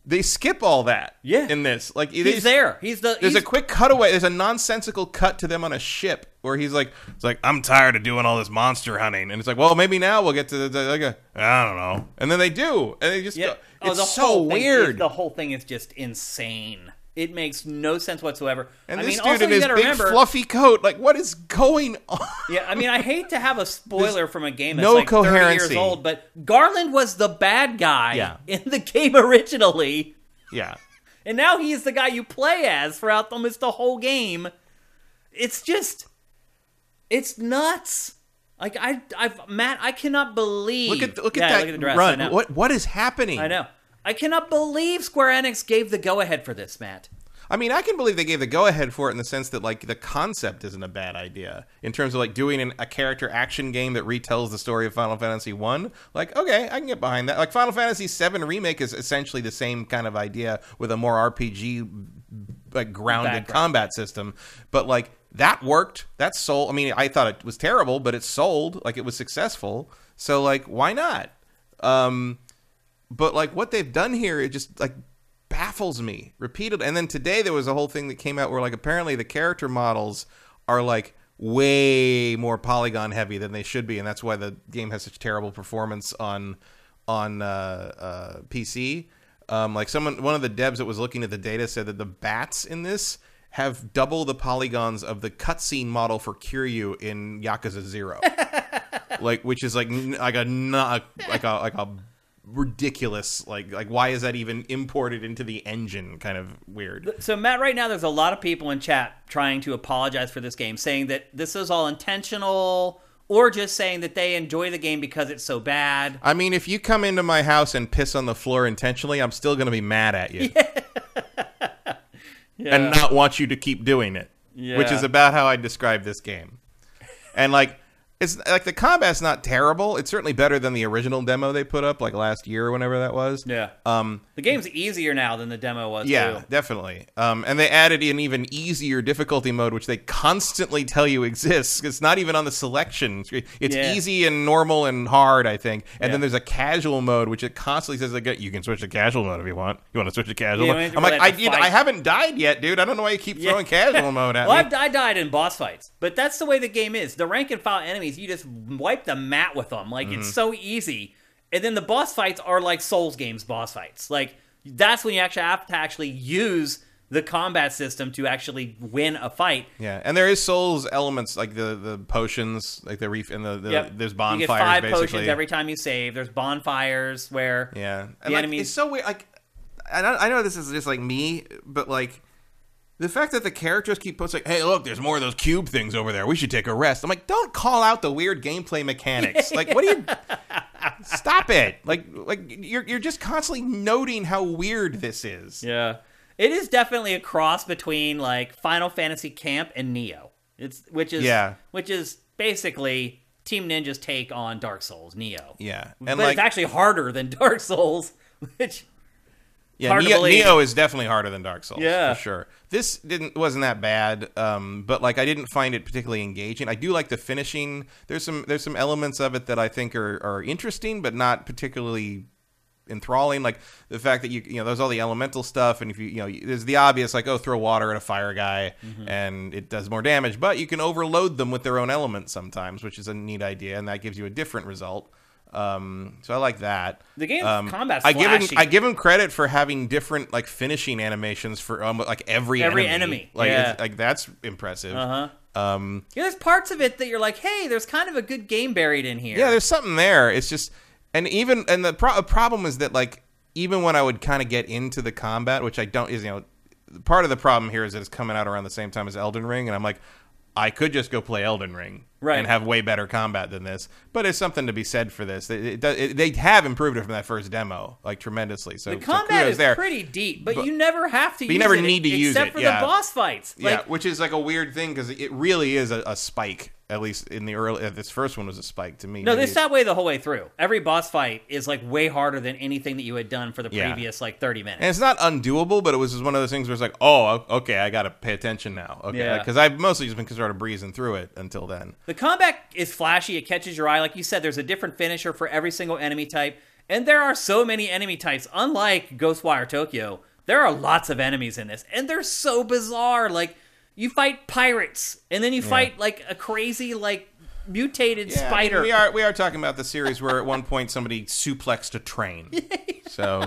They skip all that yeah. in this. Like He's just, there. He's the. There's he's, a quick cutaway. There's a nonsensical cut to them on a ship where he's like, "It's like I'm tired of doing all this monster hunting," and it's like, "Well, maybe now we'll get to the, the like a, I don't know." And then they do, and they just yeah. go, oh, it's the so whole weird. Is, the whole thing is just insane. It makes no sense whatsoever. And I this mean, dude also, in his big remember, fluffy coat, like, what is going on? Yeah, I mean, I hate to have a spoiler There's from a game that's no like coherency. thirty years old, but Garland was the bad guy yeah. in the game originally. Yeah. And now he is the guy you play as throughout almost the whole game. It's just, it's nuts. Like, I, I've, Matt, I cannot believe. Look at, look at yeah, that look at the dress. run. What, what is happening? I know. I cannot believe Square Enix gave the go-ahead for this, Matt. I mean, I can believe they gave the go-ahead for it in the sense that, like, the concept isn't a bad idea. In terms of, like, doing an, a character action game that retells the story of Final Fantasy one. Like, okay, I can get behind that. Like, Final Fantasy seven Remake is essentially the same kind of idea with a more R P G, like, grounded Background. combat system. But, like, that worked. That sold. I mean, I thought it was terrible, but it sold. Like, it was successful. So, like, why not? Um... But, like, what they've done here, it just, like, baffles me repeatedly. And then today there was a whole thing that came out where, like, apparently the character models are, like, way more polygon-heavy than they should be. And that's why the game has such terrible performance on on uh, uh, P C. Um, like, someone, one of the devs that was looking at the data said that the bats in this have double the polygons of the cutscene model for Kiryu in Yakuza zero. Like, which is, like, like a... Like a... Like a ridiculous, like like why is that even imported into the engine, kind of weird. So Matt, right now there's a lot of people in chat trying to apologize for this game, saying that this is all intentional, or just saying that they enjoy the game because it's so bad. I mean, if you come into my house and piss on the floor intentionally, I'm still going to be mad at you. Yeah. Yeah. And not want you to keep doing it, yeah. which is about how I describe this game. And like, it's like the combat's not terrible. It's certainly better than the original demo they put up like last year or whenever that was. Yeah. Um, the game's easier now than the demo was. Yeah, too. definitely. Um, and they added an even easier difficulty mode, which they constantly tell you exists. It's not even on the selection screen. It's yeah. easy and normal and hard, I think. And yeah. then there's a casual mode, which it constantly says, like, you can switch to casual mode if you want. You want to switch to casual yeah, mode? I'm like, I, you know, I haven't died yet, dude. I don't know why you keep throwing yeah. casual mode at well, me. Well, I died in boss fights, but that's the way the game is. The rank and file enemy. You just wipe the mat with them. Like, mm-hmm. it's so easy. And then the boss fights are like Souls games boss fights. Like, that's when you actually have to actually use the combat system to actually win a fight. Yeah, and there is Souls elements, like the, the potions, like the reef, and the, the yep. there's bonfires, you get five basically. Potions every time you save. There's bonfires where yeah. and the like, enemies... It's so weird. Like, I, don't, I know this is just, like, me, but, like, the fact that the characters keep posting, like, hey, look, there's more of those cube things over there. We should take a rest. I'm like, don't call out the weird gameplay mechanics. Like, what do you... Stop it. Like, like you're you're just constantly noting how weird this is. Yeah. It is definitely a cross between, like, Final Fantasy Camp and Nioh. It's which is yeah. which is basically Team Ninja's take on Dark Souls, Nioh. Yeah. And but like, it's actually harder than Dark Souls, which... Yeah, Neo, Neo is definitely harder than Dark Souls, yeah. for sure. This didn't wasn't that bad, um, but like I didn't find it particularly engaging. I do like the finishing. There's some there's some elements of it that I think are, are interesting, but not particularly enthralling. Like the fact that you you know there's all the elemental stuff, and if you you know there's the obvious like oh throw water at a fire guy mm-hmm. and it does more damage, but you can overload them with their own element sometimes, which is a neat idea, and that gives you a different result. Um, so I like that. The game's um, combat's flashy. I give him, I give him credit for having different like finishing animations for um, like every every enemy. enemy. Like yeah. it's, like that's impressive. Uh-huh. Um, yeah, there's parts of it that you're like, hey, there's kind of a good game buried in here. Yeah, there's something there. It's just, and even and the pro- problem is that like even when I would kind of get into the combat, which I don't is you know part of the problem here is that it's coming out around the same time as Elden Ring, and I'm like, I could just go play Elden Ring right. and have way better combat than this. But it's something to be said for this. It, it, it, they have improved it from that first demo, like tremendously. So the combat so is there. pretty deep, but, but you never have to use it. You never need to use it. Except for yeah. the boss fights. Like, yeah, which is like a weird thing because it really is a, a spike. At least in the early, uh, this first one was a spike to me. No, it's that way the whole way through. Every boss fight is like way harder than anything that you had done for the yeah. previous like thirty minutes. And it's not undoable, but it was just one of those things where it's like, oh, okay, I got to pay attention now. Okay, because yeah. I've mostly just been sort of breezing through it until then. The combat is flashy; it catches your eye. Like you said, there's a different finisher for every single enemy type, and there are so many enemy types. Unlike Ghostwire Tokyo, there are lots of enemies in this, and they're so bizarre. Like. You fight pirates, and then you yeah. fight, like, a crazy, like, mutated yeah, spider. I mean, we are we are talking about the series where at one point somebody suplexed a train. So,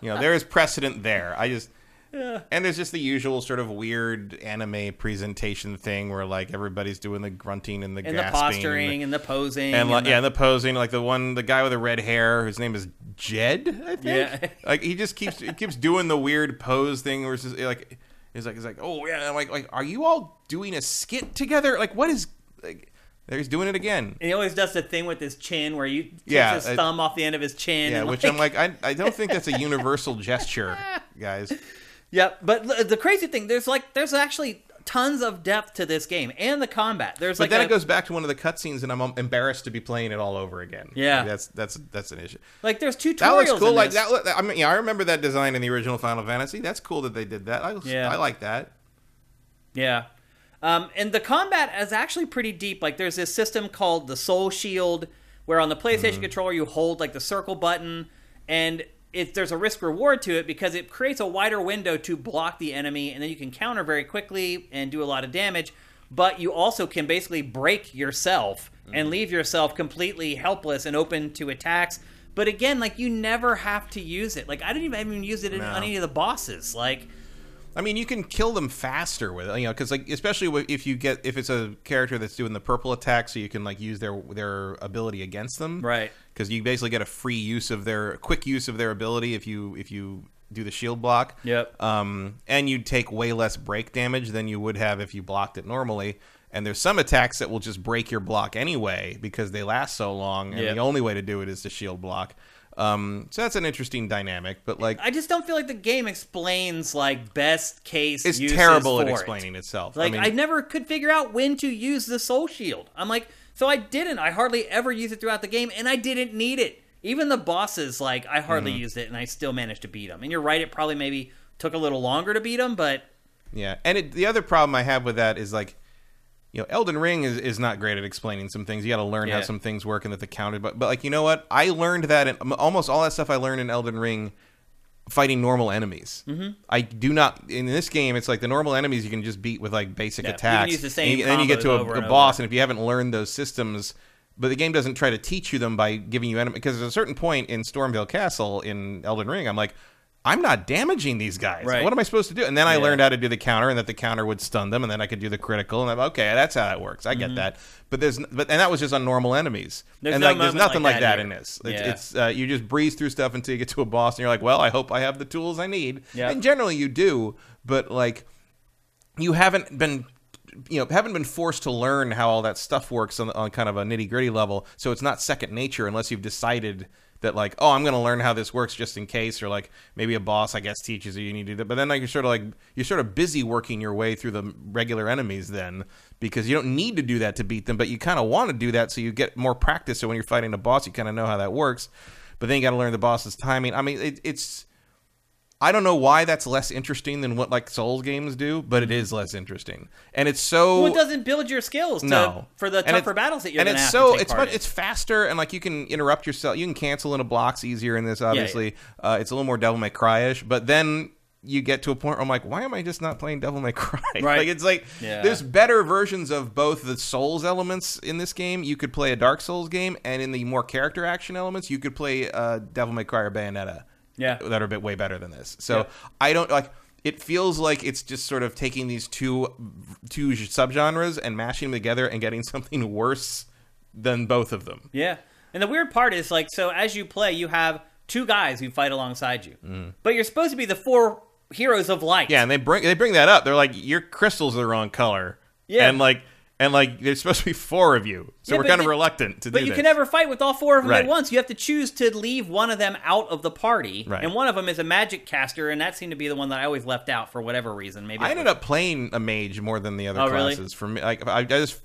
you know, there is precedent there. I just... Yeah. And there's just the usual sort of weird anime presentation thing where, like, everybody's doing the grunting and the and gasping. And the posturing and the, and the posing. And, and the, yeah, and the posing. Like, the one, the guy with the red hair, whose name is Jed, I think? Yeah. Like, he just keeps he keeps doing the weird pose thing where it's just, like... He's like, he's like, oh yeah, I'm like, like, are you all doing a skit together? Like, what is? Like, he's doing it again. And he always does the thing with his chin, where you takes yeah, his I, thumb off the end of his chin. Yeah, and which like... I'm like, I, I don't think that's a universal gesture, guys. Yeah, but the crazy thing, there's like, there's actually tons of depth to this game and the combat. There's, but like then a... it goes back to one of the cutscenes, and I'm embarrassed to be playing it all over again. Yeah, like, that's that's that's an issue. Like, there's tutorials. That looks cool. In like this. that. I mean, yeah, I remember that design in the original Final Fantasy. That's cool that they did that. I, yeah. I like that. Yeah, um, and the combat is actually pretty deep. Like, there's this system called the Soul Shield, where on the PlayStation mm-hmm. controller you hold like the circle button, and it, there's a risk-reward to it because it creates a wider window to block the enemy, and then you can counter very quickly and do a lot of damage, but you also can basically break yourself mm-hmm. and leave yourself completely helpless and open to attacks. But again, like, you never have to use it. Like, I didn't even, I even use it in, no. on any of the bosses. Like, I mean, you can kill them faster with it, you know, because, like, especially if you get, if it's a character that's doing the purple attack, so you can, like, use their their ability against them. Right. Because you basically get a free use of their quick use of their ability if you if you do the shield block. Yep. Um, and you take way less break damage than you would have if you blocked it normally. And there's some attacks that will just break your block anyway because they last so long. And yep. the only way to do it is to shield block. Um, so that's an interesting dynamic, but like, I just don't feel like the game explains like best case. It's uses terrible for at explaining it. itself. Like, I, mean, I never could figure out when to use the Soul Shield. I'm like. So I didn't. I hardly ever used it throughout the game, and I didn't need it. Even the bosses, like, I hardly mm-hmm. used it, and I still managed to beat them. And you're right, it probably maybe took a little longer to beat them, but... Yeah, and it, the other problem I have with that is, like, you know, Elden Ring is, is not great at explaining some things. You got to learn yeah. how some things work and that the counter... But, but, like, you know what? I learned that in... Almost all that stuff I learned in Elden Ring... fighting normal enemies. Mm-hmm. I do not... In this game, it's like the normal enemies you can just beat with like basic yeah, attacks. You can use the same and, you, and then you get to a, a boss, and if you haven't learned those systems... But the game doesn't try to teach you them by giving you enemy... Because at a certain point in Stormveil Castle in Elden Ring, I'm like, I'm not damaging these guys. Right. What am I supposed to do? And then I yeah. learned how to do the counter, and that the counter would stun them, and then I could do the critical, and I'm okay, that's how that works. I mm-hmm. get that. But there's... but And that was just on normal enemies. There's and no like, there's nothing like, like that, that in this. It's, yeah. it's uh, you just breeze through stuff until you get to a boss, and you're like, well, I hope I have the tools I need. Yep. And generally you do, but like, you haven't been... you know, haven't been forced to learn how all that stuff works on, on kind of a nitty-gritty level, so it's not second nature unless you've decided that, like, oh, I'm going to learn how this works just in case, or, like, maybe a boss, I guess, teaches you you need to do that. But then, like, you're sort of, like, you're sort of busy working your way through the regular enemies then, because you don't need to do that to beat them, but you kind of want to do that so you get more practice, so when you're fighting a boss, you kind of know how that works. But then you got to learn the boss's timing. I mean, it, it's... I don't know why that's less interesting than what like Souls games do, but it is less interesting, and it's so well, it doesn't build your skills to, no. for the tougher battles that you're. And gonna it's have so to take it's part much, it's faster, and like you can interrupt yourself, you can cancel into blocks easier in this. Obviously, yeah, yeah. Uh, it's a little more Devil May Cry-ish, but then you get to a point where I'm like, why am I just not playing Devil May Cry? Right. Like it's like yeah. there's better versions of both the Souls elements in this game. You could play a Dark Souls game, and in the more character action elements, you could play uh, Devil May Cry or Bayonetta. Yeah, that are a bit way better than this. So yeah. I don't like. It feels like it's just sort of taking these two two subgenres and mashing them together and getting something worse than both of them. Yeah, and the weird part is like, so as you play, you have two guys who fight alongside you, mm. but you're supposed to be the four heroes of light. Yeah, and they bring they bring that up. They're like, your crystals are the wrong color. Yeah, and like. And, like, there's supposed to be four of you, so yeah, we're kind of reluctant to do this. But you can never fight with all four of them right. at once. You have to choose to leave one of them out of the party, right. and one of them is a magic caster, and that seemed to be the one that I always left out for whatever reason. Maybe I ended was... up playing a mage more than the other oh, classes. Really? For me, like, I just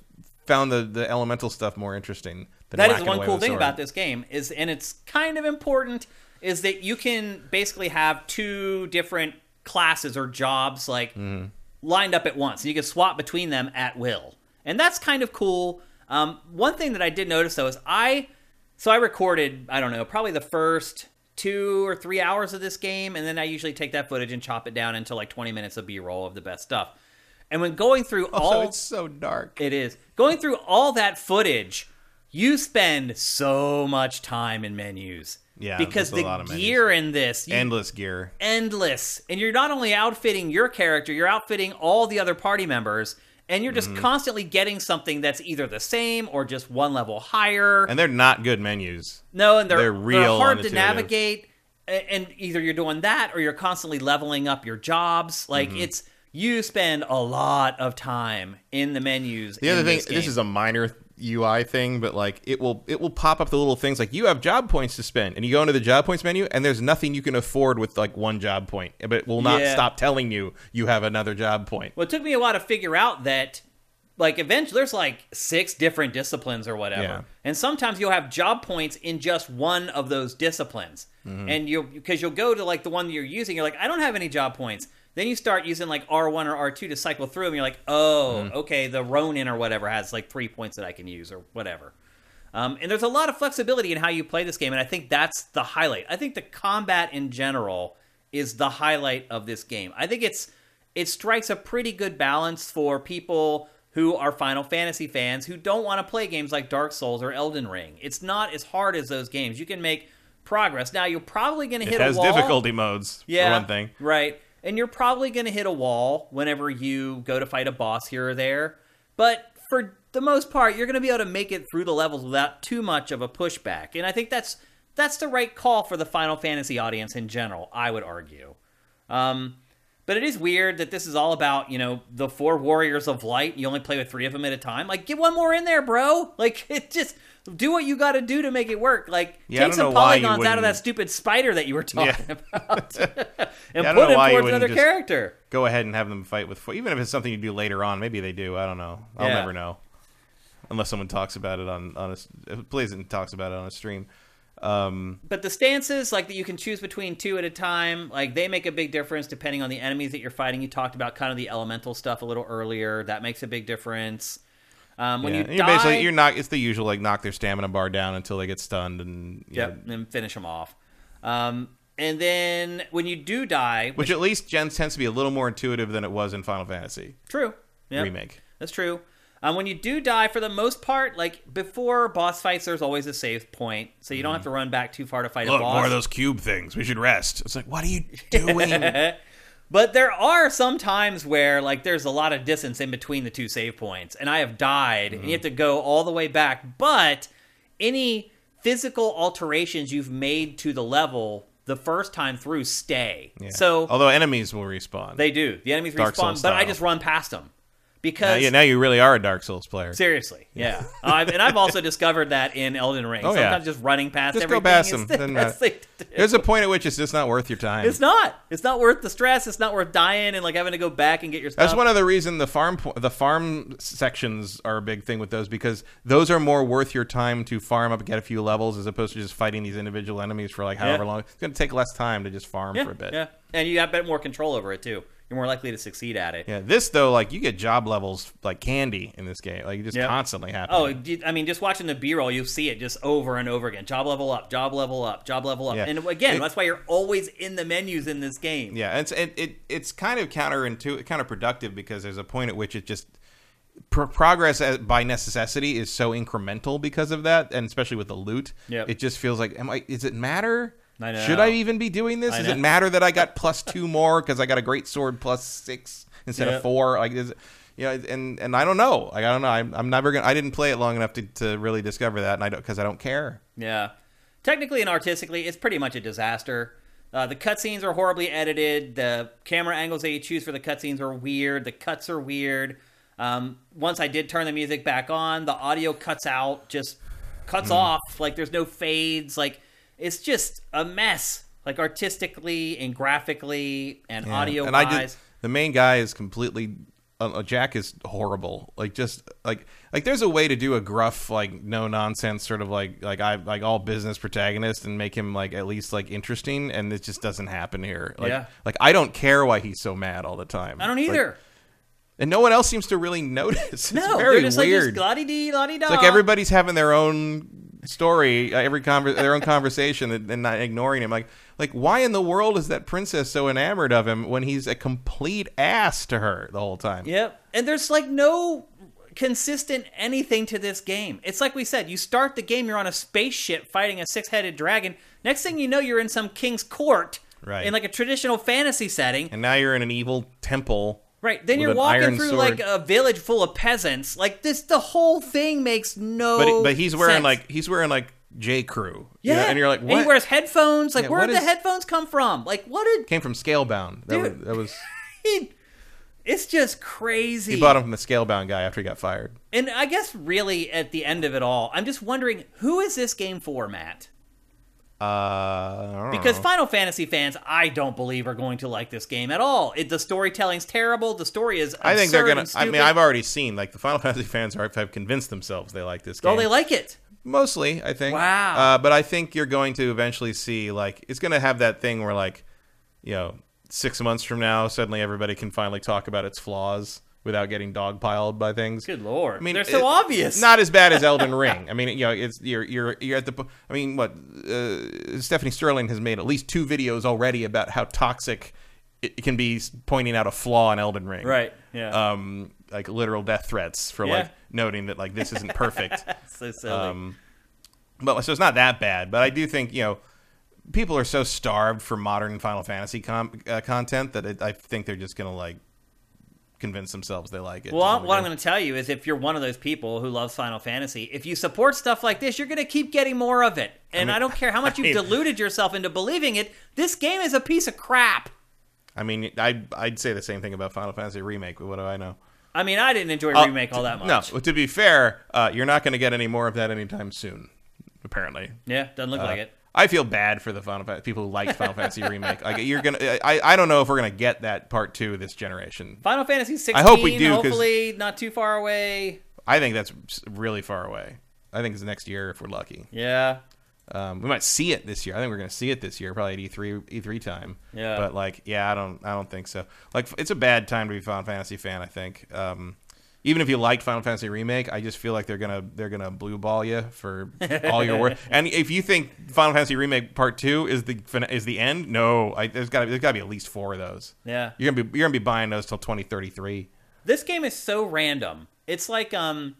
found the, the elemental stuff more interesting. Than that is one cool thing sword. About this game, is, and it's kind of important, is that you can basically have two different classes or jobs like mm. lined up at once. You can swap between them at will. And that's kind of cool. Um, one thing that I did notice, though, is I... So I recorded, I don't know, probably the first two or three hours of this game. And then I usually take that footage and chop it down into like twenty minutes of B-roll of the best stuff. And when going through all... Also, it's so dark. It is. Going through all that footage, you spend so much time in menus. Yeah, because the gear in this... You, endless gear. Endless. And you're not only outfitting your character, you're outfitting all the other party members... And you're just mm. constantly getting something that's either the same or just one level higher. And they're not good menus. No, and they're, they're, real they're hard to navigate. And either you're doing that or you're constantly leveling up your jobs. Like, mm-hmm. it's you spend a lot of time in the menus. The other thing, this, this is a minor U I thing, but, like, it will it will pop up the little things. Like, you have job points to spend. And you go into the job points menu, and there's nothing you can afford with, like, one job point. But it will not yeah. stop telling you you have another job point. Well, it took me a while to figure out that, like, eventually there's, like, six different disciplines or whatever. Yeah. And sometimes you'll have job points in just one of those disciplines. Mm-hmm. And you'll, because you'll go to, like, the one that you're using. You're like, I don't have any job points. Then you start using, like, R one or R two to cycle through them. You're like, oh, mm. okay, the Ronin or whatever has, like, three points that I can use or whatever. Um, and there's a lot of flexibility in how you play this game, and I think that's the highlight. I think the combat in general is the highlight of this game. I think it's it strikes a pretty good balance for people who are Final Fantasy fans who don't want to play games like Dark Souls or Elden Ring. It's not as hard as those games. You can make progress. Now, you're probably going to hit a wall. It has difficulty modes, yeah, for one thing. Right. And you're probably going to hit a wall whenever you go to fight a boss here or there. But for the most part, you're going to be able to make it through the levels without too much of a pushback. And I think that's that's the right call for the Final Fantasy audience in general, I would argue. Um, but it is weird that this is all about, you know, the four warriors of light. You only play with three of them at a time. Like, get one more in there, bro. Like, it just... Do what you got to do to make it work. Like, yeah, take some polygons out of that stupid spider that you were talking yeah. about, and yeah, put it towards another character. Go ahead and have them fight with four. Even if it's something you do later on, maybe they do. I don't know. I'll yeah. never know, unless someone talks about it on on a plays it and talks about it on a stream. Um, but the stances, like that, you can choose between two at a time. Like, they make a big difference depending on the enemies that you're fighting. You talked about kind of the elemental stuff a little earlier. That makes a big difference. Um, when yeah. you, you die, basically you're not. It's the usual, like, knock their stamina bar down until they get stunned and yeah, and finish them off. Um, and then when you do die, which, which at least Gen tends to be a little more intuitive than it was in Final Fantasy. True. Yep. Remake. That's true. Um, when you do die, for the most part, like before boss fights, there's always a save point, so you mm. don't have to run back too far to fight Look, a boss. Look, more of those cube things. We should rest. It's like, what are you doing? But there are some times where, like, there's a lot of distance in between the two save points. And I have died, mm. and you have to go all the way back. But any physical alterations you've made to the level the first time through stay. Yeah. So, although enemies will respawn. They do. The enemies Dark respawn, Souls but style. I just run past them. Because now you, now you really are a Dark Souls player. Seriously, yeah. yeah. uh, and I've also discovered that in Elden Ring. Oh, Sometimes yeah. just running past just everything. Just go past them. That's the, there's a point at which it's just not worth your time. It's not. It's not worth the stress. It's not worth dying and like having to go back and get your stuff. That's one other reason the farm the farm sections are a big thing with those, because those are more worth your time to farm up and get a few levels as opposed to just fighting these individual enemies for like however yeah. long. It's going to take less time to just farm yeah, for a bit. Yeah, and you have a bit more control over it too. You're more likely to succeed at it. Yeah, this, though, like, you get job levels like candy in this game. Like, it just yep. constantly happens. Oh, I mean, just watching the B-roll, you see it just over and over again. Job level up, job level up, job level up. Yeah. And, again, it, that's why you're always in the menus in this game. Yeah, it's, it, it, it's kind of counterintuitive, counterproductive, because there's a point at which it just... Pro- progress as, by necessity is so incremental because of that, and especially with the loot. Yep. It just feels like, am I? Is it matter... I know. Should I even be doing this? Does it matter that I got plus two more because I got a great sword plus six instead yep. of four? Like, is it, you know, and and I don't know. Like, I don't know. I'm, I'm never gonna. I didn't play it long enough to, to really discover that, and I don't because I don't care. Yeah, technically and artistically, it's pretty much a disaster. Uh, the cutscenes are horribly edited. The camera angles that you choose for the cutscenes are weird. The cuts are weird. Um, once I did turn the music back on, the audio cuts out. Just cuts mm. off. Like, there's no fades. Like. It's just a mess, like artistically and graphically and yeah. audio and wise. I just, the main guy is completely uh, Jack is horrible. Like just like like there's a way to do a gruff, like no nonsense sort of like like I like all business protagonist and make him like at least like interesting, and it just doesn't happen here. Like, yeah. like I don't care why he's so mad all the time. I don't either. Like, and no one else seems to really notice. It's no, very they're just weird. Like just la-di-dee, la-di-da. It's like everybody's having their own. Story uh, every conver- their own conversation and not ignoring him. Like, like why in the world is that princess so enamored of him when he's a complete ass to her the whole time? Yep, and there's like no consistent anything to this game. It's like we said, you start the game, you're on a spaceship fighting a six-headed dragon. Next thing you know, you're in some king's court, right? In like a traditional fantasy setting, and now you're in an evil temple. Right, then you're walking through sword. like a village full of peasants. Like this, the whole thing makes no. But, but he's wearing sense. like he's wearing like J. Crew. Yeah, you know? And you're like, what? And he wears headphones. Like, yeah, where did is... the headphones come from? Like, what did came from Scalebound? That Dude. was that was. It's just crazy. He bought him from the Scalebound guy after he got fired. And I guess really at the end of it all, I'm just wondering, who is this game for, Matt? Uh, I don't because know. Final Fantasy fans, I don't believe, are going to like this game at all. It, the storytelling's terrible. The story is. I think they're gonna. I mean, I've already seen like the Final Fantasy fans are, have convinced themselves they like this game. Oh, they like it mostly, I think. Wow. Uh, but I think you're going to eventually see like it's going to have that thing where like, you know, six months from now, suddenly everybody can finally talk about its flaws without getting dogpiled by things. Good lord! I mean, they're so it, obvious. Not as bad as Elden Ring. I mean, you know, it's you're you're you're at the. I mean, what uh, Stephanie Sterling has made at least two videos already about how toxic it can be, pointing out a flaw in Elden Ring. Right. Yeah. Um, like literal death threats for yeah. like noting that like this isn't perfect. So silly. Um, but so it's not that bad. But I do think you know. People are so starved for modern Final Fantasy com- uh, content that it, I think they're just gonna like. Convince themselves they like it. Well, what I'm going to tell you is if you're one of those people who loves Final Fantasy, if you support stuff like this, you're going to keep getting more of it. And I, mean, I don't care how much you've deluded yourself into believing it, this game is a piece of crap. I mean, I, I'd say the same thing about Final Fantasy Remake, but what do I know? I mean, I didn't enjoy uh, Remake all that much. No, to be fair, uh, you're not going to get any more of that anytime soon, apparently. Yeah, doesn't look uh, like it. I feel bad for the Final Fantasy people who liked Final Fantasy Remake. Like you're gonna, I, I don't know if we're gonna get that part two this generation. Final Fantasy sixteen. I hope we do. Hopefully, not too far away. I think that's really far away. I think it's next year if we're lucky. Yeah. Um, we might see it this year. I think we're gonna see it this year, probably at E three time. Yeah. But like, yeah, I don't, I don't think so. Like, it's a bad time to be a Final Fantasy fan. I think. Um, Even if you liked Final Fantasy Remake, I just feel like they're gonna they're gonna blue ball you for all your work. And if you think Final Fantasy Remake Part Two is the is the end, no, I, there's got there's got to be at least four of those. Yeah, you're gonna be you're gonna be buying those till twenty thirty-three. This game is so random. It's like um,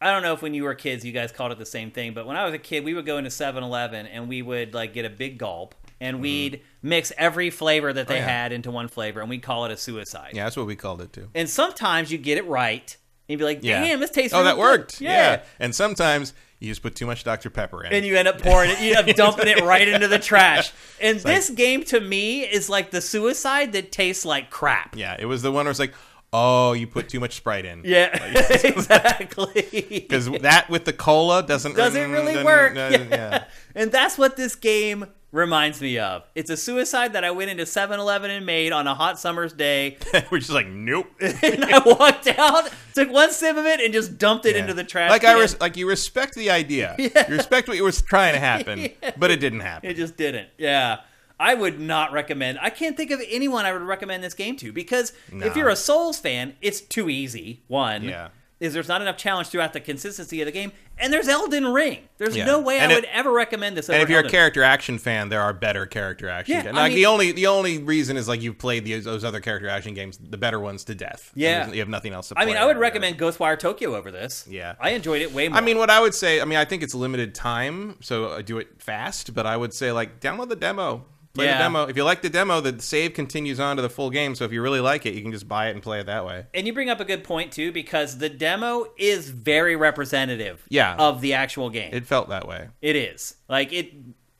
I don't know if when you were kids you guys called it the same thing, but when I was a kid, we would go into seven eleven and we would like get a big gulp. And we'd mm. mix every flavor that they oh, yeah. had into one flavor, and we'd call it a suicide. Yeah, that's what we called it, too. And sometimes you get it right, and you'd be like, damn, yeah. this tastes really good. Oh, that worked. Yeah. yeah. And sometimes you just put too much Doctor Pepper in. And you end up pouring it. You end up dumping it right into the trash. And it's this like, game, to me, is like the suicide that tastes like crap. Yeah, it was the one where it's like, oh, you put too much Sprite in. Yeah, like, exactly. Because that with the cola doesn't, doesn't really doesn't, work. Doesn't, yeah. Yeah. And that's what this game reminds me of. It's a suicide that I went into seven eleven and made on a hot summer's day. We're just like, nope. And I walked out, took one sip of it, and just dumped it yeah. into the trash like can. I res- like, you respect the idea. Yeah. You respect what you was trying to happen, yeah. but it didn't happen. It just didn't. Yeah. I would not recommend. I can't think of anyone I would recommend this game to, because no. if you're a Souls fan, it's too easy. One. Yeah. Is there's not enough challenge throughout the consistency of the game, and there's Elden Ring. There's yeah. no way and I it, would ever recommend this. Over and if you're Elden a character Ring. Action fan, there are better character action yeah, games. Like, mean, the only the only reason is like you've played those, those other character action games, the better ones, to death. Yeah, you have nothing else to play. I mean, I would over. recommend Ghostwire Tokyo over this. Yeah, I enjoyed it way more. I mean, what I would say, I mean, I think it's limited time, so I do it fast. But I would say, like, download the demo. Play yeah. the demo. If you like the demo, the save continues on to the full game. So if you really like it, you can just buy it and play it that way. And you bring up a good point, too, because the demo is very representative yeah. of the actual game. It felt that way. It is. Like, it...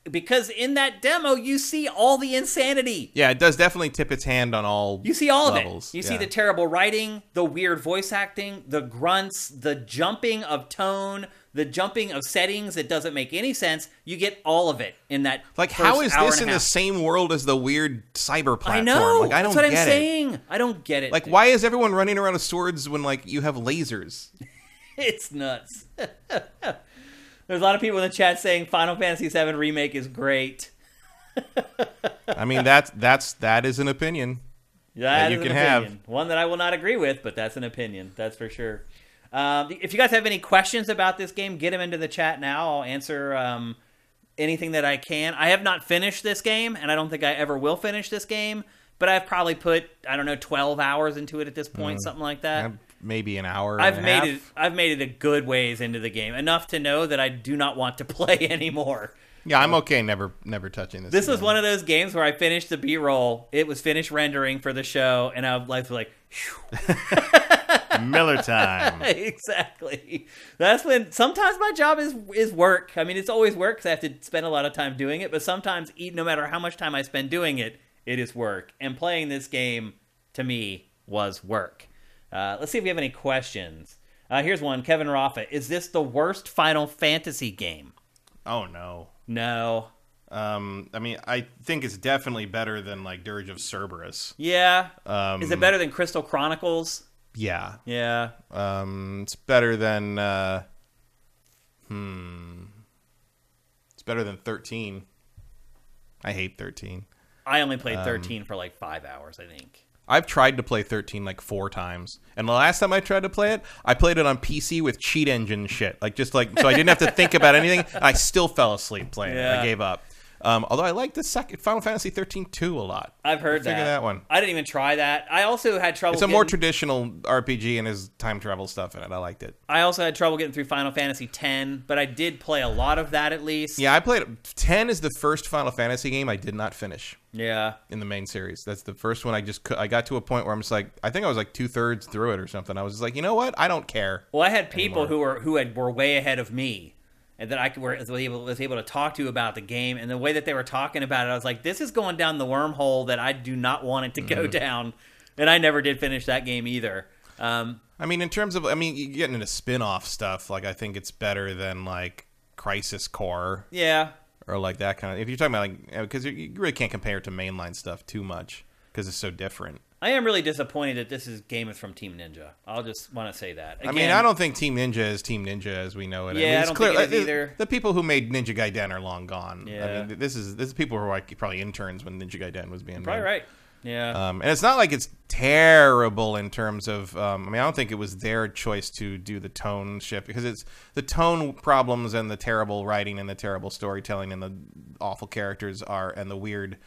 Because in that demo, you see all the insanity. Yeah, it does definitely tip its hand on all You see all levels. of it. You yeah. see the terrible writing, the weird voice acting, the grunts, the jumping of tone, the jumping of settings that doesn't make any sense. You get all of it in that Like, first how is hour this in half. the same world as the weird cyber platform? I know. Like, I don't That's what get I'm it. saying. I don't get it. Like, dude. Why is everyone running around with swords when, like, you have lasers? It's nuts. There's a lot of people in the chat saying Final Fantasy seven Remake is great. I mean, that's, that's, that is an opinion that, that you can have. One that I will not agree with, but that's an opinion. That's for sure. Um, if you guys have any questions about this game, get them into the chat now. I'll answer um, anything that I can. I have not finished this game, and I don't think I ever will finish this game. But I've probably put, I don't know, twelve hours into it at this point, mm. something like that. I'm- Maybe an hour. I've and a made half. it. I've made it a good ways into the game, enough to know that I do not want to play anymore. Yeah, I'm okay. Never, never touching this. This game. was one of those games where I finished the B-roll. It was finished rendering for the show, and I was like, Miller time. Exactly. That's when. Sometimes my job is is work. I mean, it's always work because I have to spend a lot of time doing it. But sometimes, no matter how much time I spend doing it, it is work. And playing this game to me was work. Uh, let's see if we have any questions. Uh, here's one. Kevin Raffa. Is this the worst Final Fantasy game? Oh, no. No. Um, I mean, I think it's definitely better than, like, Dirge of Cerberus. Yeah. Um, Is it better than Crystal Chronicles? Yeah. Yeah. Um, it's better than... Uh, hmm. It's better than thirteen. I hate thirteen. I only played thirteen um, for, like, five hours, I think. I've tried to play thirteen like four times. And the last time I tried to play it, I played it on P C with cheat engine shit. Like, just like, so I didn't have to think about anything. I still fell asleep playing yeah. it. I gave up. Um, although I like the second Final Fantasy thirteen two a lot. I've heard that. that one. I didn't even try that. I also had trouble. It's a getting... more traditional R P G and has time travel stuff in it. I liked it. I also had trouble getting through Final Fantasy ten, but I did play a lot of that at least. Yeah, I played ten is the first Final Fantasy game I did not finish. Yeah, in the main series, that's the first one. I just I got to a point where I'm just like, I think I was like two thirds through it or something. I was just like, you know what? I don't care. Well, I had people anymore. who were who had were way ahead of me. And that I could, was, able, was able to talk to about the game. And the way that they were talking about it, I was like, this is going down the wormhole that I do not want it to mm-hmm. go down. And I never did finish that game either. Um, I mean, in terms of, I mean, you're getting into spin-off stuff. Like, I think it's better than, like, Crisis Core. Yeah. Or, like, that kind of, if you're talking about, like, because you really can't compare it to mainline stuff too much. Because it's so different. I am really disappointed that this is game is from Team Ninja. I'll just want to say that. Again, I mean, I don't think Team Ninja is Team Ninja as we know it. Yeah, I, mean, it's I don't clear, think it is either. The people who made Ninja Gaiden are long gone. Yeah. I mean, this is this is people who were like probably interns when Ninja Gaiden was being You're probably made. right. Yeah. Um, and it's not like it's terrible in terms of. Um, I mean, I don't think it was their choice to do the tone shift because it's the tone problems and the terrible writing and the terrible storytelling and the awful characters are and the weird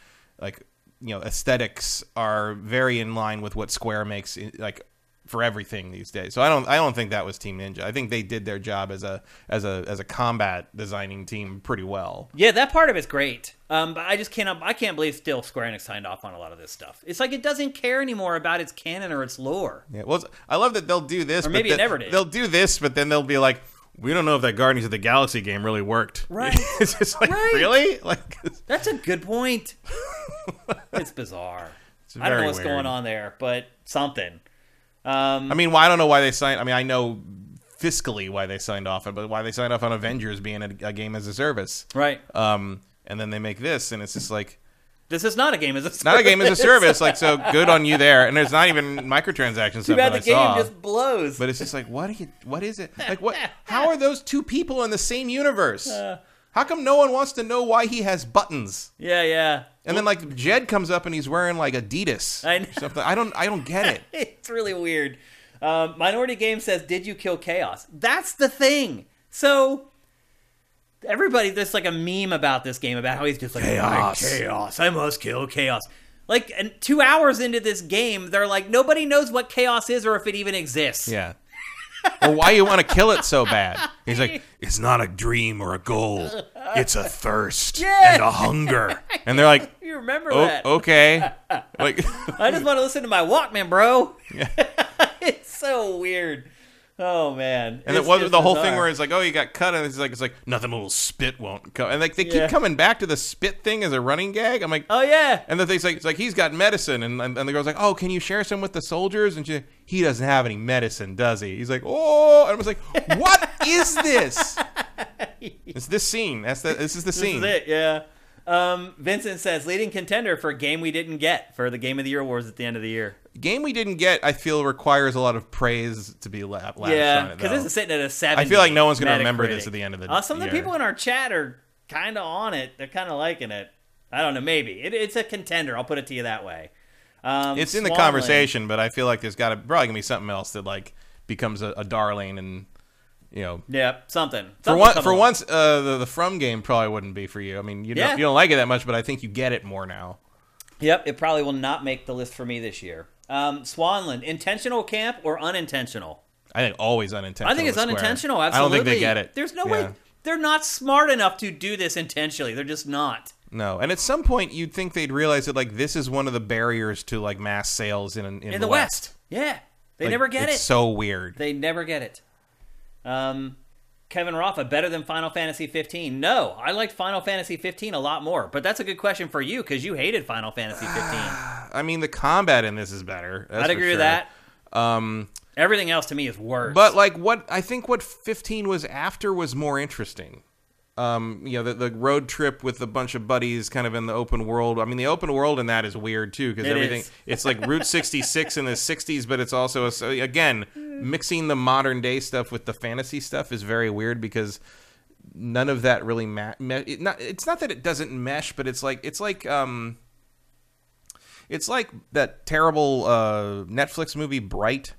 like. You know, aesthetics are very in line with what Square makes, like, for everything these days. So I don't, I don't think that was Team Ninja. I think they did their job as a, as a, as a combat designing team pretty well. Yeah, that part of it's great. Um, but I just can't, I can't believe still Square Enix signed off on a lot of this stuff. It's like it doesn't care anymore about its canon or its lore. Yeah, well, I love that they'll do this, or maybe but it the, never did. They'll do this, but then they'll be like, we don't know if that Guardians of the Galaxy game really worked. Right. It's just like, right. really? Like, that's a good point. It's bizarre. It's I don't know what's weird. going on there, but something. Um, I mean, well, I don't know why they signed. I mean, I know fiscally why they signed off, but why they signed off on Avengers being a, a game as a service, right? Um, and then they make this, and it's just like, this is not a game as a service. Not a game as a service. Like, so good on you there. And there's not even microtransactions. Too bad the I game saw. Just blows. But it's just like, what? Are you, what is it? Like, what? How are those two people in the same universe? Uh, How come no one wants to know why he has buttons? Yeah, yeah. And then like Jed comes up and he's wearing like Adidas I know. or something. I don't. I don't get it. It's really weird. Um, Minority Game says, "Did you kill Chaos?" That's the thing. So. Everybody, there's like a meme about this game about how he's just like, chaos, oh, chaos, I must kill chaos. Like, and two hours into this game, they're like, nobody knows what chaos is or if it even exists. Yeah. Or why you want to kill it so bad. He's like, it's not a dream or a goal. It's a thirst yeah. and a hunger. And they're like, you remember oh, that. Okay. Like, I just want to listen to my Walkman, bro. Yeah. It's so weird. Oh man! And it's it was the whole bizarre. thing where it's like, oh, you got cut, and it's like, it's like nothing. Little spit won't come, and like they keep yeah. coming back to the spit thing as a running gag. I'm like, oh yeah. And the thing's like, it's like he's got medicine, and and the girl's like, oh, can you share some with the soldiers? And she, he doesn't have any medicine, does he? He's like, oh, and I was like, what is this? It's this scene. That's the. This is the scene. This is it. Yeah. Um, Vincent says, leading contender for a game we didn't get for the Game of the Year awards at the end of the year. Game we didn't get, I feel, requires a lot of praise to be lavished yeah, on it. Yeah, because this is sitting at a seven. I feel like no one's going to remember this at the end of the uh, some year. Some of the people in our chat are kind of on it. They're kind of liking it. I don't know. Maybe it, it's a contender. I'll put it to you that way. Um, it's in Swanland. The conversation, but I feel like there's got to probably gonna be something else that like becomes a, a darling and you know. Yeah, something. something for one, for along. once, uh, the, the From game probably wouldn't be for you. I mean, you yeah. don't, you don't like it that much, but I think you get it more now. Yep, it probably will not make the list for me this year. Um, Swanland, intentional camp or unintentional? I think always unintentional. I think it's unintentional, absolutely. I don't think they get it. There's no yeah. way. They're not smart enough to do this intentionally. They're just not. No, and at some point you'd think they'd realize that like this is one of the barriers to like mass sales in in, in the, the West. West. Yeah, they like, never get it's it. It's so weird. They never get it. Um, Kevin Rafa, better than Final Fantasy fifteen? No, I liked Final Fantasy fifteen a lot more, but that's a good question for you because you hated Final Fantasy fifteen. I mean, the combat in this is better. I'd agree sure. with that. Um, Everything else to me is worse. But like, what I think what fifteen was after was more interesting. Um, you know, the, the road trip with a bunch of buddies, kind of in the open world. I mean, the open world in that is weird too because everything is. It's like Route sixty-six in the sixties, but it's also a, again mixing the modern day stuff with the fantasy stuff is very weird because none of that really ma- me- it not, it's not that it doesn't mesh, but it's like it's like um, it's like that terrible uh, Netflix movie Bright.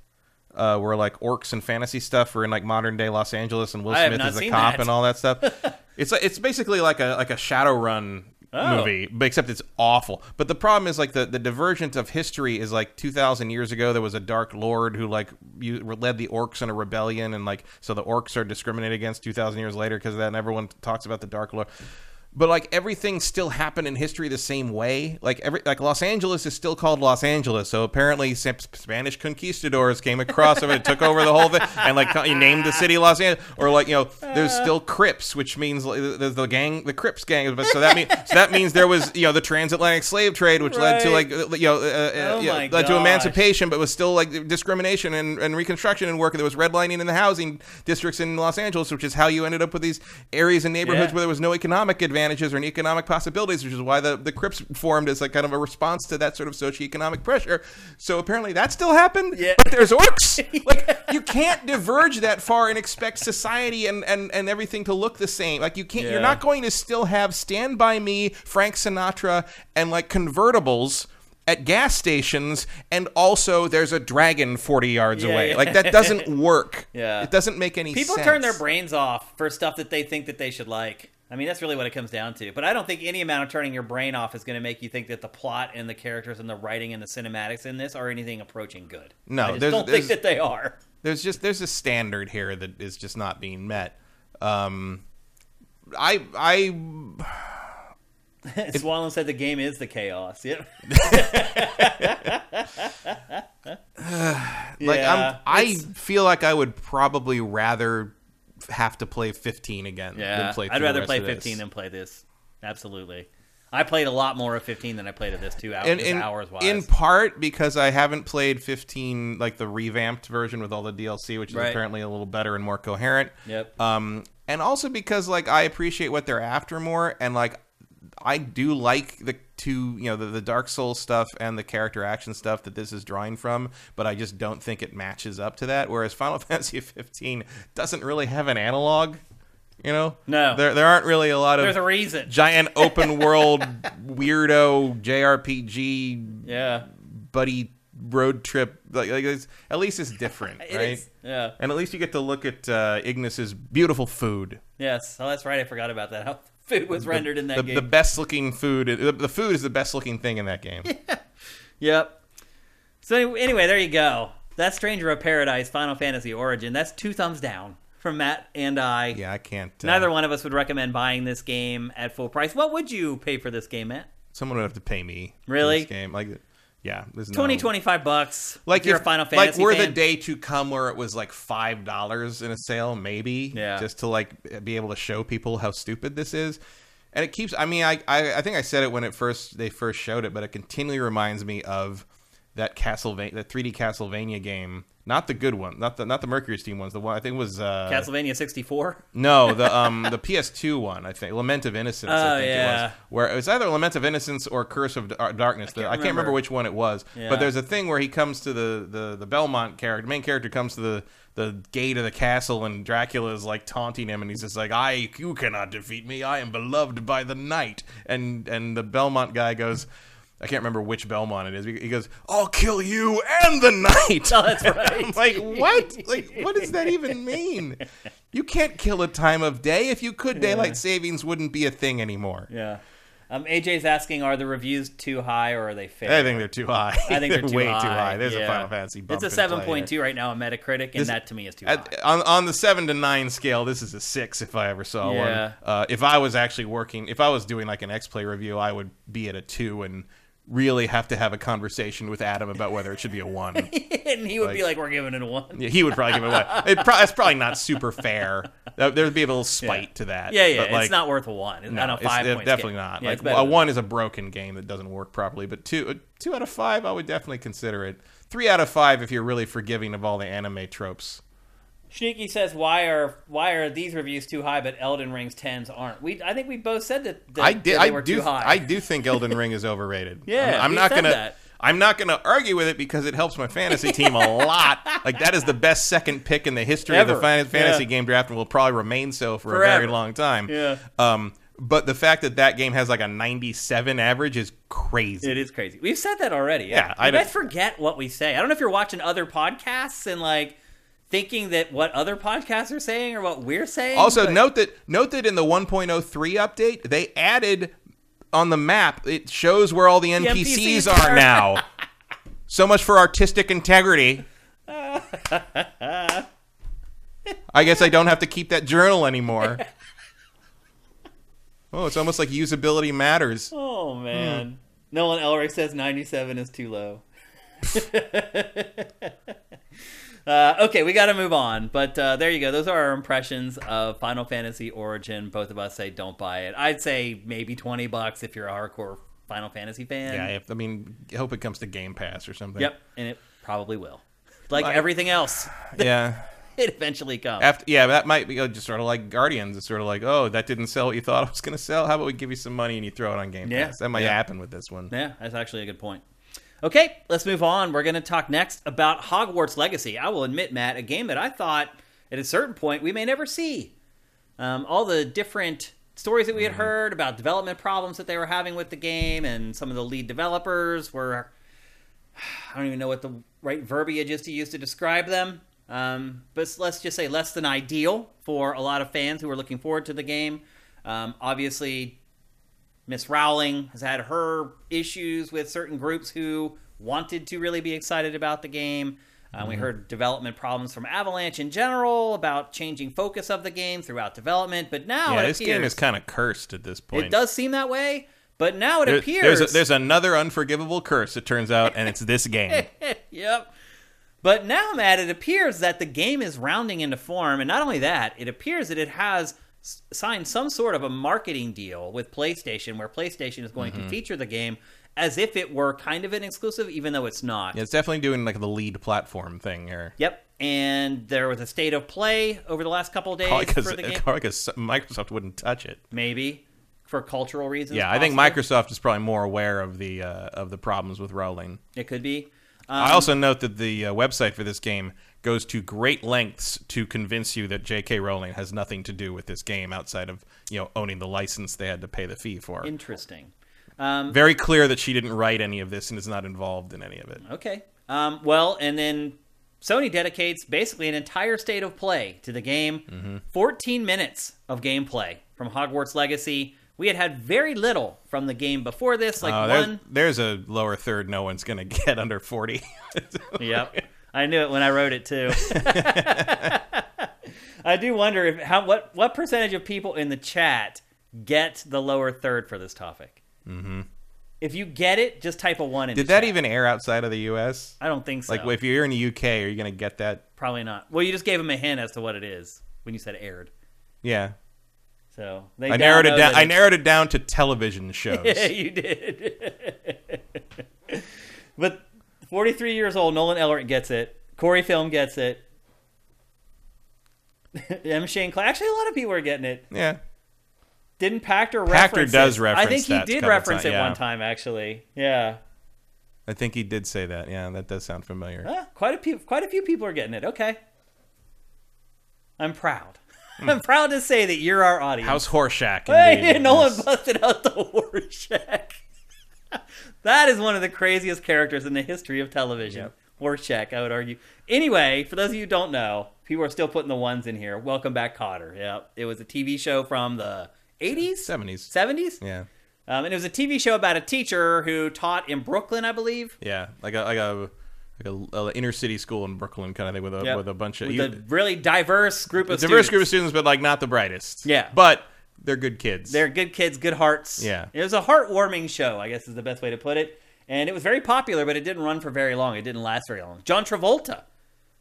Uh, where like orcs and fantasy stuff were in like modern day Los Angeles, and Will Smith is a cop that. and all that stuff. It's it's basically like a like a Shadowrun oh. movie, but except it's awful. But the problem is like the, the divergence of history is like two thousand years ago there was a dark lord who like you, led the orcs in a rebellion, and like so the orcs are discriminated against two thousand years later because of that, and everyone talks about the dark lord. But like everything still happened in history the same way. Like every like Los Angeles is still called Los Angeles. So apparently Spanish conquistadors came across of it, took over the whole thing, and like you named the city Los Angeles. Or like you know, there's still Crips, which means there's the gang, the Crips gang. But so that means so that means there was you know the transatlantic slave trade, which right. led to like you know, uh, oh you know led gosh. to emancipation, but was still like discrimination and, and reconstruction and work. There was redlining in the housing districts in Los Angeles, which is how you ended up with these areas and neighborhoods yeah. where there was no economic advantage. Or an economic possibilities, which is why the, the Crips formed as like kind of a response to that sort of socioeconomic pressure. So apparently that still happened, yeah. but there's orcs. Like yeah. you can't diverge that far and expect society and, and, and everything to look the same. Like you can't, yeah. you're not going to still have Stand By Me, Frank Sinatra, and like convertibles at gas stations, and also there's a dragon forty yards yeah, away. Yeah. Like that doesn't work. Yeah, it doesn't make any People sense. People turn their brains off for stuff that they think that they should like. I mean, that's really what it comes down to. But I don't think any amount of turning your brain off is going to make you think that the plot and the characters and the writing and the cinematics in this are anything approaching good. No, I just there's, don't there's, think that they are. There's just there's a standard here that is just not being met. Um, I I Swallow said the game is the chaos. Yep. like yeah, I'm, I feel like I would probably rather. Have to play fifteen again. Yeah, than play I'd rather play fifteen than play this. Absolutely. I played a lot more of fifteen than I played of this two hours. And, and hours wise, in part because I haven't played fifteen like the revamped version with all the D L C, which is right. apparently a little better and more coherent. Yep. Um, and also because like I appreciate what they're after more, and like I do like the two, you know, the, the Dark Souls stuff and the character action stuff that this is drawing from, but I just don't think it matches up to that. Whereas Final Fantasy fifteen doesn't really have an analog. You know, no, there there aren't really a lot of. There's a reason. Giant open world weirdo J R P G. Yeah, buddy road trip. Like, like it's, at least it's different, it right? Is. Yeah, and at least you get to look at uh, Ignis's beautiful food. Yes, oh, that's right. I forgot about that. How food was the, rendered in that the, game. The best looking food. The, the food is the best looking thing in that game. Yeah. Yep. So anyway, there you go. That's Stranger of Paradise, Final Fantasy Origin. That's two thumbs down. From Matt and I. Yeah, I can't. Uh, Neither one of us would recommend buying this game at full price. What would you pay for this game, Matt? Someone would have to pay me. Really? For this game, like, yeah, twenty, no, twenty-five bucks. Like if you're if, a Final Fantasy, like, were fan. The day to come where it was like five dollars in a sale, maybe. Yeah. Just to like be able to show people how stupid this is, and it keeps. I mean, I, I, I think I said it when it first they first showed it, but it continually reminds me of that Castlevania, that three D Castlevania game. Not the good one, not the not the Mercury Steam ones. The one I think was uh, Castlevania sixty-four. No, the um the P S two one. I think Lament of Innocence. Oh I think yeah, it was, where it was either Lament of Innocence or Curse of Darkness. I can't, the, I can't remember which one it was. Yeah. But there's a thing where he comes to the the, the Belmont character, main character comes to the. the gate of the castle, and Dracula is like taunting him, and he's just like, I you cannot defeat me. I am beloved by the knight. And and the Belmont guy goes. I can't remember which Belmont it is. He goes, I'll kill you and the knight. Oh, that's right. I'm like, what? Like, what does that even mean? You can't kill a time of day. If you could, daylight yeah. savings wouldn't be a thing anymore. Yeah. Um, A J's asking, are the reviews too high or are they fair? I think they're too high. I think they're too way high. too high. There's yeah. a Final Fantasy bump. It's a seven point two right now on Metacritic, and this, that to me is too at, high. On, on the seven to nine scale, this is a six if I ever saw yeah. one. Uh, if I was actually working, if I was doing like an X-Play review, I would be at a two and really have to have a conversation with Adam about whether it should be a one. And he would like, be like, we're giving it a one. Yeah, he would probably give it a one. It pro- it's probably not super fair. There would be a little spite yeah. to that. Yeah, yeah. But like, it's not worth a one. It's no, not a five it's, point Definitely game. Not. Yeah, like, a one is a broken game that doesn't work properly. But two, uh, two out of five, I would definitely consider it. Three out of five if you're really forgiving of all the anime tropes. Sneaky says, "Why are why are these reviews too high, but Elden Ring's tens aren't?" We I think we both said that, that, I did, that they I were do, too high. I do think Elden Ring is overrated. Yeah, I'm, I'm not gonna that. I'm not gonna argue with it because it helps my fantasy team a lot. Like that is the best second pick in the history Ever. of the fantasy yeah. game draft, and will probably remain so for Forever. a very long time. Yeah. Um, but the fact that that game has like a ninety-seven average is crazy. It is crazy. We've said that already. Yeah, yeah I guys forget what we say. I don't know if you're watching other podcasts and like. Thinking that what other podcasts are saying or what we're saying. Also, but... note that note that in the one point oh three update, they added on the map, it shows where all the, the N P Cs, N P Cs are now. So much for artistic integrity. I guess I don't have to keep that journal anymore. Oh, it's almost like usability matters. Oh, man. Hmm. Nolan Elric says ninety-seven is too low. Uh, okay, we got to move on, but uh, there you go. Those are our impressions of Final Fantasy Origin. Both of us say don't buy it. I'd say maybe twenty bucks if you're a hardcore Final Fantasy fan. Yeah, if, I mean, I hope it comes to Game Pass or something. Yep, and it probably will. Like, like everything else. Yeah. It eventually comes. After, yeah, that might be just sort of like Guardians. It's sort of like, oh, that didn't sell what you thought it was going to sell. How about we give you some money and you throw it on Game yeah. Pass? That might yeah. happen with this one. Yeah, that's actually a good point. Okay, let's move on. We're going to talk next about Hogwarts Legacy. I will admit, Matt, a game that I thought at a certain point we may never see. Um, all the different stories that we had heard about development problems that they were having with the game, and some of the lead developers were... I don't even know what the right verbiage is to use to describe them. Um, but let's just say less than ideal for a lot of fans who were looking forward to the game. Um, obviously... Miss Rowling has had her issues with certain groups who wanted to really be excited about the game. Uh, mm-hmm. We heard development problems from Avalanche in general about changing focus of the game throughout development. But now yeah, it this appears, game is kind of cursed at this point. It does seem that way, but now it there, appears... There's, a, there's another unforgivable curse, it turns out, and it's this game. Yep. But now, Matt, it appears that the game is rounding into form, and not only that, it appears that it has... sign some sort of a marketing deal with PlayStation, where PlayStation is going mm-hmm. to feature the game as if it were kind of an exclusive, even though it's not. Yeah, it's definitely doing like the lead platform thing here. Yep. And there was a state of play over the last couple of days probably for the game. Probably because Microsoft wouldn't touch it. Maybe. For cultural reasons. Yeah, possibly. I think Microsoft is probably more aware of the uh, of the problems with rolling. It could be. Um, I also note that the uh, website for this game goes to great lengths to convince you that J K Rowling has nothing to do with this game outside of, you know, owning the license they had to pay the fee for. Interesting. Um, Very clear that she didn't write any of this and is not involved in any of it. Okay. Um, well, and then Sony dedicates basically an entire state of play to the game. Mm-hmm. fourteen minutes of gameplay from Hogwarts Legacy. We had had very little from the game before this. Like uh, there's, one, there's a lower third no one's going to get under forty. Yep, I knew it when I wrote it too. I do wonder if how what what percentage of people in the chat get the lower third for this topic. Mm-hmm. If you get it, just type a one in. Did that chat. even air outside of the U S? I don't think so. Like if you're in the U K, are you going to get that? Probably not. Well, you just gave them a hint as to what it is when you said aired. Yeah. So they I narrowed it down. I narrowed it down to television shows. Yeah, you did. But forty-three years old, Nolan Elric gets it. Corey Film gets it. M. Shane Clay. Actually, a lot of people are getting it. Yeah. Didn't Pachter reference Pachter does it? reference. I think he did reference time, it yeah. one time. Actually, yeah. I think he did say that. Yeah, that does sound familiar. Huh? Quite a few. Quite a few people are getting it. Okay. I'm proud. I'm proud to say that you're our audience. How's Horseshack? Hey, Nolan yes. busted out the Horseshack. That is one of the craziest characters in the history of television. Yep. Horseshack, I would argue. Anyway, for those of you who don't know, people are still putting the ones in here. Welcome back, Cotter. Yep. It was a T V show from the eighties? seventies. seventies? Yeah. Um, and it was a T V show about a teacher who taught in Brooklyn, I believe. Yeah, like a... Like a Like a, a inner city school in Brooklyn, kind of thing, with a yep. with a bunch of with a really diverse group of diverse students. group of students, but like not the brightest. Yeah, but they're good kids. They're good kids, good hearts. Yeah, it was a heartwarming show, I guess is the best way to put it, and it was very popular, but it didn't run for very long. It didn't last very long. John Travolta.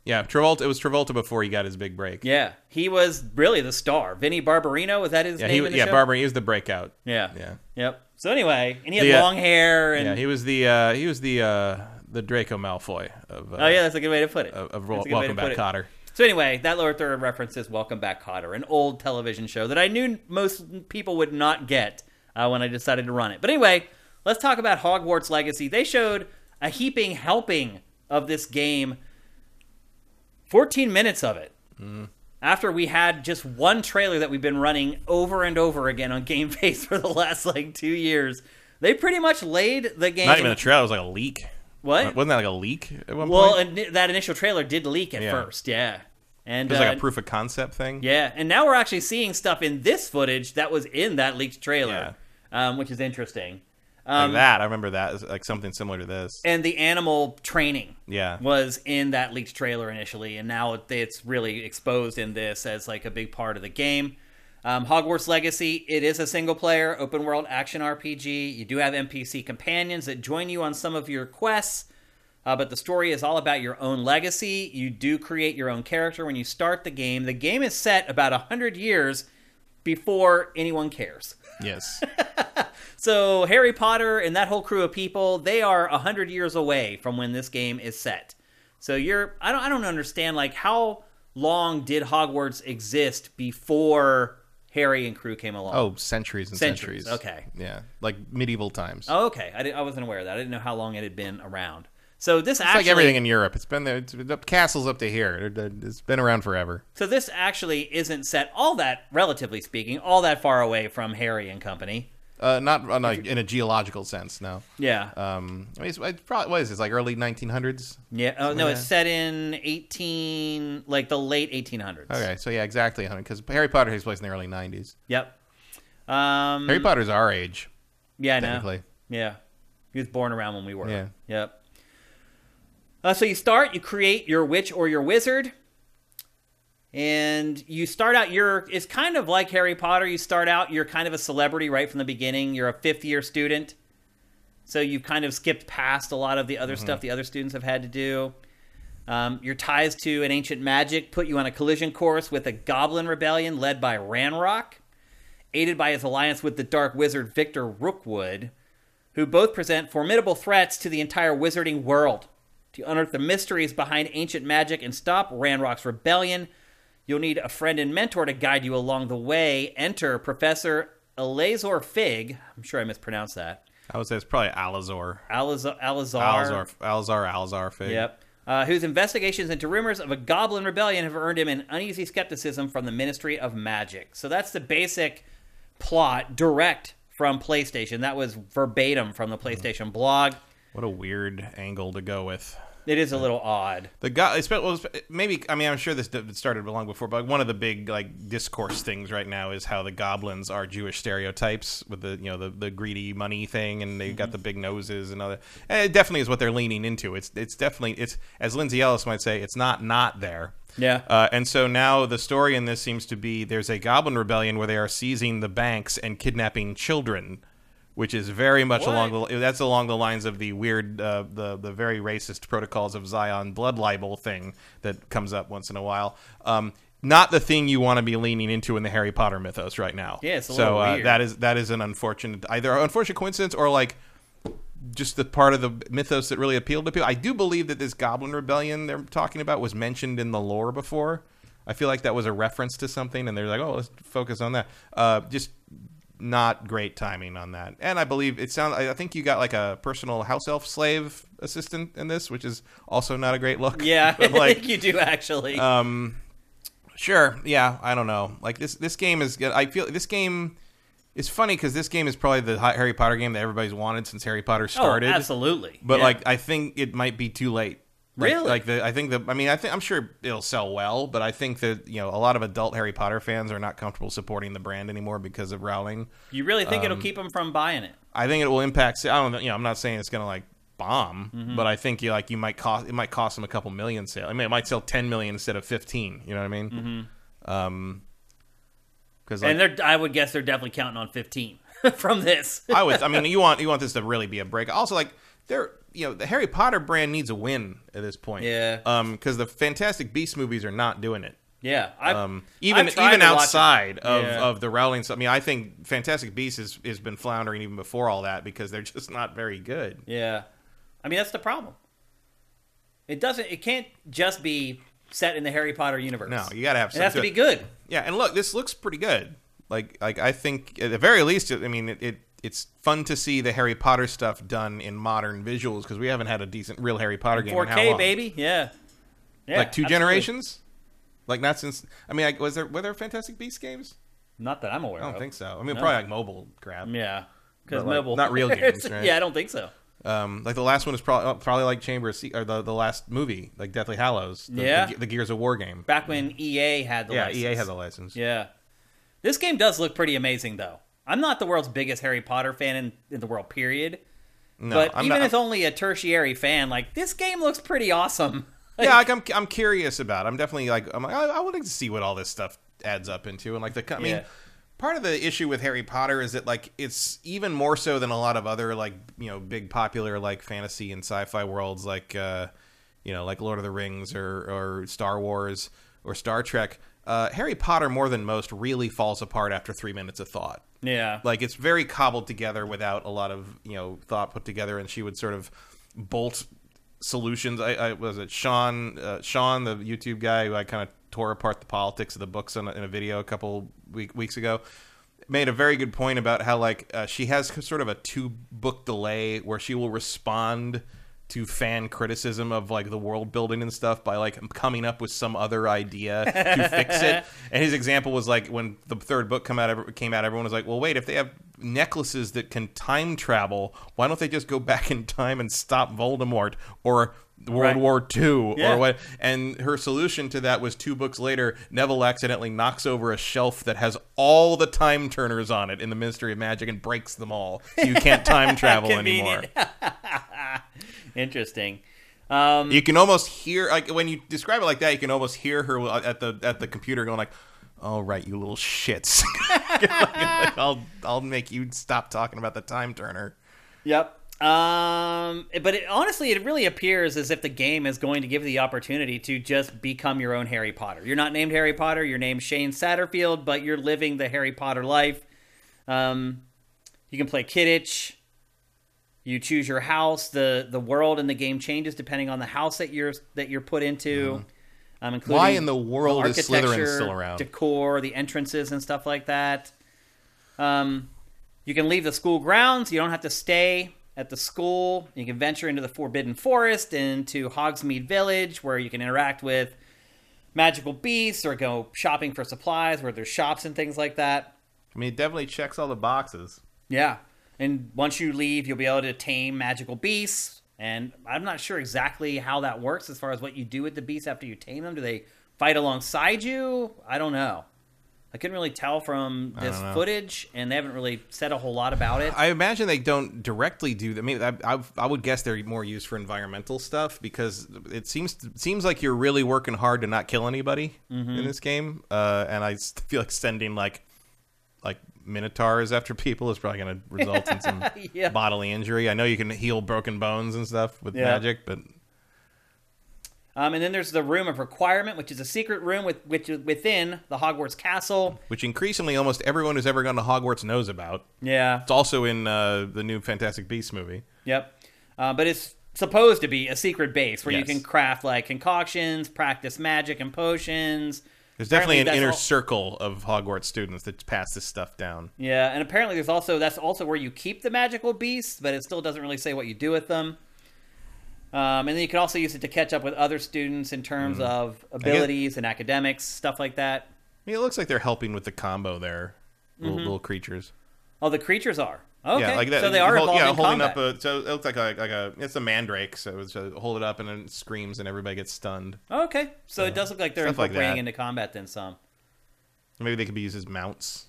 Yeah, Travolta. It was Travolta before he got his big break. Yeah, he was really the star. Vinnie Barbarino, was that his yeah, name? He, in the yeah, show? Barbarino. He was the breakout. Yeah, yeah, yep. So anyway, and he had the, long hair. And... Yeah, he was the uh, he was the. Uh, The Draco Malfoy of... Uh, oh, yeah, that's a good way to put it. Of, of Welcome Back, Cotter. So anyway, that lower third reference is Welcome Back, Cotter, an old television show that I knew most people would not get uh, when I decided to run it. But anyway, let's talk about Hogwarts Legacy. They showed a heaping helping of this game. fourteen minutes of it. Mm. After we had just one trailer that we've been running over and over again on Game Pass for the last, like, two years. They pretty much laid the game... Not even a trailer. It was like a leak. What? Wasn't that like a leak at one well, point? Well, that initial trailer did leak at yeah. first, yeah. And, it was uh, like a proof of concept thing? Yeah, and now we're actually seeing stuff in this footage that was in that leaked trailer, yeah. um, which is interesting. Um, like that, I remember that, as like something similar to this. And the animal training yeah. was in that leaked trailer initially, and now it's really exposed in this as like a big part of the game. Um, Hogwarts Legacy, it is a single-player, open-world action R P G. You do have N P C companions that join you on some of your quests, uh, but the story is all about your own legacy. You do create your own character when you start the game. The game is set about one hundred years before anyone cares. Yes. So Harry Potter and that whole crew of people, they are one hundred years away from when this game is set. So you're... I don't, I don't understand, like, how long did Hogwarts exist before... Harry and crew came along. Oh, centuries and centuries. centuries. Okay. Yeah, like medieval times. Oh, okay. I, didn't, I wasn't aware of that. I didn't know how long it had been around. So this it's actually... It's like everything in Europe. It's been there. It's been up, castles up to here. It's been around forever. So this actually isn't set all that, relatively speaking, all that far away from Harry and company. Uh, not uh, like, in a geological sense, no. Yeah. Um, I mean, it's, it's probably, what is this, like early nineteen hundreds? Yeah. Oh, no, like it's set in eighteen, like the late eighteen hundreds. Okay, so yeah, exactly one hundred, because Harry Potter takes place in the early nineties. Yep. Um, Harry Potter's our age. Yeah, I know. Yeah. He was born around when we were. Yeah. Yep. Uh, so you start, you create your witch or your wizard. And you start out, you're, it's kind of like Harry Potter. You start out, you're kind of a celebrity right from the beginning. You're a fifth year student. So you've kind of skipped past a lot of the other mm-hmm. stuff the other students have had to do. Um, your ties to an ancient magic put you on a collision course with a goblin rebellion led by Ranrock, aided by his alliance with the dark wizard Victor Rookwood, who both present formidable threats to the entire wizarding world. To unearth the mysteries behind ancient magic and stop Ranrock's rebellion, you'll need a friend and mentor to guide you along the way. Enter Professor Eleazor Fig. I'm sure I mispronounced that. I would say it's probably Alizar. Alizar. Alizar. Alizar. Alizar Fig. Yep. Uh, whose investigations into rumors of a goblin rebellion have earned him an uneasy skepticism from the Ministry of Magic. So that's the basic plot, direct from PlayStation. That was verbatim from the PlayStation mm-hmm. blog. What a weird angle to go with. It is a little odd. The go- maybe I mean I'm sure this started long before, but one of the big like discourse things right now is how the goblins are Jewish stereotypes with the you know the, the greedy money thing, and they've got the big noses and other. And it definitely is what they're leaning into. It's it's definitely it's as Lindsay Ellis might say, it's not not there. Yeah. Uh, and so now the story in this seems to be there's a goblin rebellion where they are seizing the banks and kidnapping children. Which is very much what? along the that's along the lines of the weird uh, the the very racist protocols of Zion blood libel thing that comes up once in a while. Um, not the thing you want to be leaning into in the Harry Potter mythos right now. Yeah, it's a so little weird. Uh, that is that is an unfortunate either unfortunate coincidence or like just the part of the mythos that really appealed to people. I do believe that this Goblin Rebellion they're talking about was mentioned in the lore before. I feel like that was a reference to something, and they're like, oh, let's focus on that. Uh, just. Not great timing on that. And I believe it sounds, I think you got like a personal house elf slave assistant in this, which is also not a great look. Yeah, like, I think you do actually. Um, sure. Yeah, I don't know. Like this, this game is good. I feel this game is funny because this game is probably the Harry Potter game that everybody's wanted since Harry Potter started. Oh, absolutely. But yeah. like, I think it might be too late. Like, really? Like the, I think the, I mean, I think I'm sure it'll sell well, but I think that you know a lot of adult Harry Potter fans are not comfortable supporting the brand anymore because of Rowling. You really think um, it'll keep them from buying it? I think it will impact. I don't know. You know, I'm not saying it's gonna like bomb, mm-hmm. but I think you like you might cost it might cost them a couple million sales. I mean, it might sell ten million instead of fifteen. You know what I mean? Mm-hmm. Um, because like, and they're, I would guess they're definitely counting on fifteen from this. I would. I mean, you want you want this to really be a break. Also, like they're. You know, the Harry Potter brand needs a win at this point. Yeah. Um, because the Fantastic Beasts movies are not doing it. Yeah. I've, um, even I've even outside of, yeah. of the Rowling stuff. I mean, I think Fantastic Beasts has, has been floundering even before all that because they're just not very good. Yeah. I mean, that's the problem. It doesn't. It can't just be set in the Harry Potter universe. No, you gotta have. Something it has to, to be good. It. Yeah, and look, this looks pretty good. Like, like I think at the very least, I mean, it. it It's fun to see the Harry Potter stuff done in modern visuals because we haven't had a decent real Harry Potter game in how long? four K, baby. Yeah. yeah. Like two absolutely. generations? Like not since... I mean, like, was there were there Fantastic Beasts games? Not that I'm aware of. I don't of. think so. I mean, no. probably like mobile crap. Yeah. Because like, mobile... Not real games, right? Yeah, I don't think so. Um, like the last one is pro- oh, probably like Chamber of Se- or the, the last movie, like Deathly Hallows. The, yeah. The, the Gears of War game. Back when yeah. E A had the yeah, license. Yeah, E A had the license. Yeah. This game does look pretty amazing, though. I'm not the world's biggest Harry Potter fan in, in the world, period. No, but I'm even not, if only a tertiary fan, like this game looks pretty awesome. Like, yeah, like I'm, I'm curious about. It. I'm definitely like, I'm like, I, I would like to see what all this stuff adds up into, and like the, I mean, yeah. part of the issue with Harry Potter is that like it's even more so than a lot of other like you know big popular like fantasy and sci-fi worlds, like uh, you know like Lord of the Rings or or Star Wars or Star Trek. Uh, Harry Potter, more than most, really falls apart after three minutes of thought. Yeah. Like, it's very cobbled together without a lot of, you know, thought put together, and she would sort of bolt solutions. I, I was it Sean, uh, Sean, the YouTube guy who I kind of tore apart the politics of the books on a, in a video a couple week, weeks ago, made a very good point about how, like, uh, she has sort of a two-book delay where she will respond to fan criticism of like the world building and stuff by like coming up with some other idea to fix it. And his example was like when the third book come out came out, everyone was like, well, wait, if they have necklaces that can time travel, why don't they just go back in time and stop Voldemort or World right. War Two yeah. or what? And her solution to that was two books later, Neville accidentally knocks over a shelf that has all the time turners on it in the Ministry of Magic and breaks them all. So you can't time travel anymore. Interesting. Um, you can almost hear like when you describe it like that, you can almost hear her at the at the computer going like, "All right, you little shits. I'll I'll make you stop talking about the time turner." Yep. Um, but it, honestly, it really appears as if the game is going to give you the opportunity to just become your own Harry Potter. You're not named Harry Potter, you're named Shane Satterfield, but you're living the Harry Potter life. Um, you can play Quidditch. You choose your house. The, the world in the game changes depending on the house that you're that you're put into. Mm. Um, including why in the world the is Slytherin still around? Decor, the entrances, and stuff like that. Um, you can leave the school grounds. You don't have to stay at the school. You can venture into the Forbidden Forest, into Hogsmeade Village, where you can interact with magical beasts or go shopping for supplies, where there's shops and things like that. I mean, it definitely checks all the boxes. Yeah. And once you leave, you'll be able to tame magical beasts. And I'm not sure exactly how that works as far as what you do with the beasts after you tame them. Do they fight alongside you? I don't know. I couldn't really tell from this footage, and they haven't really said a whole lot about it. I imagine they don't directly do that. I mean, I, I, I would guess they're more used for environmental stuff, because it seems seems like you're really working hard to not kill anybody mm-hmm. in this game. Uh, and I feel like sending like like minotaurs after people is probably going to result in some yeah. bodily injury. I know you can heal broken bones and stuff with yeah. magic, but. Um, and then there's the Room of Requirement, which is a secret room with, which within the Hogwarts Castle. Which increasingly almost everyone who's ever gone to Hogwarts knows about. Yeah. It's also in uh, the new Fantastic Beasts movie. Yep. Uh, but it's supposed to be a secret base where yes. you can craft like concoctions, practice magic and potions. There's definitely apparently an inner all... circle of Hogwarts students that pass this stuff down. Yeah, and apparently there's also that's also where you keep the magical beasts, but it still doesn't really say what you do with them. Um, and then you can also use it to catch up with other students in terms mm. of abilities guess, and academics, stuff like that. I mean, it looks like they're helping with the combo there, little, mm-hmm. little creatures. Oh, the creatures are? Okay, yeah, like that, so they are hold, yeah, in holding combat. Up a, so it looks like a, like a, it's a mandrake, so it's a, hold it up and it screams and everybody gets stunned. Oh, okay, so yeah. it does look like they're incorporating like into combat then some. Maybe they could be used as mounts.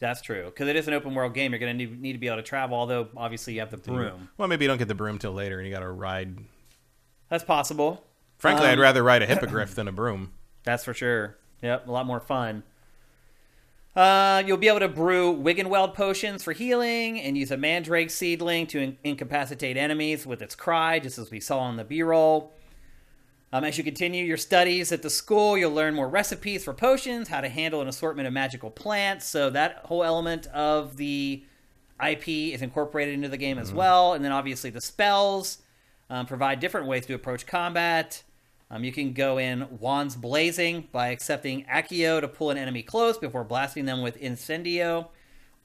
That's true, because it is an open-world game. You're going to need to be able to travel, although obviously you have the broom. Well, maybe you don't get the broom till later, and you got to ride. That's possible. Frankly, um, I'd rather ride a hippogriff than a broom. That's for sure. Yep, a lot more fun. Uh, you'll be able to brew Wiganweld potions for healing and use a mandrake seedling to in- incapacitate enemies with its cry, just as we saw on the B-roll. Um, as you continue your studies at the school, you'll learn more recipes for potions, how to handle an assortment of magical plants. So that whole element of the I P is incorporated into the game mm-hmm. as well. And then obviously the spells um, provide different ways to approach combat. Um, you can go in Wands Blazing by accepting Accio to pull an enemy close before blasting them with Incendio.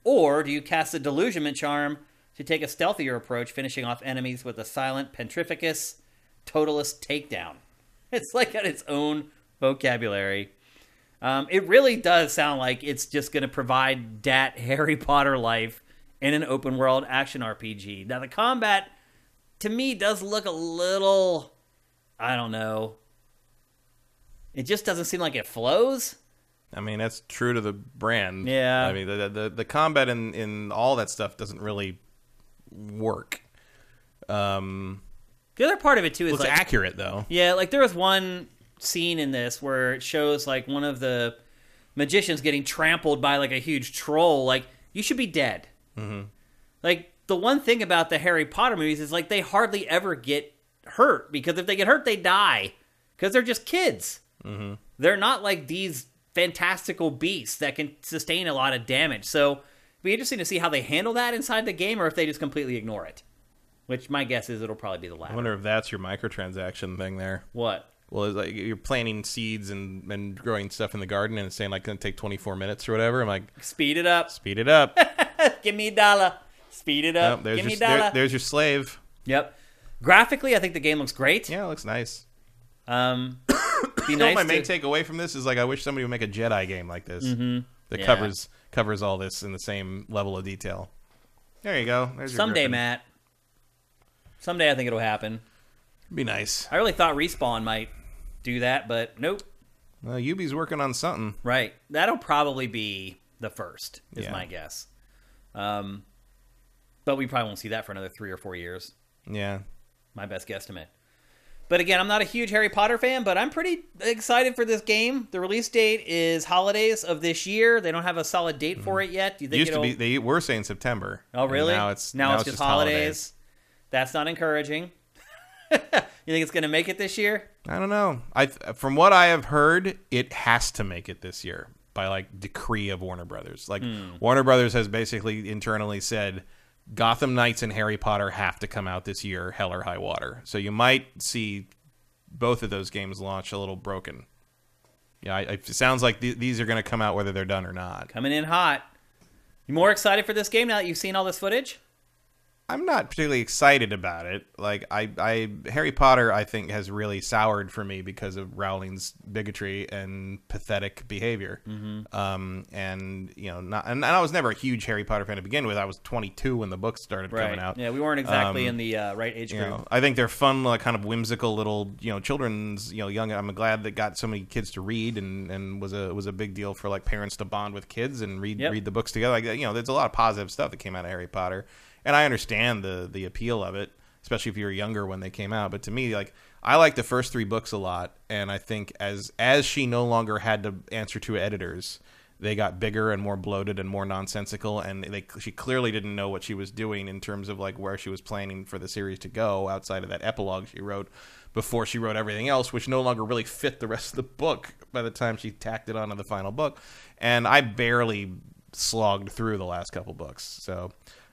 Or do you cast the Delusionment Charm to take a stealthier approach, finishing off enemies with a silent Pentrificus Totalist Takedown. It's like got its own vocabulary. Um, it really does sound like it's just going to provide dat Harry Potter life in an open world action R P G. Now, the combat, to me, does look a little, I don't know. It just doesn't seem like it flows. I mean, that's true to the brand. Yeah. I mean, the the, the combat in, in all that stuff doesn't really work. Um... The other part of it, too, is well, it's like... accurate, though. Yeah, like, there was one scene in this where it shows, like, one of the magicians getting trampled by, like, a huge troll. Like, you should be dead. Mm-hmm. Like, the one thing about the Harry Potter movies is, like, they hardly ever get hurt. Because if they get hurt, they die. Because they're just kids. Mm-hmm. They're not, like, these fantastical beasts that can sustain a lot of damage. So, it'd be interesting to see how they handle that inside the game or if they just completely ignore it. Which my guess is it'll probably be the latter. I wonder if that's your microtransaction thing there. What? Well, it's like you're planting seeds and, and growing stuff in the garden and it's saying like going to take twenty-four minutes or whatever. I'm like... Speed it up. Speed it up. Give me a dollar. Speed it up. Nope, there's Give your, me a dollar. There, there's your slave. Yep. Graphically, I think the game looks great. Yeah, it looks nice. Um, be nice you know what my to... main takeaway from this is like I wish somebody would make a Jedi game like this mm-hmm. that yeah. covers covers all this in the same level of detail. There you go. There's Someday, your Matt. Someday I think it'll happen. It'd be nice. I really thought Respawn might do that, but nope. Well, Ubi's working on something. Right. That'll probably be the first, is yeah. my guess. Um, but we probably won't see that for another three or four years. Yeah. My best guesstimate. But again, I'm not a huge Harry Potter fan, but I'm pretty excited for this game. The release date is holidays of this year. They don't have a solid date for it yet. Do you think Used it'll... to be, they were saying September. Oh, really? Now it's, now now it's, it's just, just holidays. holidays. That's not encouraging. You think it's going to make it this year? I don't know. I from what I have heard, it has to make it this year by like decree of Warner Brothers. Like mm. Warner Brothers has basically internally said, Gotham Knights and Harry Potter have to come out this year, hell or high water. So you might see both of those games launch a little broken. Yeah, I, it sounds like th these are going to come out whether they're done or not. Coming in hot. You more excited for this game now that you've seen all this footage? I'm not particularly excited about it. Like I, I Harry Potter, I think, has really soured for me because of Rowling's bigotry and pathetic behavior. Mm-hmm. um, and you know, not, and I was never a huge Harry Potter fan to begin with. I was twenty-two when the books started right. coming out. Yeah, we weren't exactly um, in the uh, right age group. You know, I think they're fun, like, kind of whimsical little, you know, children's, you know, young. I'm glad that got so many kids to read, and and was a was a big deal for like parents to bond with kids and read yep. read the books together. Like, you know, there's a lot of positive stuff that came out of Harry Potter. And I understand the the appeal of it, especially if you were younger when they came out. But to me, like, I like the first three books a lot, and I think as as she no longer had to answer to editors, they got bigger and more bloated and more nonsensical, and they, she clearly didn't know what she was doing in terms of like where she was planning for the series to go outside of that epilogue she wrote before she wrote everything else, which no longer really fit the rest of the book by the time she tacked it onto the final book. And I barely slogged through the last couple books, so.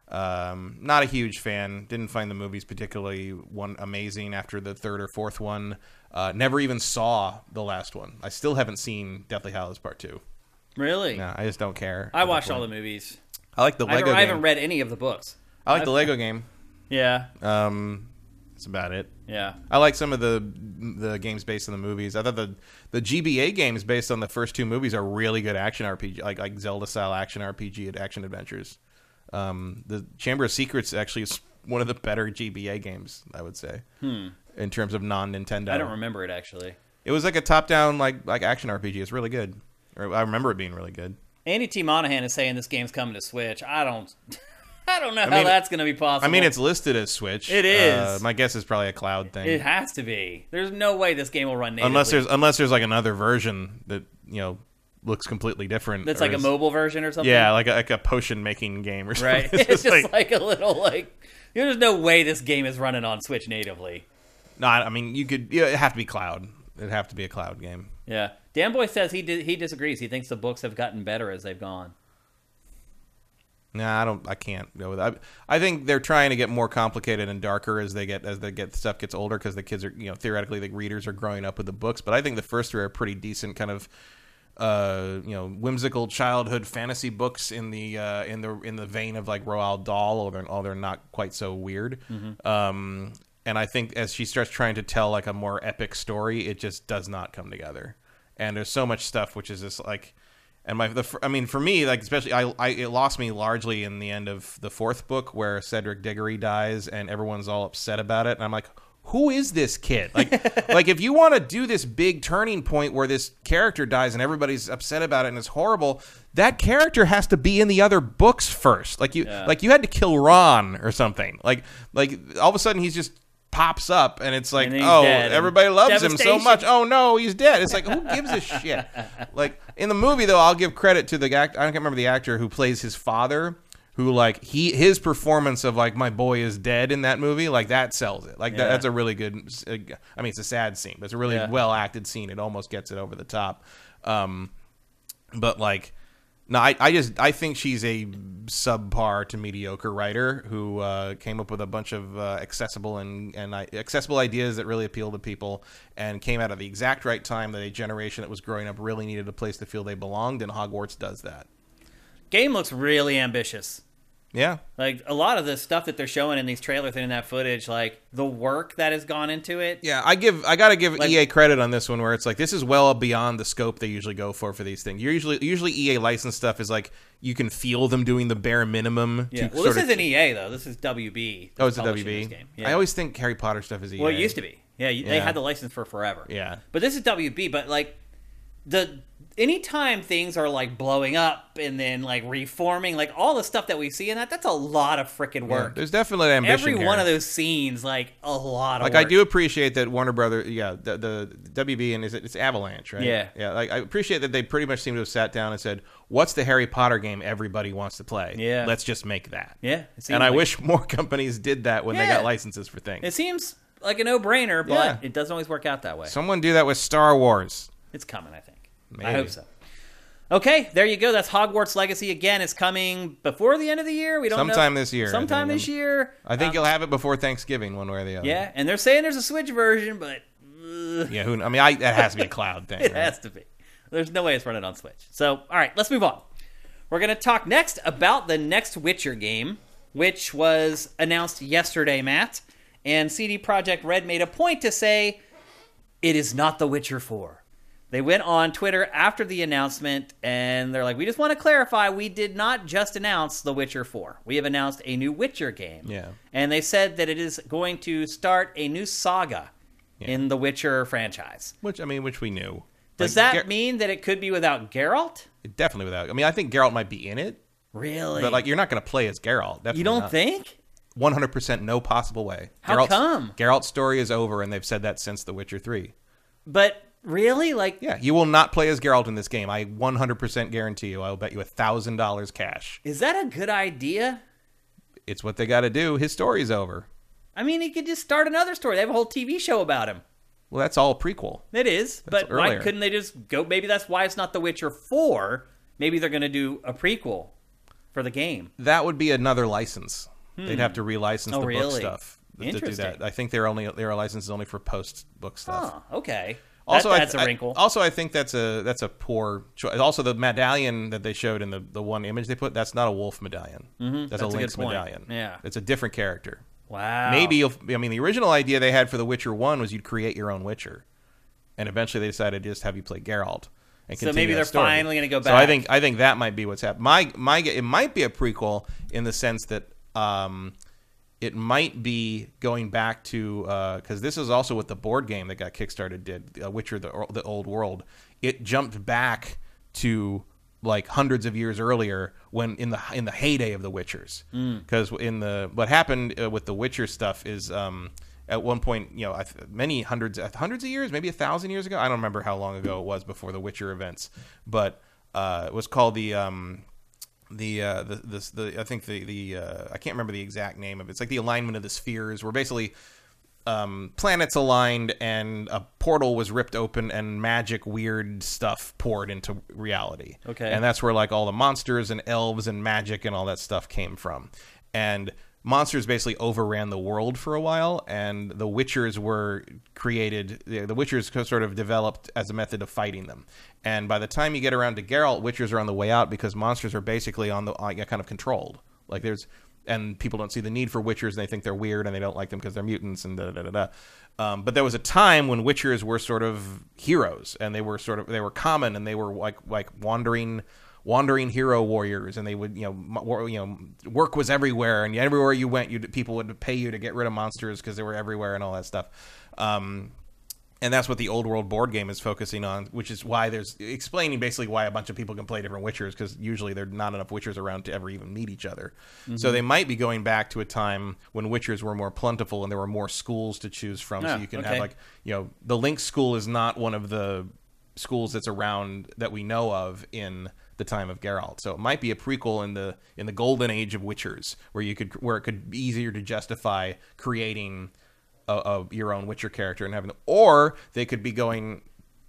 Um, not a huge fan. Didn't find the movies particularly one amazing after the third or fourth one. Uh, never even saw the last one. I still haven't seen Deathly Hallows Part Two. Really? No, I just don't care. I watched all the movies. I like the Lego I game. I haven't read any of the books. I like I've... the Lego game. Yeah. Um, that's about it. Yeah. I like some of the the games based on the movies. I thought the the G B A games based on the first two movies are really good action R P G, like like Zelda style action R P G and action adventures. Um, the Chamber of Secrets actually is one of the better G B A games, I would say, hmm. in terms of non-Nintendo. I don't remember it, actually. It was like a top-down like like action R P G. It's really good. Or, I remember it being really good. Andy T. Monahan is saying this game's coming to Switch. I don't I don't know I how mean, that's going to be possible. I mean, it's listed as Switch. It is. Uh, my guess is probably a cloud thing. It has to be. There's no way this game will run natively. Unless there's, unless there's like another version that, you know, looks completely different. That's like is, a mobile version or something? Yeah, like a, like a potion-making game or something. Right. It's, it's just like, like a little, like... There's no way this game is running on Switch natively. No, I mean, you could... You know, it'd have to be cloud. It'd have to be a cloud game. Yeah. Danboy says he di he disagrees. He thinks the books have gotten better as they've gone. Nah, I don't... I can't go with that. I, I think they're trying to get more complicated and darker as they get... As they get stuff gets older, because the kids are... You know, theoretically, the readers are growing up with the books. But I think the first three are pretty decent kind of... Uh, you know, whimsical childhood fantasy books in the uh, in the in the vein of like Roald Dahl, although they're, they're not quite so weird. Mm-hmm. um, and I think as she starts trying to tell like a more epic story, it just does not come together. And there's so much stuff which is just like, and my the I mean for me like especially I, I it lost me largely in the end of the fourth book where Cedric Diggory dies and everyone's all upset about it, and I'm like, who is this kid? Like, like if you want to do this big turning point where this character dies and everybody's upset about it and it's horrible, that character has to be in the other books first. Like you, yeah. like you had to kill Ron or something. Like, like all of a sudden he's just pops up and it's like, and oh, dead. Everybody loves him so much. Oh no, he's dead. It's like, who gives a shit? Like in the movie though, I'll give credit to the act. I don't remember the actor who plays his father. Who like he his performance of like my boy is dead in that movie, like that sells it. Like yeah. that, that's a really good. I mean, it's a sad scene, but it's a really yeah. well acted scene. It almost gets it over the top. Um, but like, no, I I just I think she's a subpar to mediocre writer who uh, came up with a bunch of uh, accessible and and I, accessible ideas that really appeal to people and came out at the exact right time that a generation that was growing up really needed a place to feel they belonged, and Hogwarts does that. Game looks really ambitious. Yeah. Like, a lot of the stuff that they're showing in these trailers and in that footage, like, the work that has gone into it. Yeah, I give I got to give like, E A credit on this one, where it's like, this is well beyond the scope they usually go for for these things. You're usually, usually E A licensed stuff is like, you can feel them doing the bare minimum. Yeah. To well, this isn't E A, though. This is W B. Oh, it's a W B. Game. Yeah. I always think Harry Potter stuff is E A. Well, it used to be. Yeah, you, yeah. they had the license for forever. Yeah. But this is W B, but, like, the anytime things are like blowing up and then like reforming, like all the stuff that we see in that, that's a lot of freaking work. Yeah, there's definitely ambition. Every here. one of those scenes, like a lot of like work. I do appreciate that Warner Brothers, yeah, the, the W B and is it, it's Avalanche, right? Yeah, yeah. Like I appreciate that they pretty much seem to have sat down and said, "What's the Harry Potter game everybody wants to play? Yeah, let's just make that." Yeah, and I like wish more companies did that when yeah. they got licenses for things. It seems like a no-brainer, but yeah. it doesn't always work out that way. Someone do that with Star Wars. It's coming, I think. Maybe. I hope so. Okay, there you go. That's Hogwarts Legacy. Again, it's coming before the end of the year. We don't Sometime know. Sometime this year. Sometime this year. I think um, you'll have it before Thanksgiving, one way or the other. Yeah, and they're saying there's a Switch version, but... Uh. Yeah, who? I mean, I, that has to be a cloud thing. it right? has to be. There's no way it's running on Switch. So, all right, let's move on. We're going to talk next about the next Witcher game, which was announced yesterday, Matt. And C D Projekt Red made a point to say, it is not The Witcher four. They went on Twitter after the announcement, and they're like, we just want to clarify, we did not just announce The Witcher four. We have announced a new Witcher game. Yeah. And they said that it is going to start a new saga yeah. in the Witcher franchise. Which, I mean, which we knew. Does like, that Ger- mean that it could be without Geralt? Definitely without. I mean, I think Geralt might be in it. Really? But, like, you're not going to play as Geralt. Definitely you don't not. think? one hundred percent no possible way. How Geralt's, come? Geralt's story is over, and they've said that since The Witcher three. But really? Like, yeah, you will not play as Geralt in this game. I one hundred percent guarantee you. I will bet you one thousand dollars cash. Is that a good idea? It's what they got to do. His story's over. I mean, he could just start another story. They have a whole T V show about him. Well, that's all prequel. It is, that's but earlier. Why couldn't they just go? Maybe that's why it's not The Witcher four. Maybe they're going to do a prequel for the game. That would be another license. Hmm. They'd have to relicense oh, the really? book stuff to do that. I think their only their license is only for post book stuff. Huh, okay. Also, that, that's I, a wrinkle. I, also, I think that's a that's a poor choice. Also, the medallion that they showed in the, the one image they put, that's not a wolf medallion. Mm-hmm. That's, that's a lynx medallion. Yeah, it's a different character. Wow. Maybe you'll. I mean, the original idea they had for The Witcher One was you'd create your own Witcher, and eventually they decided to just have you play Geralt. And so maybe they're story. finally going to go back. So I think I think that might be what's happened. My my it might be a prequel in the sense that. Um, it might be going back to because uh, this is also what the board game that got kickstarted did, uh, Witcher the, the Old World. It jumped back to like hundreds of years earlier when in the in the heyday of the Witchers. Because mm. in the what happened uh, with the Witcher stuff is um, at one point, you know, many hundreds hundreds of years, maybe a thousand years ago. I don't remember how long ago it was before the Witcher events, but uh, it was called the. Um, The, uh, the the the I think the the uh, I can't remember the exact name of it. It's like the alignment of the spheres, where basically um, planets aligned and a portal was ripped open and magic weird stuff poured into reality. Okay, and that's where like all the monsters and elves and magic and all that stuff came from. And monsters basically overran the world for a while, and the Witchers were created. The, the Witchers sort of developed as a method of fighting them. And by the time you get around to Geralt, Witchers are on the way out because monsters are basically on the like, kind of controlled. Like there's, and people don't see the need for Witchers, and they think they're weird, and they don't like them because they're mutants, and da da da da. Um, but there was a time when Witchers were sort of heroes, and they were sort of they were common, and they were like like wandering. Wandering hero warriors, and they would, you know, war, you know, work was everywhere, and everywhere you went, you people would pay you to get rid of monsters because they were everywhere and all that stuff. Um, and that's what the old world board game is focusing on, which is why there's explaining basically why a bunch of people can play different Witchers because usually there are not enough Witchers around to ever even meet each other. Mm-hmm. So they might be going back to a time when Witchers were more plentiful and there were more schools to choose from. Oh, so you can okay. have like, you know, the Lynx school is not one of the schools that's around that we know of in the time of Geralt, so it might be a prequel in the in the golden age of Witchers, where you could where it could be easier to justify creating a, a, your own Witcher character and having, them. Or they could be going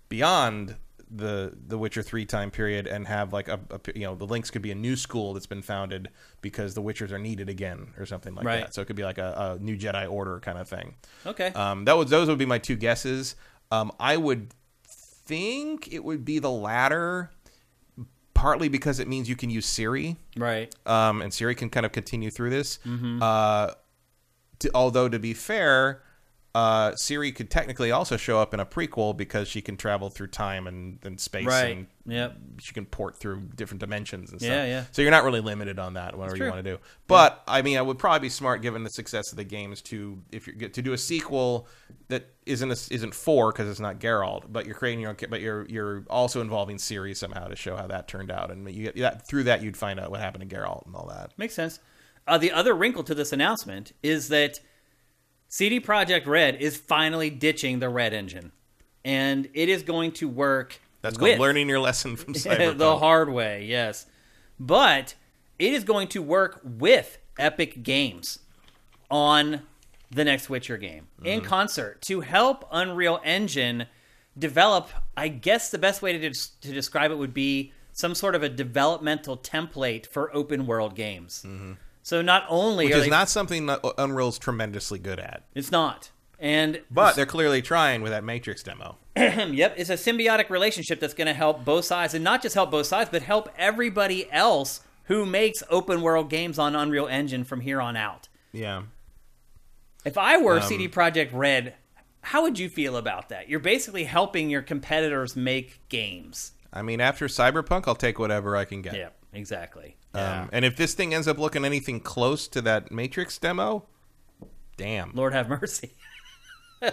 beyond the the Witcher three time period and have like a, a you know the Lynx could be a new school that's been founded because the Witchers are needed again or something like right. that. So it could be like a, a new Jedi Order kind of thing. Okay, um, that was those would be my two guesses. Um, I would think it would be the latter. Partly because it means you can use Siri, right? Um, and Siri can kind of continue through this. Mm-hmm. Uh, to, although to be fair, Uh, Ciri could technically also show up in a prequel because she can travel through time and, and space. Right. And yep. She can port through different dimensions and stuff. Yeah, yeah. So you're not really limited on that, whatever you want to do. But, yeah. I mean, I would probably be smart, given the success of the games, to if you're to do a sequel that isn't a, isn't four because it's not Geralt, but you're creating your own, but you're you're also involving Ciri somehow to show how that turned out, and you that, through that you'd find out what happened to Geralt and all that. Makes sense. Uh, the other wrinkle to this announcement is that C D Projekt Red is finally ditching the Red engine, and it is going to work. That's called learning your lesson from Cyberpunk. The hard way, yes. But it is going to work with Epic Games on the next Witcher game mm-hmm. in concert to help Unreal Engine develop. I guess the best way to, des- to describe it would be some sort of a developmental template for open world games. Mm-hmm. So not only Which are is they, not something that Unreal's tremendously good at. It's not. And But they're clearly trying with that Matrix demo. Yep. It's a symbiotic relationship that's going to help both sides, and not just help both sides, but help everybody else who makes open world games on Unreal Engine from here on out. Yeah. If I were um, C D Projekt Red, how would you feel about that? You're basically helping your competitors make games. I mean, after Cyberpunk, I'll take whatever I can get. Yeah, exactly. Yeah. Um, and if this thing ends up looking anything close to that Matrix demo, damn. Lord have mercy.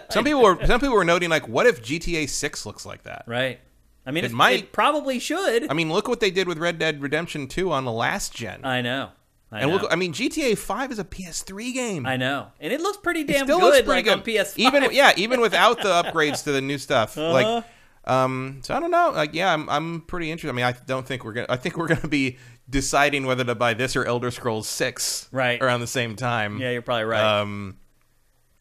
Some people were some people were noting, like, what if G T A six looks like that? Right. I mean, it, might, it probably should. I mean, look what they did with Red Dead Redemption two on the last gen. I know. I and know. Look, I mean, G T A five is a P S three game. I know. And it looks pretty damn it still good, looks pretty like, good. On P S five. Even, yeah, even without the upgrades to the new stuff. Uh-huh. Like, um, so I don't know. Like, yeah, I'm, I'm pretty interested. I mean, I don't think we're going to... I think we're going to be... deciding whether to buy this or Elder Scrolls six right. around the same time. Yeah, you're probably right. Um,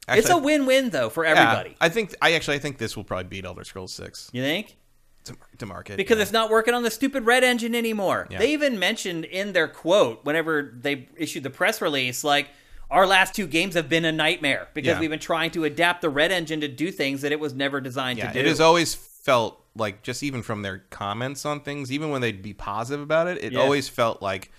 actually, it's a win-win, though, for everybody. Yeah, I think. I actually I think this will probably beat Elder Scrolls six. You think? To, to market. Because yeah. it's not working on the stupid Red engine anymore. Yeah. They even mentioned in their quote, whenever they issued the press release, like, our last two games have been a nightmare because yeah. we've been trying to adapt the Red engine to do things that it was never designed yeah, to do. It has always felt... like, just even from their comments on things, even when they'd be positive about it, it yeah. always felt like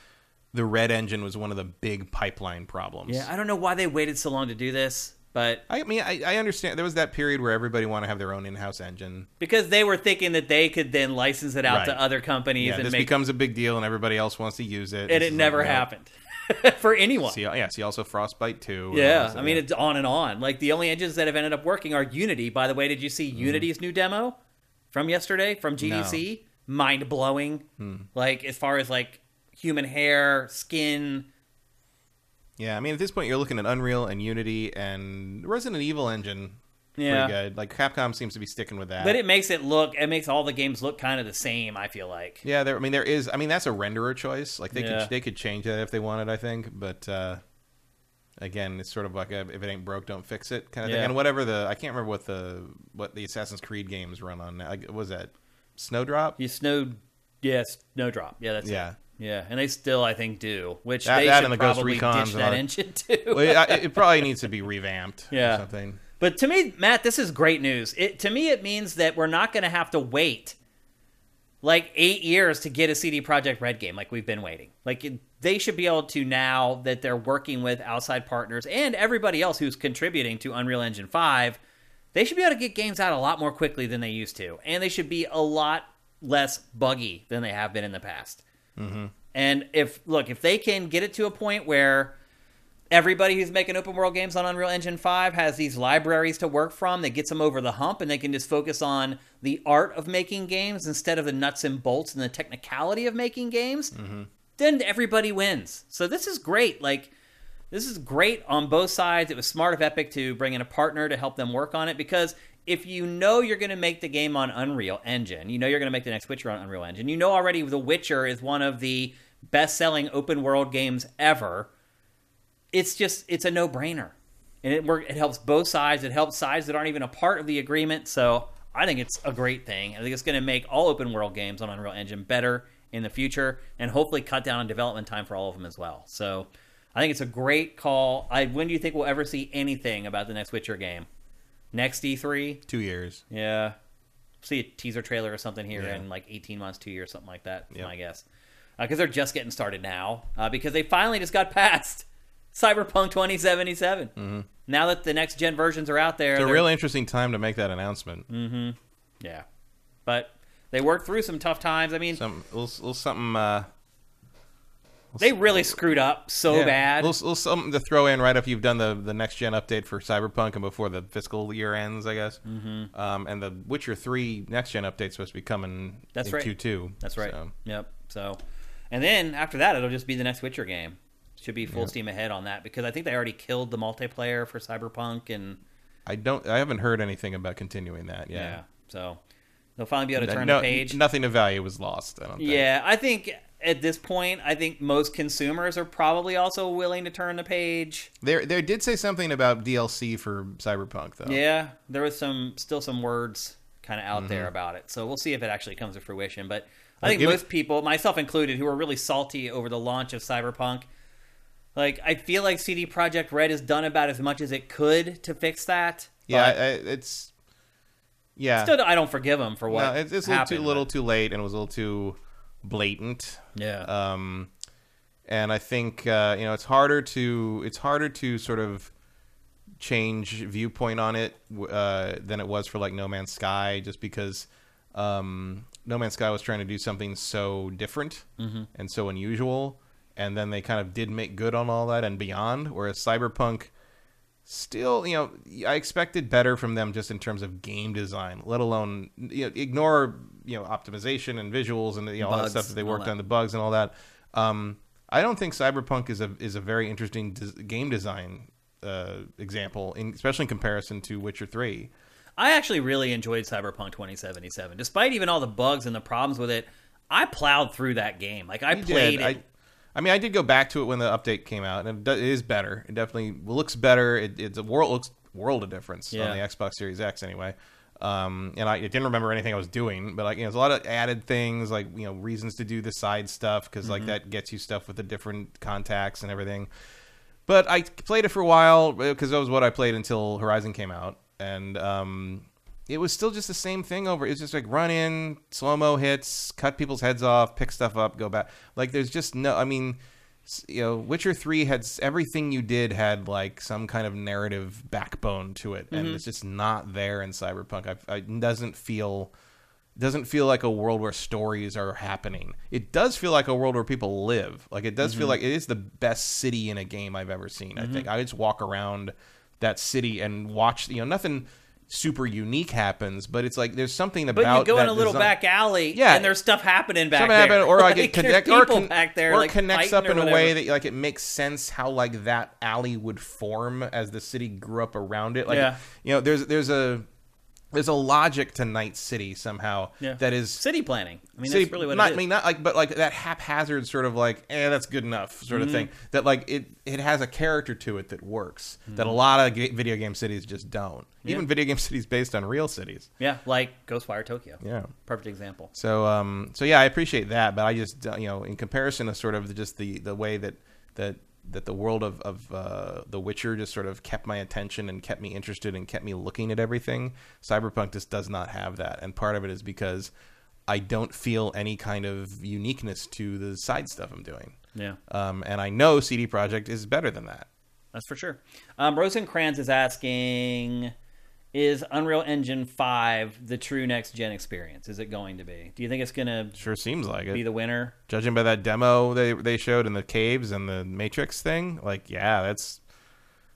the Red engine was one of the big pipeline problems. Yeah, I don't know why they waited so long to do this, but... I mean, I, I understand. There was that period where everybody wanted to have their own in-house engine. Because they were thinking that they could then license it out right. to other companies. Yeah, and this make... becomes a big deal and everybody else wants to use it. And it never like, happened. For anyone. See, yeah, see also Frostbite two. Yeah, I mean, that. It's on and on. Like, the only engines that have ended up working are Unity. By the way, did you see mm. Unity's new demo? From yesterday, from G D C, no. mind-blowing. Hmm. Like, as far as, like, human hair, skin. Yeah, I mean, at this point, you're looking at Unreal and Unity and Resident Evil engine. Yeah. Pretty good. Like, Capcom seems to be sticking with that. But it makes it look, it makes all the games look kind of the same, I feel like. Yeah, there, I mean, there is, I mean, that's a renderer choice. Like, they, yeah. could, they could change that if they wanted, I think. But, uh, again, it's sort of like a, if it ain't broke, don't fix it kind of yeah. thing. And whatever the, I can't remember what the what the Assassin's Creed games run on now. Like, what was that? Snowdrop? You snow, yeah, Snowdrop. Yeah, that's yeah. it. Yeah, and they still, I think, do, which that, they that should the probably ditch that engine too. Well, it, it probably needs to be revamped yeah. or something. But to me, Matt, this is great news. It To me, it means that we're not going to have to wait like eight years to get a C D Projekt Red game like we've been waiting. Like, it, they should be able to, now that they're working with outside partners and everybody else who's contributing to Unreal Engine five, they should be able to get games out a lot more quickly than they used to. And they should be a lot less buggy than they have been in the past. Mm-hmm. And if, look, if they can get it to a point where everybody who's making open world games on Unreal Engine five has these libraries to work from that gets them over the hump, and they can just focus on the art of making games instead of the nuts and bolts and the technicality of making games, mm-hmm. then everybody wins. So this is great. Like, this is great on both sides. It was smart of Epic to bring in a partner to help them work on it, because if you know you're going to make the game on Unreal Engine, you know you're going to make the next Witcher on Unreal Engine, you know already The Witcher is one of the best-selling open-world games ever. It's just, it's a no-brainer. And it work, it helps both sides. It helps sides that aren't even a part of the agreement. So I think it's a great thing. I think it's going to make all open-world games on Unreal Engine better in the future, and hopefully cut down on development time for all of them as well. So I think it's a great call. I, when do you think we'll ever see anything about the next Witcher game? Next E three? Two years. Yeah. See a teaser trailer or something here yeah. in like eighteen months, two years, something like that, yep. I guess. Because uh, they're just getting started now, uh, because they finally just got past Cyberpunk twenty seventy-seven. Mm-hmm. now that the next gen versions are out there, it's a real interesting time to make that announcement. Mm-hmm. Yeah, but they worked through some tough times. I mean, some a little, a little something. Uh, a little they really little, screwed up so yeah, bad. A little, a little something to throw in right after you've done the the next gen update for Cyberpunk and before the fiscal year ends, I guess. Mm-hmm. Um, and the Witcher three next gen update's supposed to be coming. That's in right. Q two. That's right. So. Yep. So, and then after that, it'll just be the next Witcher game. Should be full yeah. steam ahead on that, because I think they already killed the multiplayer for Cyberpunk, and I don't, I haven't heard anything about continuing that yet. Yeah, so they'll finally be able to turn no, the page. Nothing of value was lost. I don't think. Yeah, I think at this point, I think most consumers are probably also willing to turn the page. There, they did say something about D L C for Cyberpunk, though. Yeah, there was some still some words kind of out mm-hmm. there about it, so we'll see if it actually comes to fruition. But I think most it... people, myself included, who were really salty over the launch of Cyberpunk. Like, I feel like C D Projekt Red has done about as much as it could to fix that. Yeah, I, it's... Yeah. Still, I don't forgive them for what no, it's, it's happened. It's a little too late, and it was a little too blatant. Yeah. Um, and I think, uh, you know, it's harder to... It's harder to sort of change viewpoint on it uh, than it was for, like, No Man's Sky, just because... Um, No Man's Sky was trying to do something so different mm-hmm. and so unusual... And then they kind of did make good on all that and beyond, whereas Cyberpunk still, you know, I expected better from them just in terms of game design, let alone, you know, ignore, you know, optimization and visuals and, you know, bugs, all that stuff that they worked on, the bugs and all that. Um, I don't think Cyberpunk is a is a very interesting des- game design uh, example, in, especially in comparison to Witcher three. I actually really enjoyed Cyberpunk twenty seventy-seven. Despite even all the bugs and the problems with it, I plowed through that game. Like, I you played did. it. I, I mean, I did go back to it when the update came out, and it is better. It definitely looks better. It, it's a world looks world of difference yeah. on the Xbox Series X, anyway. Um, and I, I didn't remember anything I was doing, but like, you know, there's a lot of added things, like, you know, reasons to do the side stuff because mm-hmm. like that gets you stuff with the different contacts and everything. But I played it for a while because that was what I played until Horizon came out, and um, it was still just the same thing over. It's just like run in, slow-mo hits, cut people's heads off, pick stuff up, go back. Like, there's just no, I mean, you know, Witcher three had, everything you did had, like, some kind of narrative backbone to it. And mm-hmm. it's just not there in Cyberpunk. I, it doesn't feel, doesn't feel like a world where stories are happening. It does feel like a world where people live. Like, it does mm-hmm. feel like it is the best city in a game I've ever seen, mm-hmm. I think. I just walk around that city and watch, you know, nothing... super unique happens, but it's like there's something about. But you go that in a little design. back alley, yeah, and there's stuff happening back something there. Happened, or like, like it connect, or con- back there, or like connects up in a way that like it makes sense how like that alley would form as the city grew up around it. Like yeah. you know, there's there's a there's a logic to Night City somehow yeah. that is city planning. I mean, city, that's really what not, it is. I mean, not like, but like that haphazard sort of like, eh, that's good enough sort mm-hmm. of thing. That like it it has a character to it that works. Mm-hmm. That a lot of video game cities just don't. Yeah. Even video game cities based on real cities. Yeah, like Ghostwire Tokyo. Yeah, perfect example. So, um, so yeah, I appreciate that, but I just you know, in comparison to sort of just the, the way that that. that the world of, of uh, The Witcher just sort of kept my attention and kept me interested and kept me looking at everything. Cyberpunk just does not have that. And part of it is because I don't feel any kind of uniqueness to the side stuff I'm doing. Yeah. Um, and I know C D Projekt is better than that. That's for sure. Um, Rosencrantz is asking, is Unreal Engine five the true next-gen experience? Is it going to be? Do you think it's going to sure seems like be it. the winner? Judging by that demo they they showed in the caves and the Matrix thing, like, yeah, that's...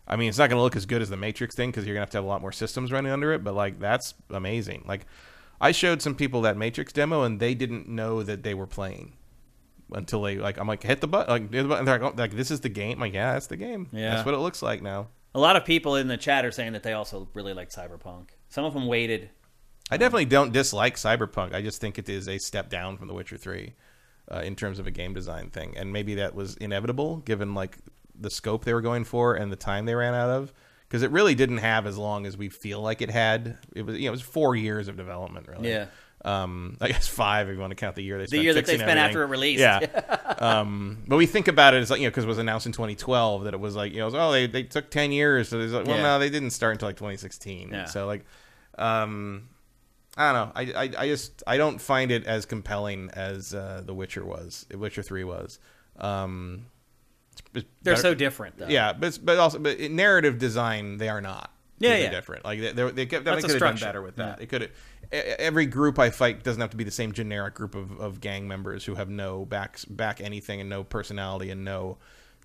I mean, it's not going to look as good as the Matrix thing because you're going to have to have a lot more systems running under it, but, like, that's amazing. Like, I showed some people that Matrix demo, and they didn't know that they were playing until they, like, I'm like, hit the button. Like, hit the button. They're like, oh, like, this is the game? I'm like, yeah, that's the game. Yeah. That's what it looks like now. A lot of people in the chat are saying that they also really like Cyberpunk. Some of them waited. I definitely don't dislike Cyberpunk. I just think it is a step down from The Witcher three uh, in terms of a game design thing. And maybe that was inevitable given like the scope they were going for and the time they ran out of. Because it really didn't have as long as we feel like it had. It was you know it was four years of development, really. Yeah. Um, I guess five if you want to count the year they spent. The year that they spent everything. After it released. Yeah. um, but we think about it as like you know because it was announced in twenty twelve that it was like you know was, oh they they took ten years. So like, well yeah. no they didn't start until like twenty sixteen. Yeah. So like um, I don't know I, I I just I don't find it as compelling as uh, The Witcher was The Witcher three was. Um, It's they're better. So different, though. Yeah, but but also but in narrative design, they are not. Yeah, yeah. Different. Like they they, they could have done better with that. Yeah. They could. Every group I fight doesn't have to be the same generic group of, of gang members who have no back back anything and no personality and no.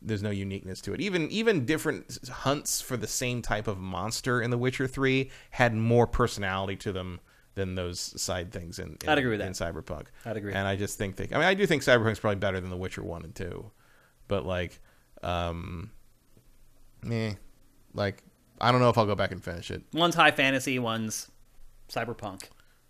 There's no uniqueness to it. Even even different hunts for the same type of monster in The Witcher three had more personality to them than those side things in, in, I'd agree with that. in Cyberpunk. I'd agree. And I just think they, I mean, I do think Cyberpunk's probably better than The Witcher one and two, but like, um, meh, like I don't know if I'll go back and finish it. One's high fantasy, one's Cyberpunk.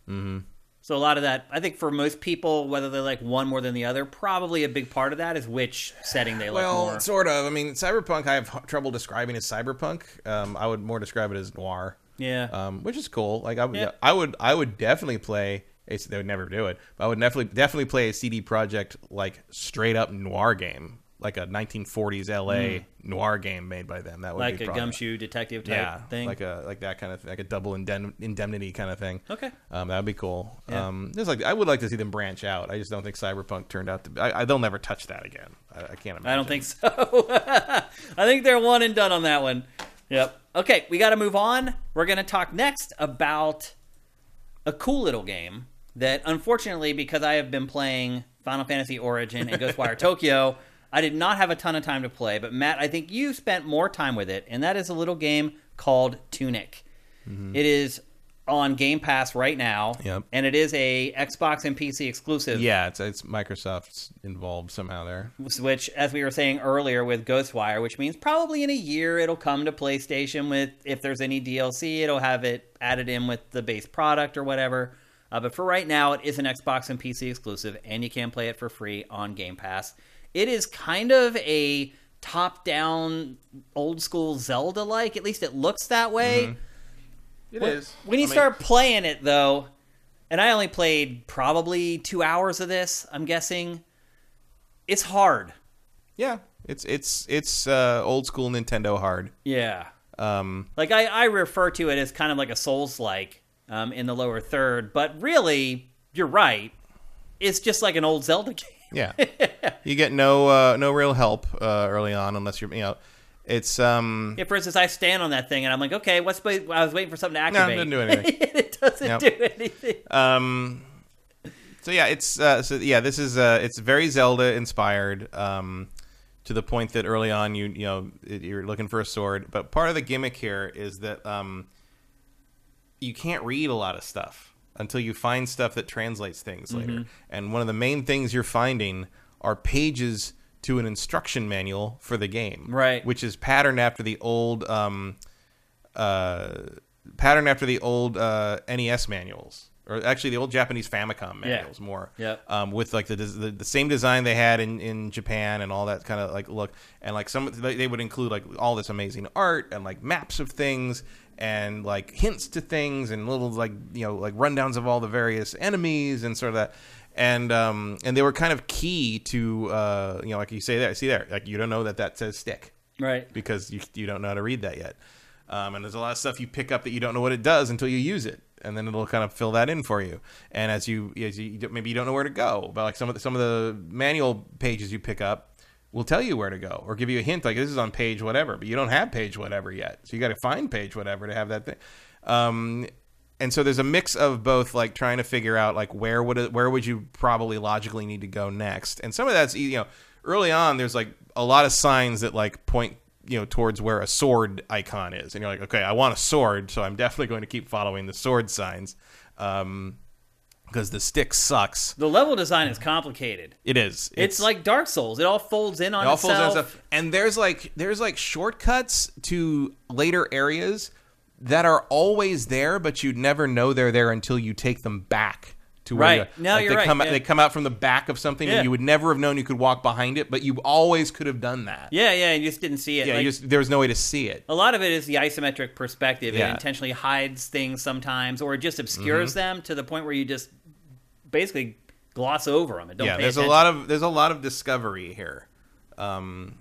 Mm-hmm. So a lot of that, I think for most people, whether they like one more than the other, probably a big part of that is which setting they like well, more. Well, sort of. I mean, Cyberpunk, I have trouble describing as Cyberpunk. Um, I would more describe it as noir. Yeah. Um, which is cool. Like I would, yeah. I would, I would definitely play. A, they would never do it. But I would definitely, definitely play a C D Projekt like straight up noir game, like a nineteen forties L A mm. noir game made by them. That would like be like a gumshoe detective type yeah, thing, like a like that kind of thing, like a double indemn- indemnity kind of thing. Okay, um, that would be cool. Yeah. Um, just like I would like to see them branch out. I just don't think Cyberpunk turned out to. Be... I, I they'll never touch that again. I, I can't imagine. I don't think so. I think they're one and done on that one. Yep. Okay, we got to move on. We're gonna talk next about a cool little game that, unfortunately, because I have been playing Final Fantasy Origin and Ghostwire Tokyo. I did not have a ton of time to play, but Matt, I think you spent more time with it, and that is a little game called Tunic. Mm-hmm. It is on Game Pass right now, yep. and it is a Xbox and P C exclusive. Yeah, it's, it's Microsoft's involved somehow there. Which, as we were saying earlier with Ghostwire, which means probably in a year it'll come to PlayStation with, if there's any D L C, it'll have it added in with the base product or whatever. Uh, but for right now, it is an Xbox and P C exclusive, and you can play it for free on Game Pass. It is kind of a top-down, old-school Zelda-like. At least it looks that way. Mm-hmm. It when, is. When you I mean... start playing it, though, and I only played probably two hours of this, I'm guessing, it's hard. Yeah, it's it's it's uh, old-school Nintendo hard. Yeah. Um, like, I, I refer to it as kind of like a Souls-like um, in the lower third, but really, you're right, it's just like an old Zelda game. Yeah, you get no uh, no real help uh, early on unless you're, you know, it's... Um, yeah, for instance, I stand on that thing and I'm like, okay, what's I was waiting for something to activate. No, it doesn't do anything. It doesn't nope. do anything. Um, so yeah, it's uh, so yeah, this is uh, it's very Zelda inspired um, to the point that early on you you know you're looking for a sword, but part of the gimmick here is that um, you can't read a lot of stuff. Until you find stuff that translates things later. Mm-hmm. And one of the main things you're finding are pages to an instruction manual for the game. Right. Which is patterned after the old um, uh, patterned after the old uh, N E S manuals. Or actually the old Japanese Famicom manuals yeah. more. Yeah. Um, with like the, the the same design they had in, in Japan and all that kind of like look. And like some they would include like all this amazing art and like maps of things. And like hints to things and little like you know like rundowns of all the various enemies and sort of that, and um and they were kind of key to uh you know like you say there see there like you don't know that that says stick right because you you don't know how to read that yet, um and there's a lot of stuff you pick up that you don't know what it does until you use it and then it'll kind of fill that in for you and as you as you maybe you don't know where to go but like some of the, some of the manual pages you pick up. Will tell you where to go or give you a hint like this is on page whatever, but you don't have page whatever yet. So you got to find page whatever to have that thing. Um, and so there's a mix of both like trying to figure out like where would it, where would you probably logically need to go next. And some of that's, you know, early on there's like a lot of signs that like point, you know, towards where a sword icon is. And you're like, okay, I want a sword. So I'm definitely going to keep following the sword signs. Um, Because the stick sucks. The level design is complicated. It is. It's, it's like Dark Souls. It all folds in on it all itself. Folds in on itself. And there's like there's like shortcuts to later areas that are always there, but you never know they're there until you take them back to where. Right. You, no, like you're they right. Come, yeah. They come out from the back of something, yeah. and you would never have known you could walk behind it, but you always could have done that. Yeah, yeah, and you just didn't see it. Yeah, like, you just, there was no way to see it. A lot of it is the isometric perspective. Yeah. It intentionally hides things sometimes, or it just obscures mm-hmm. them to the point where you just. Basically gloss over them and don't yeah pay there's attention. a lot of there's a lot of discovery here um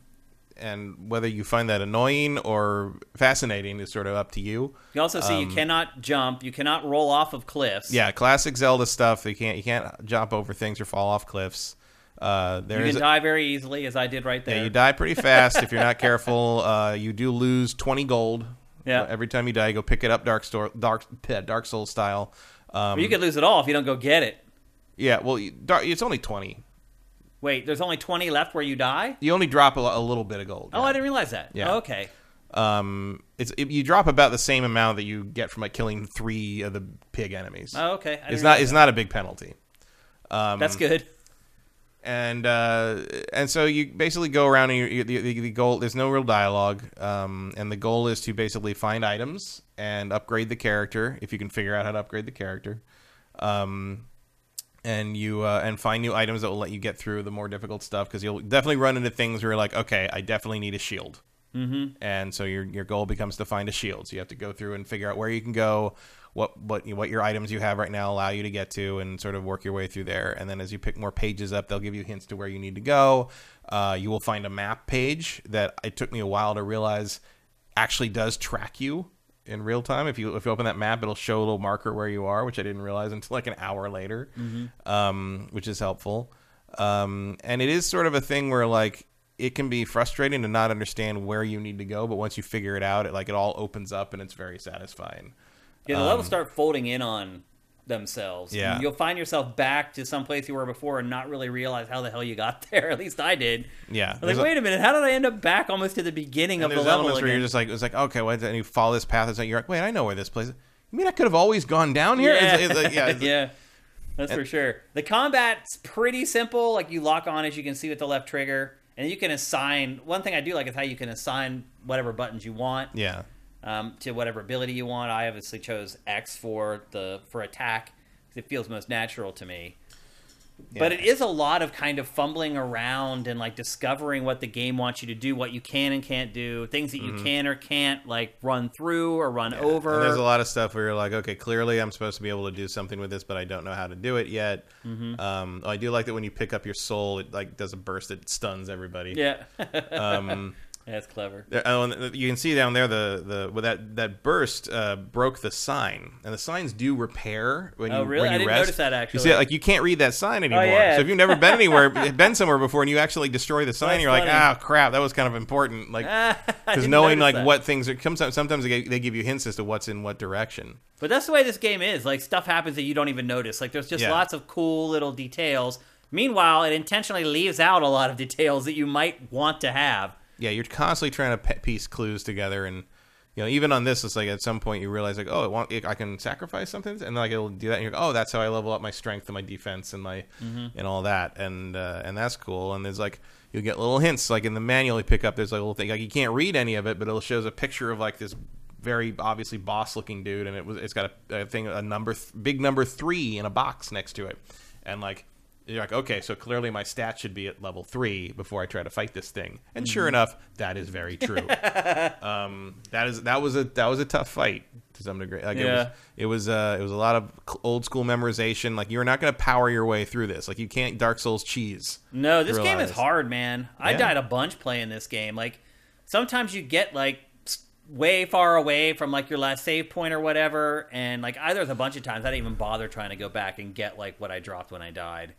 and whether you find that annoying or fascinating is sort of up to you. You also see um, you cannot jump, you cannot roll off of cliffs. Yeah, classic Zelda stuff. You can't you can't jump over things or fall off cliffs. Uh, there you can is die very easily, as I did right there. Yeah, you die pretty fast if you're not careful. Uh, you do lose twenty gold. Yeah. Every time you die, you go pick it up, Dark Store, Dark Dark Souls style. Um, you could lose it all if you don't go get it. Yeah, well, you, it's only twenty. Wait, there's only twenty left where you die? You only drop a, a little bit of gold. Oh, yeah. I didn't realize that. Yeah. Oh, okay. Um, it's it, you drop about the same amount that you get from like killing three of the pig enemies. Oh, okay. It's not it's that. not a big penalty. Um, That's good. And uh, and so you basically go around and you, you, the, the goal. There's no real dialogue, um, and the goal is to basically find items and upgrade the character if you can figure out how to upgrade the character, um, and you uh, and find new items that will let you get through the more difficult stuff, because you'll definitely run into things where you're like, okay, I definitely need a shield, mm-hmm. and so your your goal becomes to find a shield. So you have to go through and figure out where you can go. What what what your items you have right now allow you to get to, and sort of work your way through there. And then as you pick more pages up, they'll give you hints to where you need to go. Uh, you will find a map page that it took me a while to realize actually does track you in real time. If you if you open that map, it'll show a little marker where you are, which I didn't realize until like an hour later, mm-hmm. um, which is helpful. Um, and it is sort of a thing where like it can be frustrating to not understand where you need to go, but once you figure it out, it like it all opens up and it's very satisfying. Yeah, the um, levels start folding in on themselves. Yeah. You'll find yourself back to some place you were before and not really realize how the hell you got there. At least I did. Yeah. I was like, wait a, a minute, how did I end up back almost to the beginning of the level again? There's elements where you're just like, it's like, okay, well, and you follow this path. It's like, you're like, wait, I know where this place is. You mean I could have always gone down here? Yeah. It's, it's like, yeah, it's like, yeah. That's and, for sure. The combat's pretty simple. Like, you lock on, as you can see, with the left trigger. And you can assign... One thing I do like is how you can assign whatever buttons you want. Yeah. Um, to whatever ability you want. I obviously chose X for the for attack because it feels most natural to me. Yeah. But it is a lot of kind of fumbling around and like discovering what the game wants you to do, what you can and can't do, things that mm-hmm. you can or can't like run through or run yeah. over. And there's a lot of stuff where you're like, okay, clearly I'm supposed to be able to do something with this, but I don't know how to do it yet. Mm-hmm. Um, I do like that when you pick up your soul, it like does a burst that stuns everybody. Yeah. um, Yeah, that's clever. You can see down there the the well, that that burst uh, broke the sign, and the signs do repair when you rest. Oh, really? I didn't notice that actually. You see, like you can't read that sign anymore. Oh, yeah. So if you've never been anywhere, been somewhere before, and you actually destroy the sign, you're like, ah, crap, that was kind of important, like because knowing like what things are comes out. Sometimes they give you hints as to what's in what direction. But that's the way this game is. Like stuff happens that you don't even notice. Like there's just yeah. lots of cool little details. Meanwhile, it intentionally leaves out a lot of details that you might want to have. Yeah, you're constantly trying to piece clues together, and you know, even on this, it's like at some point you realize, like, oh, it won't, it, I can sacrifice something, and like it'll do that, and you're like, oh, that's how I level up my strength and my defense and my mm-hmm. and all that, and uh, and that's cool. And there's like you get little hints, like in the manual you pick up, there's like a little thing, like you can't read any of it, but it'll shows a picture of like this very obviously boss-looking dude, and it was it's got a, a thing, a number, th- big number three in a box next to it, and like. You're like, okay, so clearly my stats should be at level three before I try to fight this thing. And sure enough, that is very true. um, that is that was a that was a tough fight to some degree. Like yeah. it was it was, uh, it was a lot of old school memorization. Like you're not going to power your way through this. Like you can't Dark Souls cheese. No, this realize. game is hard, man. I yeah. died a bunch playing this game. Like sometimes you get like way far away from like your last save point or whatever, and like either a bunch of times I didn't even bother trying to go back and get like what I dropped when I died.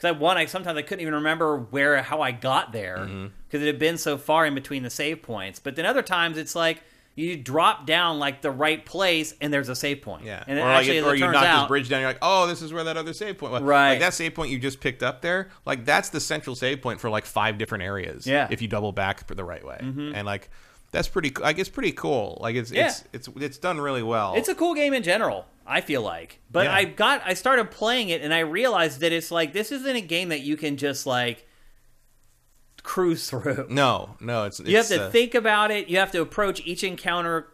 Because I, one, I sometimes I couldn't even remember where how I got there because mm-hmm. it had been so far in between the save points. But then other times it's like you drop down like the right place and there's a save point. Yeah, and or, like actually, it, or it you knock out, this bridge down. You're like, oh, this is where that other save point was. Right, like that save point you just picked up there. Like that's the central save point for like five different areas. Yeah, if you double back the right way mm-hmm. and like. That's pretty. I guess pretty cool. Like it's, yeah. it's it's it's done really well. It's a cool game in general. I feel like, but yeah. I got I started playing it and I realized that it's like this isn't a game that you can just like cruise through. No, no. It's you it's, have to uh, think about it. You have to approach each encounter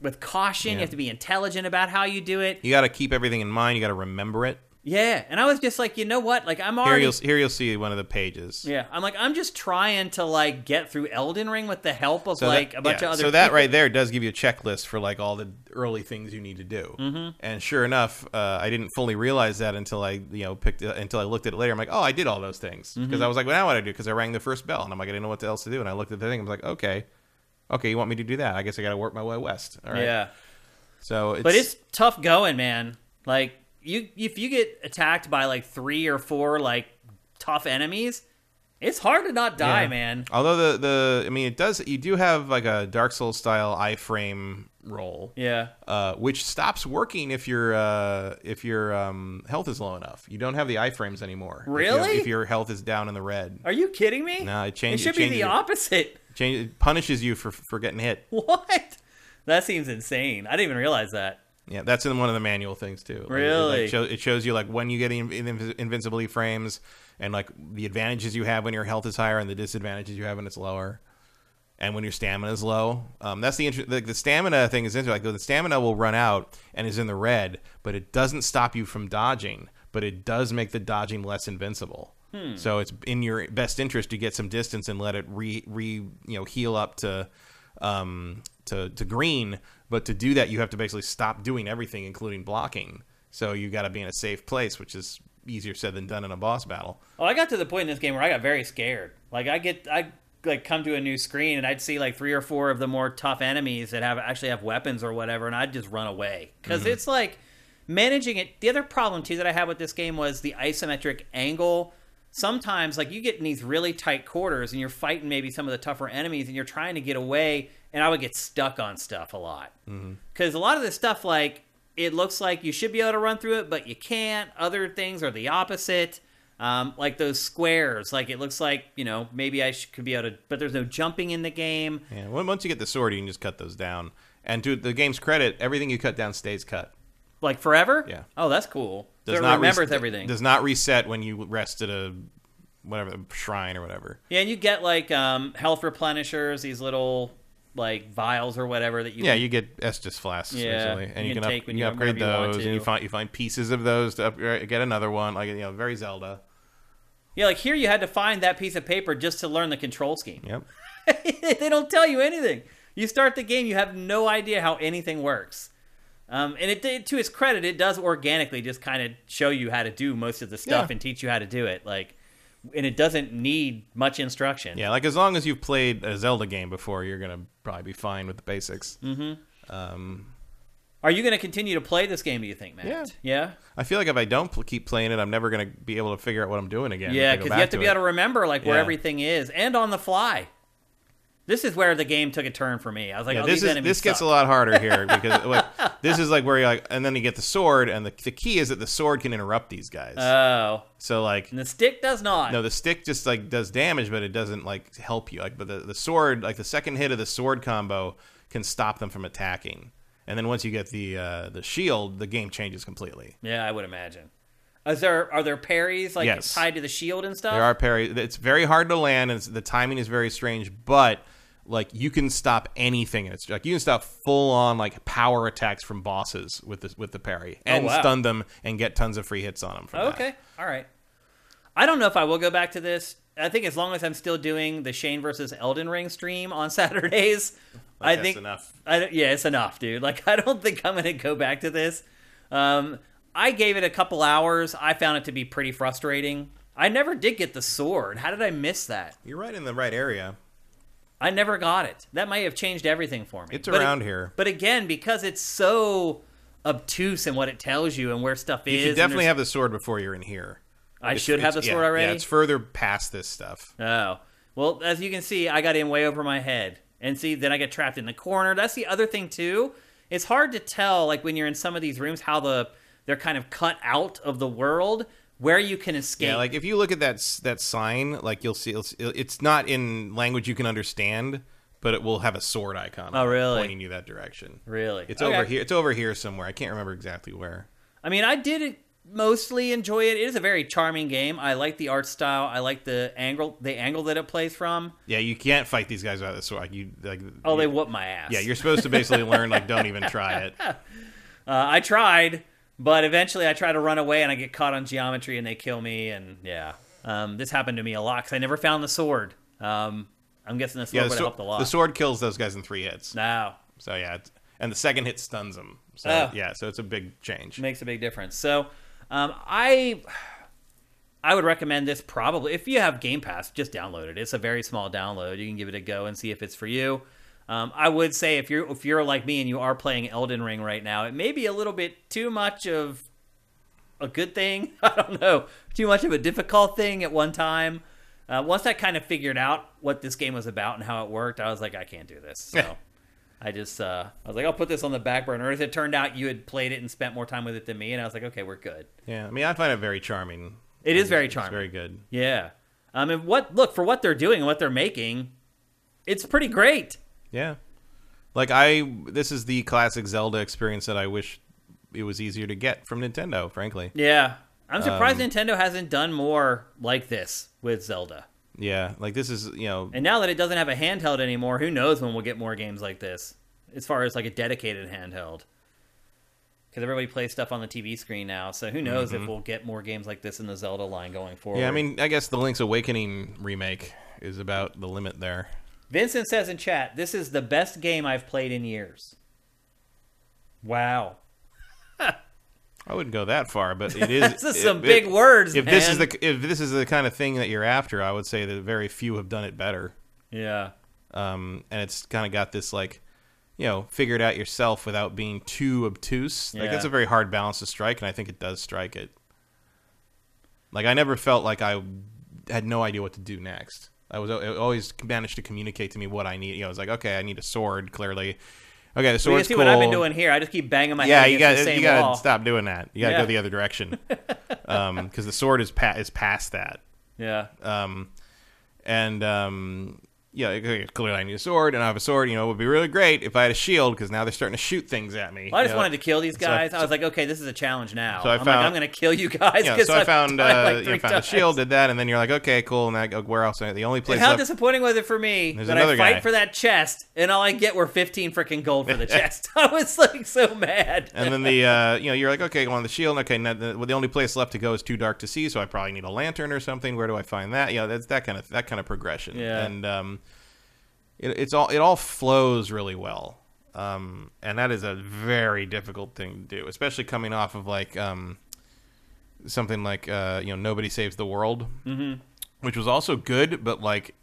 with caution. Yeah. You have to be intelligent about how you do it. You got to keep everything in mind. You got to remember it. Yeah, and I was just like, you know what? Like, I'm already... Here you'll, here you'll see one of the pages. Yeah, I'm like, I'm just trying to, like, get through Elden Ring with the help of, so like, that, a bunch yeah. of other So that people. Right there does give you a checklist for, like, all the early things you need to do. Mm-hmm. And sure enough, uh, I didn't fully realize that until I, you know, picked it, until I looked at it later. I'm like, oh, I did all those things. Because mm-hmm. I was like, well, now what do I do? Because I rang the first bell. And I'm like, I didn't know what else to do. And I looked at the thing. I was like, okay. Okay, you want me to do that? I guess I got to work my way west. All right. Yeah. So it's... But it's tough going, man. Like... You if you get attacked by like three or four like tough enemies, it's hard to not die, yeah. man. Although the, the I mean, it does you do have like a Dark Souls style iframe roll, yeah, uh, which stops working if your uh, if your um, health is low enough. You don't have the iframes anymore. Really? If, you, if your health is down in the red. Are you kidding me? No, it changes. It should it changes be the your, opposite. Change, it punishes you for for getting hit. What? That seems insane. I didn't even realize that. Yeah, that's in one of the manual things too. Really? Like, it, like, show, it shows you like when you get in, in, in, invincible frames, and like the advantages you have when your health is higher and the disadvantages you have when it's lower, and when your stamina is low. Um, that's the inter- the, the stamina thing is interesting. Like the stamina will run out and is in the red, but it doesn't stop you from dodging, but it does make the dodging less invincible. Hmm. So it's in your best interest to get some distance and let it re re you know heal up to um to to green. But to do that, you have to basically stop doing everything, including blocking. So you got to be in a safe place, which is easier said than done in a boss battle. Oh, I got to the point in this game where I got very scared. Like I get, I like come to a new screen and I'd see like three or four of the more tough enemies that have actually have weapons or whatever, and I'd just run away because mm-hmm. it's like managing it. The other problem too that I had with this game was the isometric angle. Sometimes, like, you get in these really tight quarters and you're fighting maybe some of the tougher enemies and you're trying to get away, and I would get stuck on stuff a lot. Because mm-hmm. a lot of this stuff, like, it looks like you should be able to run through it, but you can't. Other things are the opposite. Um, like those squares. Like, it looks like, you know, maybe I should, could be able to... But there's no jumping in the game. Yeah, once you get the sword, you can just cut those down. And to the game's credit, everything you cut down stays cut. Like, forever? Yeah. Oh, that's cool. Does so it not remembers re- everything. Does not reset when you rest at a whatever shrine or whatever. Yeah, and you get like um, health replenishers, these little like vials or whatever that you yeah can, you get Estus flasks yeah, basically, and you, you can, can take up, you, you upgrade those, you and you find you find pieces of those to upgrade, get another one. Like you know, very Zelda. Yeah, like here you had to find that piece of paper just to learn the control scheme. Yep. They don't tell you anything. You start the game, you have no idea how anything works. Um, and it, it, to its credit, it does organically just kind of show you how to do most of the stuff yeah. and teach you how to do it. Like, and it doesn't need much instruction. Yeah, like as long as you've played a Zelda game before, you're going to probably be fine with the basics. Mm-hmm. Um, Are you going to continue to play this game, do you think, Matt? Yeah. yeah? I feel like if I don't pl- keep playing it, I'm never going to be able to figure out what I'm doing again. Yeah, because you have to, to be it. able to remember like where yeah. everything is and on the fly. This is where the game took a turn for me. I was like, yeah, oh, this these is, enemies This suck. Gets a lot harder here because like, this is like where you're like, and then you get the sword, and the, the key is that the sword can interrupt these guys. Oh. So like. And the stick does not. No, the stick just like does damage, but it doesn't like help you. Like, but the, the sword, like the second hit of the sword combo can stop them from attacking. And then once you get the uh, the shield, the game changes completely. Yeah, I would imagine. Is there are there parries like yes. tied to the shield and stuff? There are parries. It's very hard to land, and the timing is very strange, but. Like, you can stop anything. It's like you can stop full-on, like, power attacks from bosses with the, with the parry. And oh, wow. stun them and get tons of free hits on them. From oh, okay. That. All right. I don't know if I will go back to this. I think as long as I'm still doing the Shane versus Elden Ring stream on Saturdays, like, I that's think... enough. I don't, yeah, it's enough, dude. Like, I don't think I'm going to go back to this. Um, I gave it a couple hours. I found it to be pretty frustrating. I never did get the sword. How did I miss that? You're right in the right area. I never got it. That might have changed everything for me. It's but around it, here. But again, because it's so obtuse in what it tells you and where stuff is. You should definitely have the sword before you're in here. I it's, should have the sword yeah, already? Yeah, it's further past this stuff. Oh. Well, as you can see, I got in way over my head. And see, then I get trapped in the corner. That's the other thing, too. It's hard to tell, like, when you're in some of these rooms, how the they're kind of cut out of the world. Where you can escape. Yeah, like if you look at that that sign, like you'll see it's not in language you can understand, but it will have a sword icon. Oh, really? Pointing you that direction. Really? It's okay. over here. It's over here somewhere. I can't remember exactly where. I mean, I did mostly enjoy it. It is a very charming game. I like the art style. I like the angle the angle that it plays from. Yeah, you can't fight these guys without the sword. Like you, like oh, you, they whoop my ass. Yeah, you're supposed to basically learn like don't even try it. Uh, I tried. But eventually I try to run away and I get caught on geometry and they kill me. And yeah, um, this happened to me a lot because I never found the sword. Um, I'm guessing this yeah, sword would have helped a lot. The sword kills those guys in three hits. No. So yeah, it's, and the second hit stuns them. So oh. yeah, so it's a big change. Makes a big difference. So um, I I would recommend this probably. If you have Game Pass, just download it. It's a very small download. You can give it a go and see if it's for you. Um, I would say if you're if you're like me and you are playing Elden Ring right now, it may be a little bit too much of a good thing. I don't know. Too much of a difficult thing at one time. Uh, once I kind of figured out what this game was about and how it worked, I was like, I can't do this. So I just, uh, I was like, I'll put this on the back burner. As it turned out, you had played it and spent more time with it than me, and I was like, okay, we're good. Yeah, I mean, I find it very charming. It is very charming. It's very good. Yeah. I mean, what, look, for what they're doing and what they're making, it's pretty great. Yeah. Like, I, this is the classic Zelda experience that I wish it was easier to get from Nintendo, frankly. Yeah. I'm surprised um, Nintendo hasn't done more like this with Zelda. Yeah, like this is, you know... And now that it doesn't have a handheld anymore, who knows when we'll get more games like this, as far as like a dedicated handheld. Because everybody plays stuff on the T V screen now, so who knows mm-hmm. if we'll get more games like this in the Zelda line going forward. Yeah, I mean, I guess the Link's Awakening remake is about the limit there. Vincent says in chat, this is the best game I've played in years. Wow. I wouldn't go that far, but it is. This is if, some if, big words, if man. This is the, if this is the kind of thing that you're after, I would say that very few have done it better. Yeah. Um, and it's kind of got this, like, you know, figure it out yourself without being too obtuse. Yeah. Like, that's a very hard balance to strike, and I think it does strike it. Like, I never felt like I had no idea what to do next. I was it always managed to communicate to me what I need. You know, I was like, okay, I need a sword, clearly. Okay, the sword's cool. You see what I've been doing here. I just keep banging my yeah, head against the same wall. Yeah, you got to stop doing that. You got to yeah. go the other direction. Um, because the sword is pa- is past that. Yeah. Um, and, um, yeah, clearly I need a sword, and I have a sword. You know, it would be really great if I had a shield, because now they're starting to shoot things at me. Well, I just know? wanted to kill these guys. So I, I was like, okay, this is a challenge now. So I found, I'm like, I'm going to kill you guys. Yeah, so I found, uh, like you know, found a shield, did that, and then you're like, okay, cool, and I go, where else? The only place. And how I've... disappointing was it for me There's that I fight guy. for that chest, and all I get were fifteen freaking gold for the chest. I was like so mad. And then the, uh, you know, you're like, okay, go on the shield. Okay, now the, well, the only place left to go is too dark to see, so I probably need a lantern or something. Where do I find that? You know, that's that kind of that kind of progression. Yeah. And um. It, it's all it all flows really well, um, and that is a very difficult thing to do, especially coming off of like um, something like uh, you know Nobody Saves the World, mm-hmm. which was also good, but like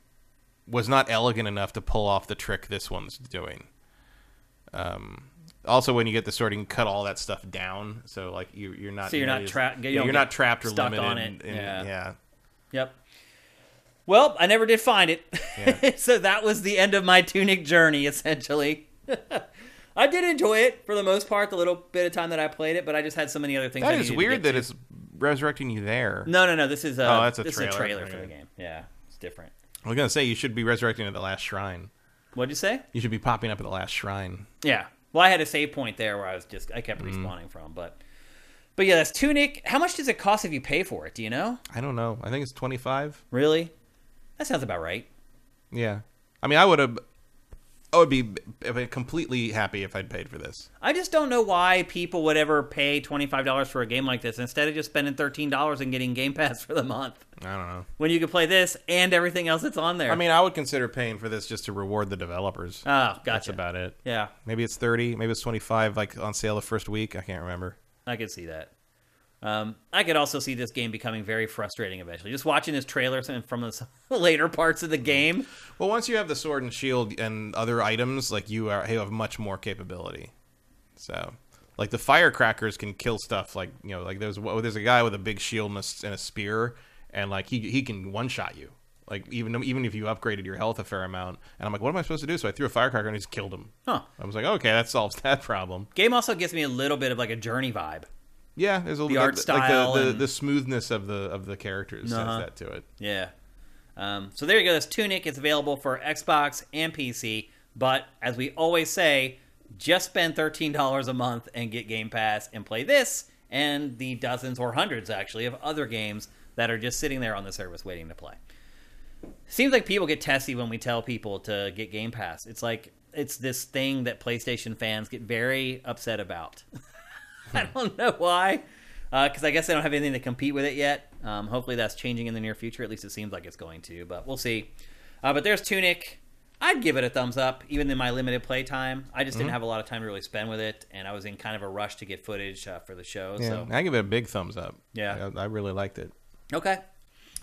was not elegant enough to pull off the trick this one's doing. Um, also, when you get the sword, you can cut all that stuff down, so like you, you're not so you're not trapped. You you're not trapped or limited. On it. In, yeah. yeah. Yep. Well, I never did find it, yeah. So that was the end of my Tunic journey, essentially. I did enjoy it, for the most part, the little bit of time that I played it, but I just had so many other things I needed to get to. That is weird that it's resurrecting you there. No, no, no, this is a, oh, that's a this trailer, is a trailer for the game. Yeah, it's different. I was going to say, you should be resurrecting at the last shrine. What'd you say? You should be popping up at the last shrine. Yeah. Well, I had a save point there where I was just, I kept respawning mm. from, but... But yeah, that's Tunic. How much does it cost if you pay for it? Do you know? I don't know. I think it's twenty-five. Really? That sounds about right. Yeah. I mean, I would have... I would be completely happy if I'd paid for this. I just don't know why people would ever pay twenty-five dollars for a game like this instead of just spending thirteen dollars and getting Game Pass for the month. I don't know. When you could play this and everything else that's on there. I mean, I would consider paying for this just to reward the developers. Oh, gotcha. That's about it. Yeah. Maybe it's thirty dollars. Maybe it's twenty-five dollars, like, on sale the first week. I can't remember. I could see that. Um, I could also see this game becoming very frustrating eventually. Just watching this trailer from the later parts of the game. Well, once you have the sword and shield and other items, like you, are, you have much more capability. So, like the firecrackers can kill stuff. Like you know, like there's there's a guy with a big shield and a, and a spear, and like he he can one shot you. Like even even if you upgraded your health a fair amount, and I'm like, what am I supposed to do? So I threw a firecracker and I just killed him. Huh. I was like, okay, that solves that problem. Game also gives me a little bit of like a Journey vibe. Yeah, there's a little the art bit, style, like the, the, and... the smoothness of the of the characters uh-huh. adds that to it. Yeah, um, so there you go. This Tunic is available for Xbox and P C, but as we always say, just spend thirteen dollars a month and get Game Pass and play this and the dozens or hundreds actually of other games that are just sitting there on the service waiting to play. Seems like people get testy when we tell people to get Game Pass. It's like it's this thing that PlayStation fans get very upset about. I don't know why, because uh, I guess they don't have anything to compete with it yet. Um, hopefully that's changing in the near future. At least it seems like it's going to, but we'll see. Uh, but there's Tunic. I'd give it a thumbs up, even in my limited play time. I just mm-hmm. didn't have a lot of time to really spend with it, and I was in kind of a rush to get footage uh, for the show. Yeah, so. I give it a big thumbs up. Yeah. I, I really liked it. Okay.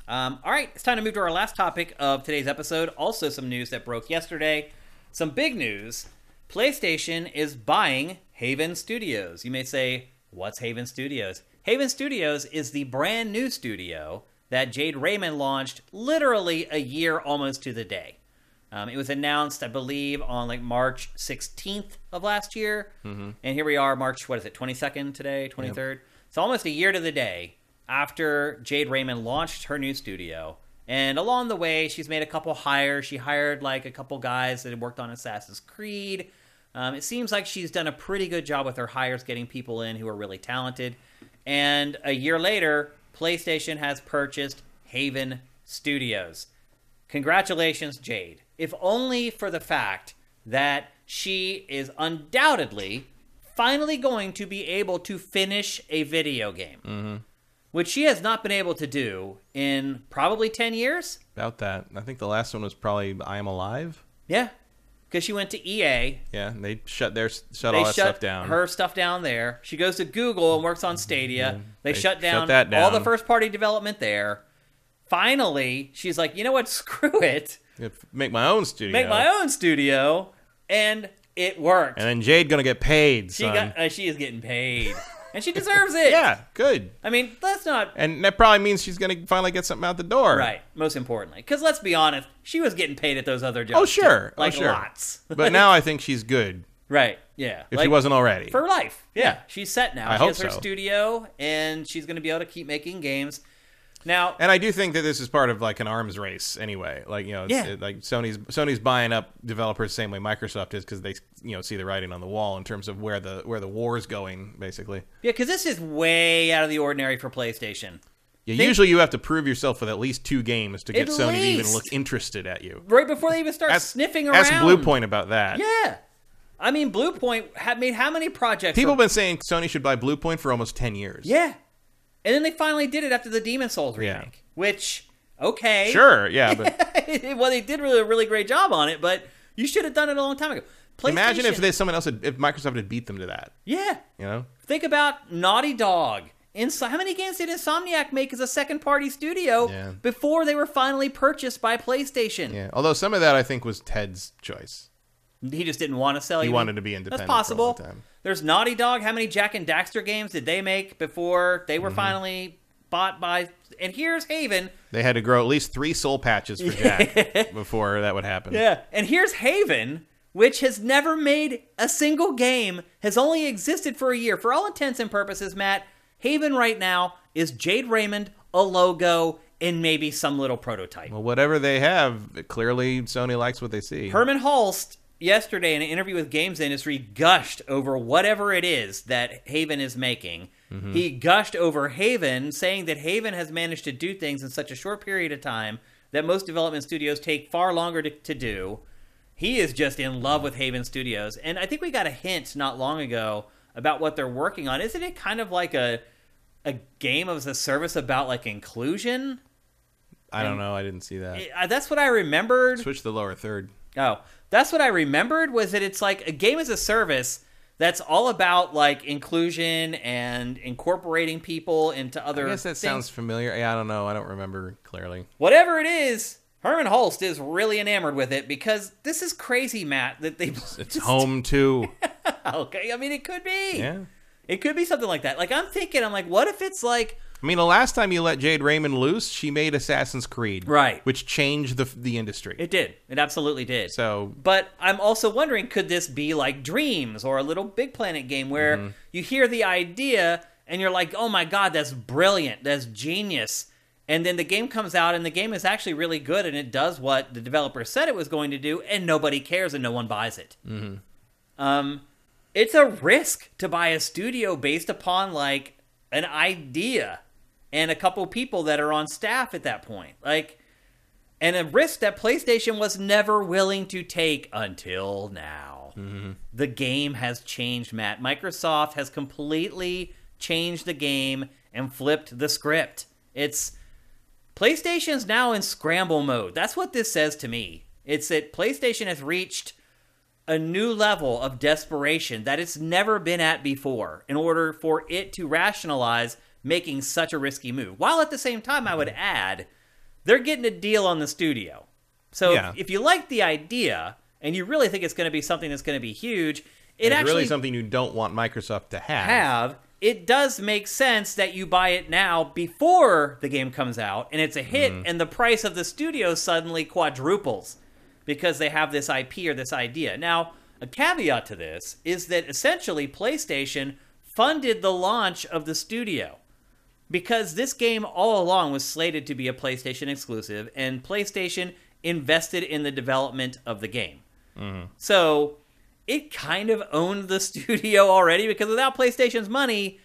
Um, all right, it's time to move to our last topic of today's episode. Also some news that broke yesterday. Some big news. PlayStation is buying Haven Studios. You may say, what's Haven Studios? Haven Studios is the brand new studio that Jade Raymond launched literally a year almost to the day. Um, it was announced, I believe, on like March sixteenth of last year. Mm-hmm. And here we are, March, what is it, twenty-second today, twenty-third? Yep. It's almost a year to the day after Jade Raymond launched her new studio. And along the way, she's made a couple hires. She hired like a couple guys that had worked on Assassin's Creed. Um, it seems like she's done a pretty good job with her hires, getting people in who are really talented. And a year later, PlayStation has purchased Haven Studios. Congratulations, Jade. If only for the fact that she is undoubtedly finally going to be able to finish a video game. Mm-hmm. Which she has not been able to do in probably ten years. About that. I think the last one was probably I Am Alive. Yeah. Because she went to E A. Yeah, and they shut their shut they all that shut stuff down. Her stuff down there. She goes to Google and works on Stadia. Yeah, they, they shut down, shut that down all the first-party development there. Finally, she's like, you know what? Screw it. Make my own studio. Make my own studio, and it worked. And then Jade gonna get paid. She son. got. Uh, she is getting paid, and she deserves it. Yeah, good. I mean, let's not. And that probably means she's gonna finally get something out the door. Right. Most importantly, because let's be honest, she was getting paid at those other jobs. Oh sure, too. like oh, sure. lots. But now I think she's good. Right. Yeah. If like, she wasn't already. For life. Yeah. yeah. She's set now. I she hope has her so. studio, and she's gonna be able to keep making games. Now, and I do think that this is part of like an arms race anyway. Like you know, it's, yeah. it, like Sony's Sony's buying up developers the same way Microsoft is because they you know see the writing on the wall in terms of where the where the war's going basically. Yeah, because this is way out of the ordinary for PlayStation. Yeah, they, usually you have to prove yourself with at least two games to get Sony least. to even look interested at you right before they even start ask, sniffing around. Ask Bluepoint about that. Yeah. I mean, Bluepoint have made how many projects? People have been saying Sony should buy Bluepoint for almost ten years. Yeah. And then they finally did it after the Demon's Souls remake, yeah. which, okay. Sure, yeah. But well, they did really, a really great job on it, but you should have done it a long time ago. Imagine if there's someone else, had, if Microsoft had beat them to that. Yeah. You know? Think about Naughty Dog. Inso- how many games did Insomniac make as a second-party studio yeah. before they were finally purchased by PlayStation? Yeah, although some of that, I think, was Ted's choice. He just didn't want to sell. He even. wanted to be independent. That's possible. For a long time. There's Naughty Dog. How many Jack and Daxter games did they make before they were mm-hmm. finally bought by? And here's Haven. They had to grow at least three soul patches for Jack before that would happen. Yeah. And here's Haven, which has never made a single game, has only existed for a year. For all intents and purposes, Matt, Haven right now is Jade Raymond, a logo, and maybe some little prototype. Well, whatever they have, clearly Sony likes what they see. Herman Holst yesterday in an interview with Games Industry gushed over whatever it is that Haven is making. Mm-hmm. He gushed over Haven, saying that Haven has managed to do things in such a short period of time that most development studios take far longer to, to do. He is just in love with Haven Studios. And I think we got a hint not long ago about what they're working on. Isn't it kind of like a a game as a service about like inclusion? I and don't know. I didn't see that. It, uh, that's what I remembered. Switch the lower third. Oh, that's what I remembered was that it's like a game as a service that's all about like inclusion and incorporating people into other I guess that things. Sounds familiar. Yeah, I don't know. I don't remember clearly. Whatever it is, Herman Holst is really enamored with it because this is crazy, Matt, that they It's, it's Home two. Okay, I mean, it could be. Yeah. It could be something like that. Like I'm thinking, I'm like, what if it's like I mean, the last time you let Jade Raymond loose, she made Assassin's Creed. Right. Which changed the the industry. It did. It absolutely did. So, but I'm also wondering, could this be like Dreams or a little Big Planet game where mm-hmm. you hear the idea and you're like, oh my God, that's brilliant. That's genius. And then the game comes out and the game is actually really good and it does what the developer said it was going to do and nobody cares and no one buys it. Mm-hmm. Um, it's a risk to buy a studio based upon like an idea and a couple people that are on staff at that point. Like, and a risk that PlayStation was never willing to take until now. Mm-hmm. The game has changed, Matt. Microsoft has completely changed the game and flipped the script. It's PlayStation's now in scramble mode. That's what this says to me. It's that PlayStation has reached a new level of desperation that it's never been at before in order for it to rationalize making such a risky move. While at the same time, I would add, they're getting a deal on the studio. So yeah. if, if you like the idea, and you really think it's going to be something that's going to be huge, it it's actually... It's really something you don't want Microsoft to have. Have it does make sense that you buy it now before the game comes out and it's a hit, mm. and the price of the studio suddenly quadruples because they have this I P or this idea. Now, a caveat to this is that essentially PlayStation funded the launch of the studio, because this game all along was slated to be a PlayStation exclusive, and PlayStation invested in the development of the game. Mm-hmm. So it kind of owned the studio already, because without PlayStation's money,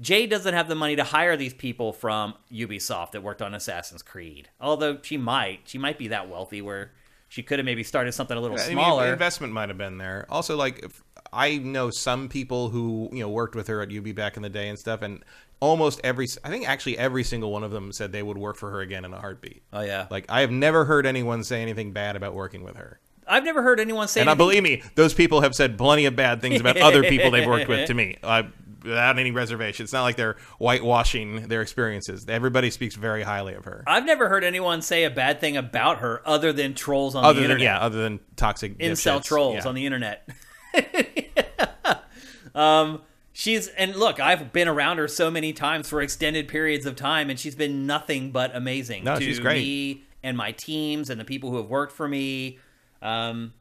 Jade doesn't have the money to hire these people from Ubisoft that worked on Assassin's Creed. Although she might. She might be that wealthy where she could have maybe started something a little I smaller. Mean, the investment might have been there. Also, like, if I know some people who, you know, worked with her at U B back in the day and stuff, and almost every, I think actually every single one of them said they would work for her again in a heartbeat. Oh, yeah. Like, I have never heard anyone say anything bad about working with her. I've never heard anyone say and anything. And believe me, those people have said plenty of bad things about other people they've worked with to me, uh, without any reservation. It's not like they're whitewashing their experiences. Everybody speaks very highly of her. I've never heard anyone say a bad thing about her other than trolls on other the internet. Than, yeah, other than toxic incel trolls yeah. on the internet. yeah. Um, she's and look, I've been around her so many times for extended periods of time, and she's been nothing but amazing no, to she's great. me and my teams and the people who have worked for me. Um,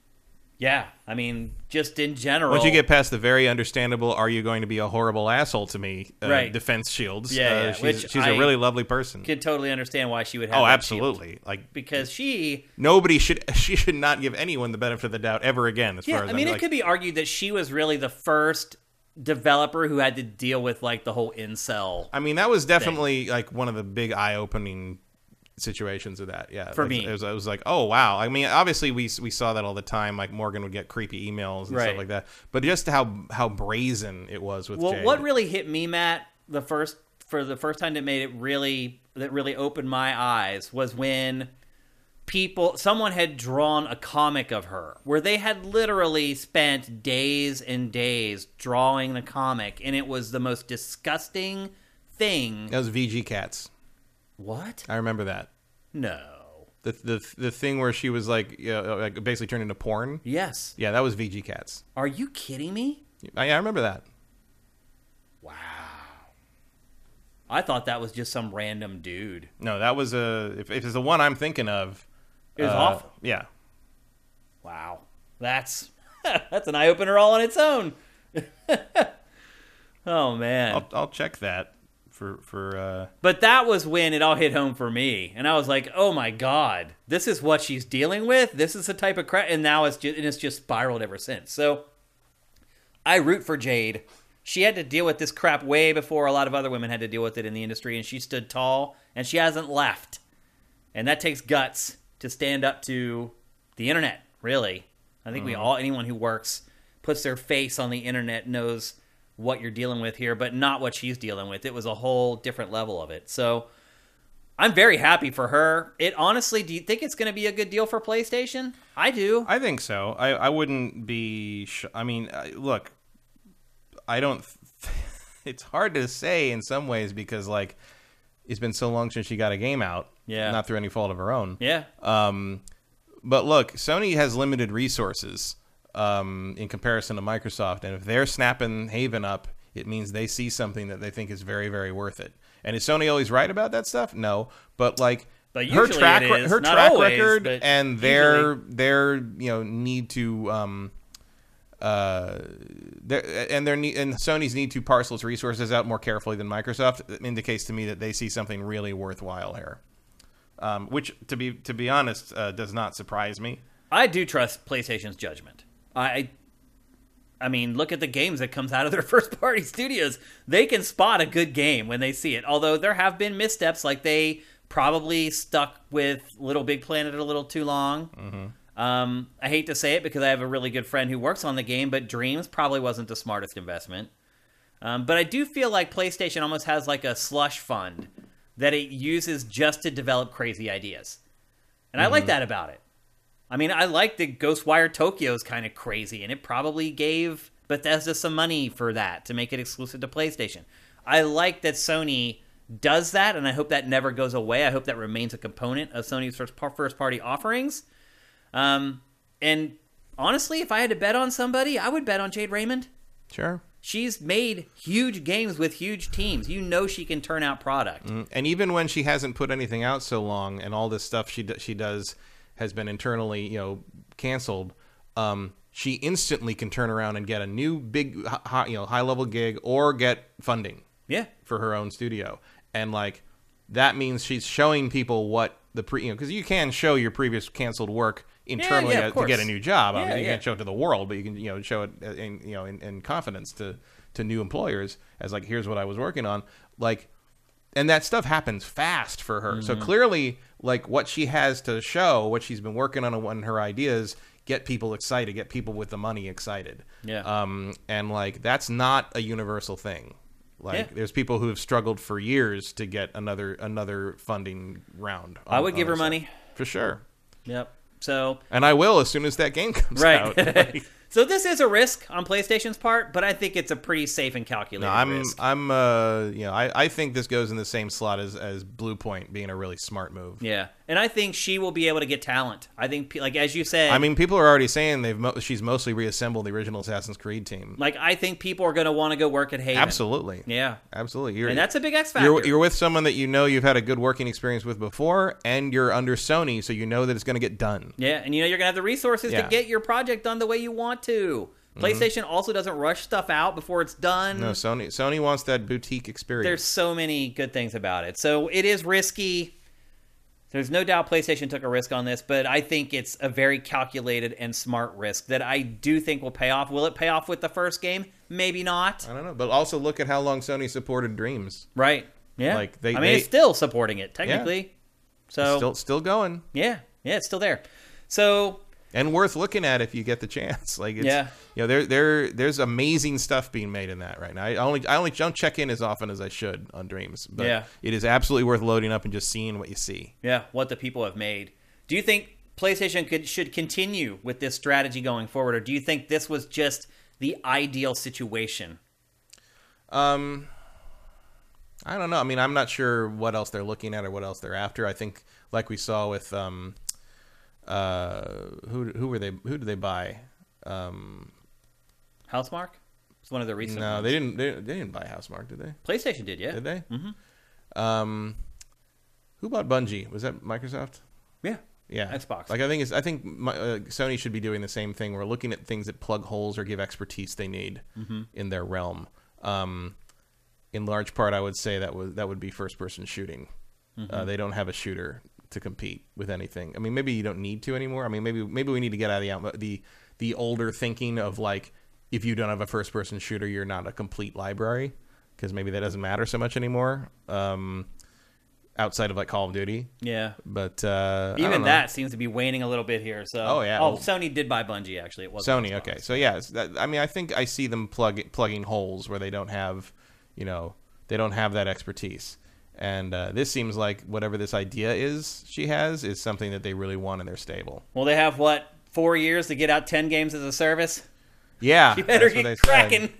yeah, I mean, just in general. Once you get past the very understandable, "Are you going to be a horrible asshole to me?" Uh, right. Defense shields. Yeah, uh, yeah. She's, Which she's I a really lovely person. Can totally understand why she would have. Oh, absolutely. Shield. Like because she nobody should she should not give anyone the benefit of the doubt ever again. As yeah, far as I mean, I'm, it like, could be argued that she was really the first developer who had to deal with like the whole incel. I mean, that was definitely thing. like one of the big eye-opening situations of that yeah for like, me it was, it was like oh wow I mean obviously we we saw that all the time, like Morgan would get creepy emails and right. stuff like that, but just how how brazen it was with well Jade. What really hit me, Matt, the first for the first time that made it really that really opened my eyes was when people someone had drawn a comic of her where they had literally spent days and days drawing the comic, and it was the most disgusting thing. That was V G Cats. What? I remember that. No. The the the thing where she was like, you know, like basically turned into porn? Yes. Yeah, that was V G Cats. Are you kidding me? I, I remember that. Wow. I thought that was just some random dude. No, that was a... If, if it's the one I'm thinking of... It was uh, awful. Yeah. Wow. That's... that's an eye-opener all on its own. Oh, man. I'll, I'll check that. For for uh... But that was when it all hit home for me, and I was like, "Oh my god, this is what she's dealing with. This is the type of crap." And now it's just and it's just spiraled ever since. So I root for Jade. She had to deal with this crap way before a lot of other women had to deal with it in the industry, and she stood tall, and she hasn't left. And that takes guts to stand up to the internet. Really, I think mm. we all anyone who works puts their face on the internet knows what you're dealing with here, but not what she's dealing with. It was a whole different level of it. So I'm very happy for her. It honestly, do you think it's going to be a good deal for PlayStation? I do. I think so. I, I wouldn't be, sh- I mean, look, I don't, th- it's hard to say in some ways because like it's been so long since she got a game out. Yeah. Not through any fault of her own. Yeah. Um, but look, Sony has limited resources. Um, in comparison to Microsoft, and if they're snapping Haven up, it means they see something that they think is very, very worth it. And is Sony always right about that stuff? No, but like but her track, re- her Not track always, record, and their usually. their you know need to um, uh, their, and their need, and Sony's need to parcel its resources out more carefully than Microsoft indicates to me that they see something really worthwhile here, um, which to be to be honest uh, does not surprise me. I do trust PlayStation's judgment. I I mean, look at the games that comes out of their first-party studios. They can spot a good game when they see it, although there have been missteps, like they probably stuck with Little Big Planet a little too long. Mm-hmm. Um, I hate to say it because I have a really good friend who works on the game, but Dreams probably wasn't the smartest investment. Um, but I do feel like PlayStation almost has like a slush fund that it uses just to develop crazy ideas. And mm-hmm. I like that about it. I mean, I like that Ghostwire Tokyo is kind of crazy, and it probably gave Bethesda some money for that to make it exclusive to PlayStation. I like that Sony does that, and I hope that never goes away. I hope that remains a component of Sony's first-party offerings. Um, and honestly, if I had to bet on somebody, I would bet on Jade Raymond. Sure. she's made huge games with huge teams. You know she can turn out product. Mm. And even when she hasn't put anything out so long, and all this stuff she do, she does has been internally, you know, canceled, um, she instantly can turn around and get a new big, high, you know, high level gig or get funding. Yeah, for her own studio. And like, that means she's showing people what the pre, you know, because you can show your previous canceled work internally yeah, yeah, to, to get a new job. I yeah, mean, you yeah. can't show it to the world, but you can, you know, show it in, you know, in, in confidence to, to new employers as like, here's what I was working on. Like, and that stuff happens fast for her. Mm-hmm. So clearly, like, what she has to show, what she's been working on and her ideas, get people excited, get people with the money excited. Yeah. Um, and like, that's not a universal thing. Like, yeah. there's people who have struggled for years to get another another funding round. On, I would give her money. For sure. Yep. So, and I will as soon as that game comes right. out. Right. So this is a risk on PlayStation's part, but I think it's a pretty safe and calculated no, I'm, risk. I'm, uh, you know, I, I think this goes in the same slot as, as Bluepoint being a really smart move. Yeah, and I think she will be able to get talent. I think, like as you said, I mean, people are already saying they've mo- she's mostly reassembled the original Assassin's Creed team. Like, I think people are going to want to go work at Haven. Absolutely. Yeah. Absolutely. You're, and that's a big X factor. You're, you're with someone that you know you've had a good working experience with before, and you're under Sony, so you know that it's going to get done. Yeah, and you know you're going to have the resources yeah. to get your project done the way you want to. PlayStation mm-hmm. also doesn't rush stuff out before it's done. No, Sony Sony wants that boutique experience. There's so many good things about it. So it is risky. There's no doubt PlayStation took a risk on this, but I think it's a very calculated and smart risk that I do think will pay off. Will it pay off with the first game? Maybe not. I don't know, but also look at how long Sony supported Dreams. Right. Yeah. Like they I mean, they, it's still supporting it technically. Yeah. So still still going. Yeah. Yeah, it's still there. So and worth looking at if you get the chance. Like, it's, yeah, you know, there there there's amazing stuff being made in that right now. I only I only don't check in as often as I should on Dreams, but yeah. it is absolutely worth loading up and just seeing what you see. Yeah, what the people have made. Do you think PlayStation could should continue with this strategy going forward, or do you think this was just the ideal situation? Um, I don't know. I mean, I'm not sure what else they're looking at or what else they're after. I think, like we saw with um. Uh, who who were they? Who did they buy? Um, Housemarque. It's one of the recent. No, ones. they didn't. They, they didn't buy Housemarque, did they? PlayStation did, yeah. Did they? Mm-hmm. Um, who bought Bungie? Was that Microsoft? Yeah. Yeah. Xbox. Like I think it's. I think my, uh, Sony should be doing the same thing. We're looking at things that plug holes or give expertise they need mm-hmm. in their realm. Um, in large part, I would say that was that would be first person shooting. Mm-hmm. Uh, they don't have a shooter to compete with anything. I mean, maybe you don't need to anymore. I mean, maybe maybe we need to get out of the the the older thinking of like, if you don't have a first person shooter, you're not a complete library, because maybe that doesn't matter so much anymore. Um, outside of like Call of Duty, yeah. But uh, even that seems to be waning a little bit here. So, oh yeah. Oh, Sony did buy Bungie actually. It was Sony. Okay, so yeah. That, I mean, I think I see them plug, plugging holes where they don't have, you know, they don't have that expertise. And uh, this seems like whatever this idea is she has is something that they really want in their stable. Well, they have, what, four years to get out ten games as a service? Yeah. You better get cracking.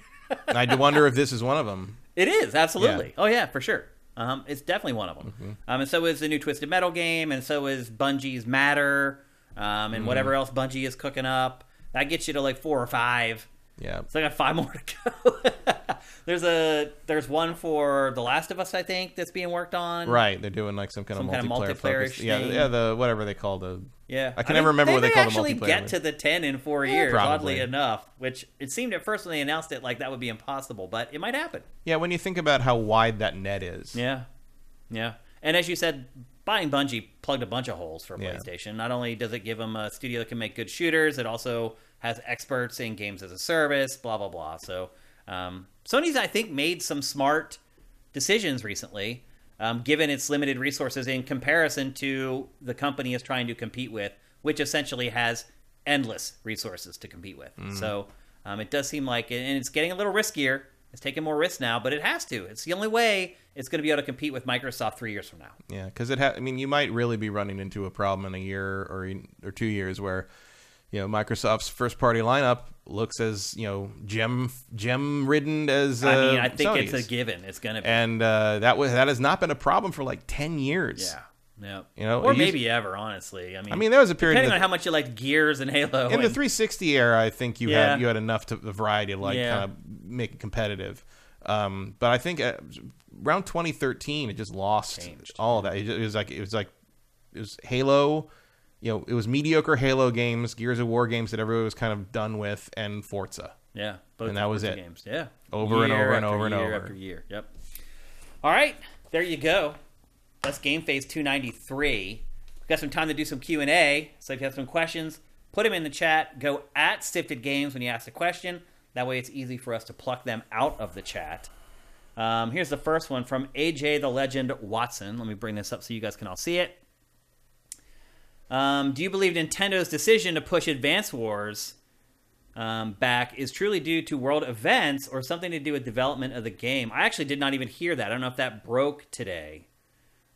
I do wonder if this is one of them. It is, absolutely. Yeah. Oh, yeah, for sure. Um, it's definitely one of them. Mm-hmm. Um, and so is the new Twisted Metal game, and so is Bungie's Matter, um, and mm. whatever else Bungie is cooking up. That gets you to, like, four or five. Yeah. So I got five more to go. There's a there's one for The Last of Us, I think, that's being worked on. Right, they're doing like some kind some of multiplayer, kind of multiplayer yeah, thing. Yeah, the whatever they call the. Yeah, I can I never mean, remember what they call the multiplayer. They actually get to the ten in four years, yeah, oddly enough. Which it seemed at first when they announced it, like that would be impossible, but it might happen. Yeah, when you think about how wide that net is. Yeah, yeah, and as you said, buying Bungie plugged a bunch of holes for yeah. PlayStation. Not only does it give them a studio that can make good shooters, it also has experts in games as a service, blah blah blah. So um, Sony's, I think, made some smart decisions recently, um, given its limited resources in comparison to the company is trying to compete with, which essentially has endless resources to compete with. Mm. So um, it does seem like, and it's getting a little riskier. It's taking more risks now, but it has to. It's the only way it's going to be able to compete with Microsoft three years from now. Yeah, because it. Ha- I mean, you might really be running into a problem in a year or in, or two years where, you know, Microsoft's first-party lineup looks as, you know, gem gem ridden as uh, I mean, I think Sony's. It's a given. It's going to be, and uh, that was that has not been a problem for like ten years. Yeah, yeah, you know, or maybe used, ever. Honestly, I mean, I mean, there was a period depending the, on how much you liked Gears and Halo in and, the three sixty era. I think you yeah. had you had enough to the variety to like yeah. kind of make it competitive. Um, but I think around twenty thirteen, it just lost Changed. all that. It was like it was like it was Halo. You know, it was mediocre Halo games, Gears of War games that everybody was kind of done with, and Forza. Yeah, both and that was it. Games. Yeah, over year and over and over and over after year. Yep. All right, there you go. That's Game Phase two ninety-three. We've got some time to do some Q and A. So if you have some questions, put them in the chat. Go at Sifted Games when you ask a question. That way, it's easy for us to pluck them out of the chat. Um, here's the first one from A J the Legend Watson. Let me bring this up so you guys can all see it. Um, do you believe Nintendo's decision to push Advance Wars um, back is truly due to world events or something to do with development of the game? I actually did not even hear that. I don't know if that broke today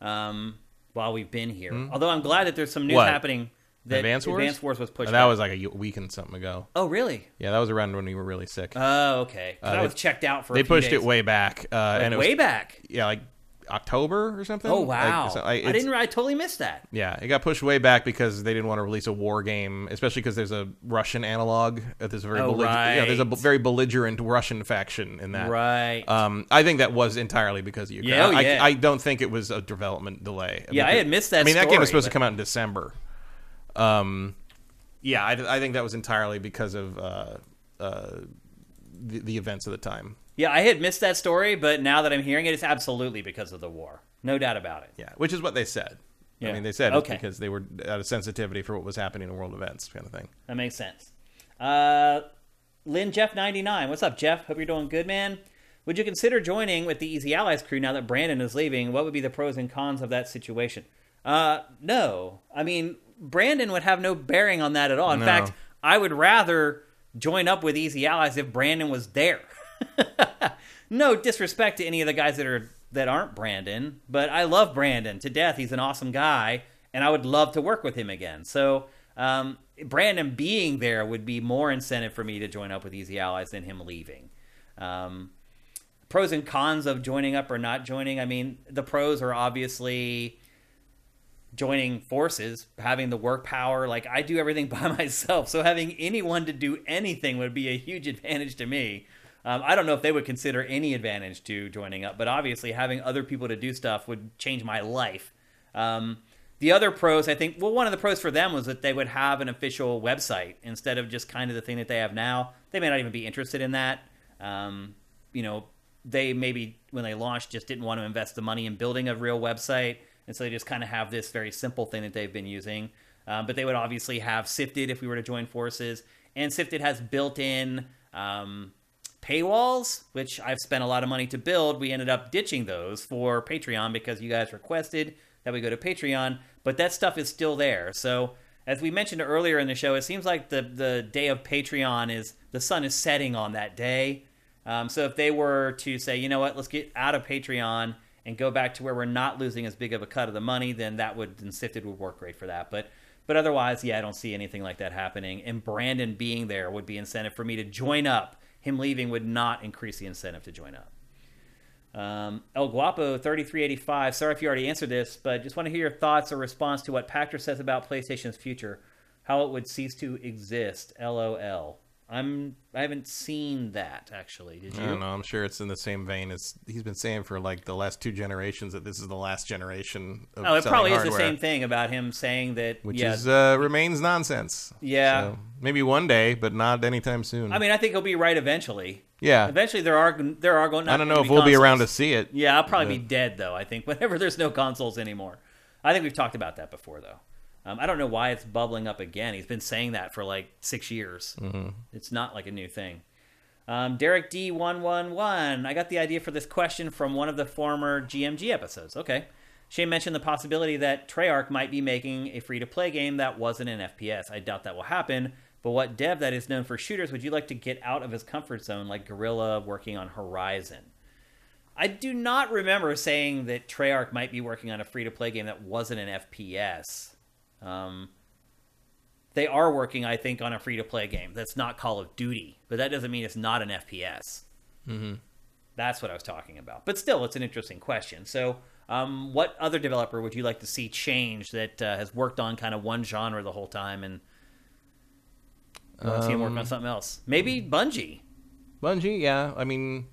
um, while we've been here. Hmm? Although I'm glad that there's some news what? happening. That Advance Wars? Advance Wars was pushed oh, That back. was like a week and something ago. Oh, really? Yeah, that was around when we were really sick. Oh, okay. Uh, I was checked out for a They pushed days. it way back. Uh, like and it way was, back? Yeah, like October or something. Oh, wow. Like, so I, I didn't. I totally missed that. Yeah, it got pushed way back because they didn't want to release a war game, especially because there's a Russian analog. There's a very, oh, belliger- right. yeah, there's a b- very belligerent Russian faction in that. Right. Um, I think that was entirely because of Ukraine. Yeah, oh, yeah. I, I don't think it was a development delay. Yeah, because, I had missed that I mean, story, that game was supposed but... to come out in December. Um, yeah, I, I think that was entirely because of uh, uh, the, the events of the time. Yeah, I had missed that story, but now that I'm hearing it, it's absolutely because of the war. No doubt about it. Yeah, which is what they said. Yeah. I mean, they said okay. it's because they were out of sensitivity for what was happening in world events kind of thing. That makes sense. Uh, Lynn Jeff ninety-nine. What's up, Jeff? Hope you're doing good, man. Would you consider joining with the Easy Allies crew now that Brandon is leaving? What would be the pros and cons of that situation? Uh, no. I mean... Brandon would have no bearing on that at all. In no. fact, I would rather join up with Easy Allies if Brandon was there. No disrespect to any of the guys that are that aren't Brandon, but I love Brandon to death. He's an awesome guy, and I would love to work with him again. So um, Brandon being there would be more incentive for me to join up with Easy Allies than him leaving. Um, pros and cons of joining up or not joining. I mean, the pros are obviously... joining forces, having the work power. Like, I do everything by myself, so having anyone to do anything would be a huge advantage to me. Um, I don't know if they would consider any advantage to joining up, but obviously having other people to do stuff would change my life. Um, the other pros, I think, well, one of the pros for them was that they would have an official website instead of just kind of the thing that they have now. They may not even be interested in that. Um, you know, they maybe, when they launched, just didn't want to invest the money in building a real website. And so they just kind of have this very simple thing that they've been using. Um, but they would obviously have Sifted if we were to join forces. And Sifted has built-in um, paywalls, which I've spent a lot of money to build. We ended up ditching those for Patreon because you guys requested that we go to Patreon. But that stuff is still there. So as we mentioned earlier in the show, it seems like the, the day of Patreon is the sun is setting on that day. Um, so if they were to say, you know what, let's get out of Patreon and go back to where we're not losing as big of a cut of the money, then that would, then Sifted would work great for that. But but otherwise, yeah, I don't see anything like that happening. And Brandon being there would be incentive for me to join up. Him leaving would not increase the incentive to join up. Um, El Guapo thirty-three eighty-five. Sorry if you already answered this, but just want to hear your thoughts or response to what Pactor says about PlayStation's future, how it would cease to exist. LOL. I'm I haven't seen that actually. Did you? I don't know. I'm sure it's in the same vein as he's been saying for like the last two generations that this is the last generation of Oh, it probably hardware, is the same thing about him saying that, which yeah, is uh, remains nonsense. Yeah, so maybe one day, but not anytime soon. I mean, I think he'll be right eventually. Yeah, eventually there are there are going. I don't know if we'll consoles. be around to see it. Yeah, I'll probably but... be dead though. I think whenever there's no consoles anymore. I think we've talked about that before though. Um, I don't know why it's bubbling up again. He's been saying that for like six years. Mm-hmm. It's not like a new thing. Um, Derek D one one one. I got the idea for this question from one of the former G M G episodes. Okay. Shane mentioned the possibility that Treyarch might be making a free-to-play game that wasn't an F P S. I doubt that will happen. But what dev that is known for shooters would you like to get out of his comfort zone, like Guerrilla working on Horizon? I do not remember saying that Treyarch might be working on a free-to-play game that wasn't an F P S. Um, they are working, I think, on a free-to-play game that's not Call of Duty, but that doesn't mean it's not an F P S. Mm-hmm. That's what I was talking about. But still, it's an interesting question. So, um, what other developer would you like to see change that uh, has worked on kind of one genre the whole time and you want to um, see him work on something else? Maybe Bungie. Bungie, yeah. I mean...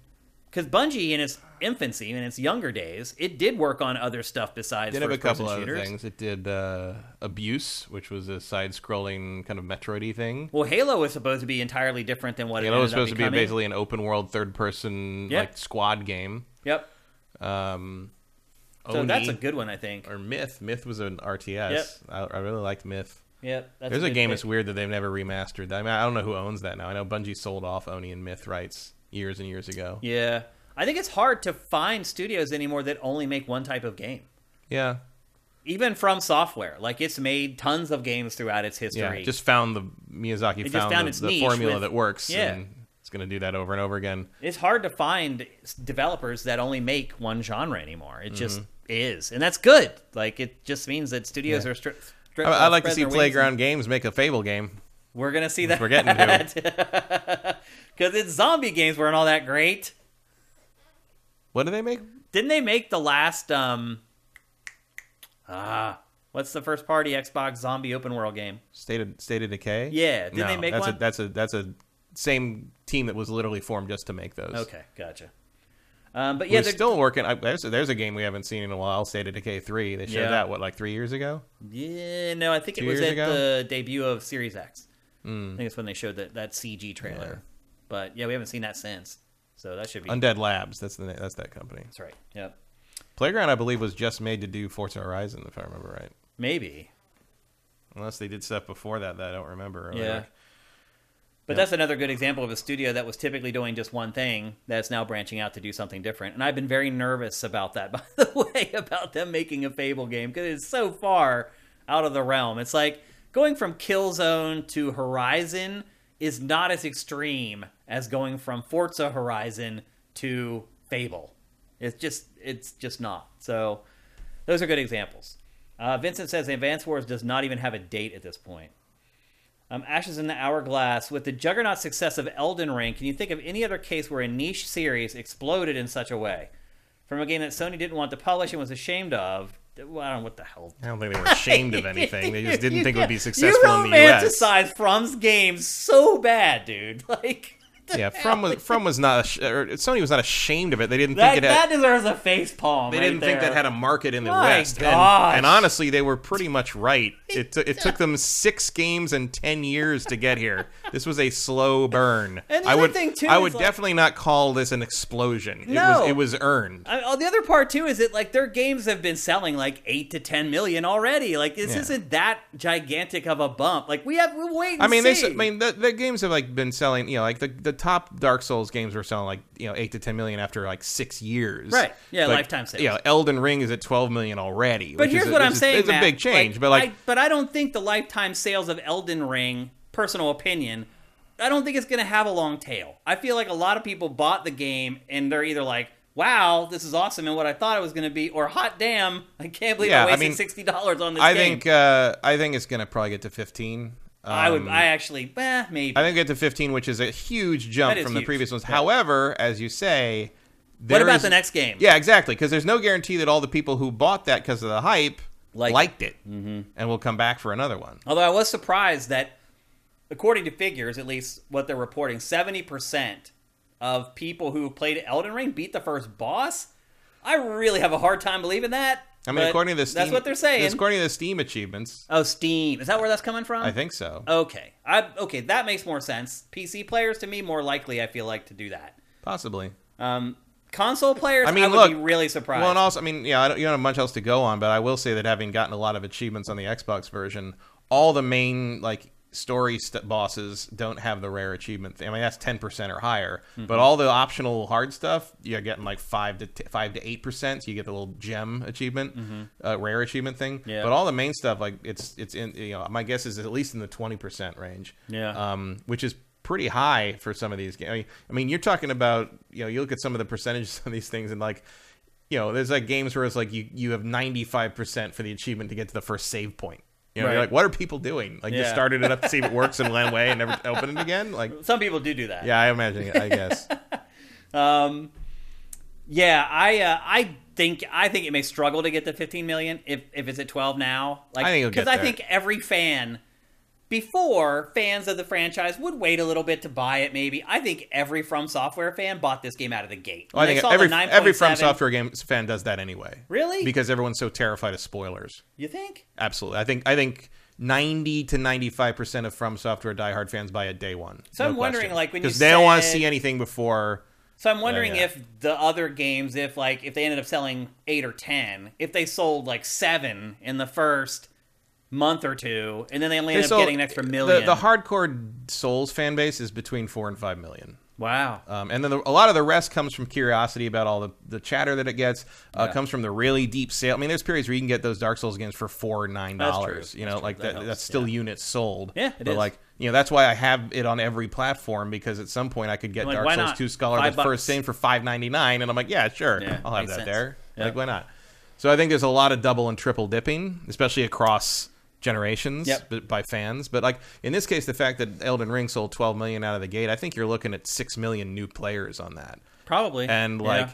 Because Bungie, in its infancy, in its younger days, it did work on other stuff besides first-person shooters. It did have a couple other things. It did uh, Abuse, which was a side-scrolling kind of Metroid-y thing. Well, Halo was supposed to be entirely different than what it ended up becoming. Halo was supposed to be basically an open-world, third-person yep. like squad game. Yep. Um, so Oni, that's a good one, I think. Or Myth. Myth was an R T S. Yep. I, I really liked Myth. Yep, that's There's a, a game pick. That's weird that they've never remastered. I mean, I don't know who owns that now. I know Bungie sold off Oni and Myth rights years and years ago. Yeah. I think it's hard to find studios anymore that only make one type of game. Yeah. Even From Software. Like, it's made tons of games throughout its history. Yeah, it just found the... Miyazaki it found, found the, the formula with, that works. Yeah. And it's going to do that over and over again. It's hard to find developers that only make one genre anymore. It mm-hmm. just is. And that's good. Like, it just means that studios yeah. are... Stri- I'd like to see Playground and... Games make a Fable game. We're going to see that. We're getting to. Because its zombie games weren't all that great. What did they make? Didn't they make the last... Um, ah, what's the first party Xbox zombie open world game? State of, State of Decay? Yeah. Didn't no, they make that's one? A, that's a that's a same team that was literally formed just to make those. Okay, gotcha. Um, but yeah, We're they're... still working. I, there's, there's a game we haven't seen in a while, State of Decay three. They showed yeah. that, what, like three years ago? Yeah, no, I think Two it was at ago? the debut of Series X. Mm. I think it's when they showed that, that C G trailer. Yeah. But, yeah, we haven't seen that since. So that should be... Undead Labs. That's the that's that company. That's right. Yep. Playground, I believe, was just made to do Forza Horizon, if I remember right. Maybe. Unless they did stuff before that that I don't remember. Earlier. Yeah. But yep. that's another good example of a studio that was typically doing just one thing that's now branching out to do something different. And I've been very nervous about that, by the way, about them making a Fable game, because it's so far out of the realm. It's like going from Killzone to Horizon is not as extreme as going from Forza Horizon to Fable. It's just it's just not. So those are good examples. Uh, Vincent says Advance Wars does not even have a date at this point. Um, Ashes in the Hourglass. With the juggernaut success of Elden Ring, can you think of any other case where a niche series exploded in such a way? From a game that Sony didn't want to publish and was ashamed of. Well, I don't know what the hell. I don't think they were ashamed of anything. They just didn't you, think it would be successful in the U S. You romanticized From's game so bad, dude. Like, yeah, From was, From was not... Or Sony was not ashamed of it. They didn't that, think it had... That deserves a facepalm. They right didn't there. think that had a market in the My West. And, and honestly, they were pretty much right. It, t- it took them six games and ten years to get here. This was a slow burn. And the I other would, thing, too, I would like, definitely not call this an explosion. No. It was, it was earned. I, the other part, too, is that like their games have been selling like eight to ten million already. Like, this yeah. isn't that gigantic of a bump. Like, we have... We're waiting I mean, to see. I mean, the, the games have like been selling, you know, like the, the top Dark Souls games were selling like, you know, eight to ten million after like six years. Right. Yeah, like, lifetime sales. Yeah, you know, Elden Ring is at twelve million already. But here's is, what I'm is, saying, It's Matt, a big change, like, but like... I, but I don't think the lifetime sales of Elden Ring, personal opinion, I don't think it's going to have a long tail. I feel like a lot of people bought the game and they're either like, wow, this is awesome and what I thought it was going to be, or hot damn, I can't believe yeah, I'm wasting I mean, sixty dollars on this I game. Think, uh, I think it's going to probably get to fifteen dollars. Um, I would. I actually, eh, maybe. I think it to fifteen, which is a huge jump from huge. the previous ones. Yeah. However, as you say, what about is, the next game? Yeah, exactly. Because there's no guarantee that all the people who bought that because of the hype like, liked it, mm-hmm. and will come back for another one. Although I was surprised that, according to figures, at least what they're reporting, seventy percent of people who played Elden Ring beat the first boss. I really have a hard time believing that. I mean, but according to the Steam, that's what they're saying. That's according to the Steam achievements. Oh, Steam. Is that where that's coming from? I think so. Okay. I, okay, that makes more sense. P C players, to me, more likely, I feel like, to do that. Possibly. Um, console players, I, mean, I would look, be really surprised. Well, and also, I mean, yeah, I don't, you don't have much else to go on, but I will say that having gotten a lot of achievements on the Xbox version, all the main, like, story st- bosses don't have the rare achievement thing. I mean, that's ten percent or higher. Mm-hmm. But all the optional hard stuff, you're getting like five to t- five to eight percent. So you get the little gem achievement, mm-hmm. uh, rare achievement thing. Yeah. But all the main stuff, like it's it's in, you know, my guess is at least in the twenty percent range. Yeah. Um, which is pretty high for some of these games. I mean, I mean, you're talking about, you know, you look at some of the percentages of these things and like, you know, there's like games where it's like you, you have ninety-five percent for the achievement to get to the first save point. You know, right. You're like, what are people doing? Like, yeah. just started it up to see if it works and went away and never open it again? Like, some people do do that. Yeah, I imagine it, I guess. um, yeah, I uh, I think I think it may struggle to get to fifteen million if, if it's at twelve now. Like, I think it'll get there. Because I think every fan Before, fans of the franchise would wait a little bit to buy it, maybe. I think every From Software fan bought this game out of the gate. Well, I think every, every From Software game fan does that anyway. Really? Because everyone's so terrified of spoilers. You think? Absolutely. I think I think ninety to ninety-five percent of From Software diehard fans buy it day one. So no I'm wondering, question. like, when you Because they don't want to see anything before... So I'm wondering yeah, yeah. if the other games, if, like, if they ended up selling eight or ten, if they sold, like, seven in the first... month or two, and then they only end up getting an extra million. The, the hardcore Souls fan base is between four and five million. Wow. Um, and then the, a lot of the rest comes from curiosity about all the, the chatter that it gets. Uh, yeah. Comes from the really deep sale. I mean, there's periods where you can get those Dark Souls games for four or nine dollars. You know, that's like that, that that's still yeah. units sold. Yeah, it but is. Like, you know, that's why I have it on every platform, because at some point I could get like, Dark Souls two Scholar that's first thing for five ninety nine, and I'm like, yeah, sure, yeah, I'll have that sense. there. Yeah. Like, why not? So I think there's a lot of double and triple dipping, especially across generations yep. by fans. But like in this case, the fact that Elden Ring sold twelve million out of the gate, I think you're looking at six million new players on that. Probably. And like... Yeah.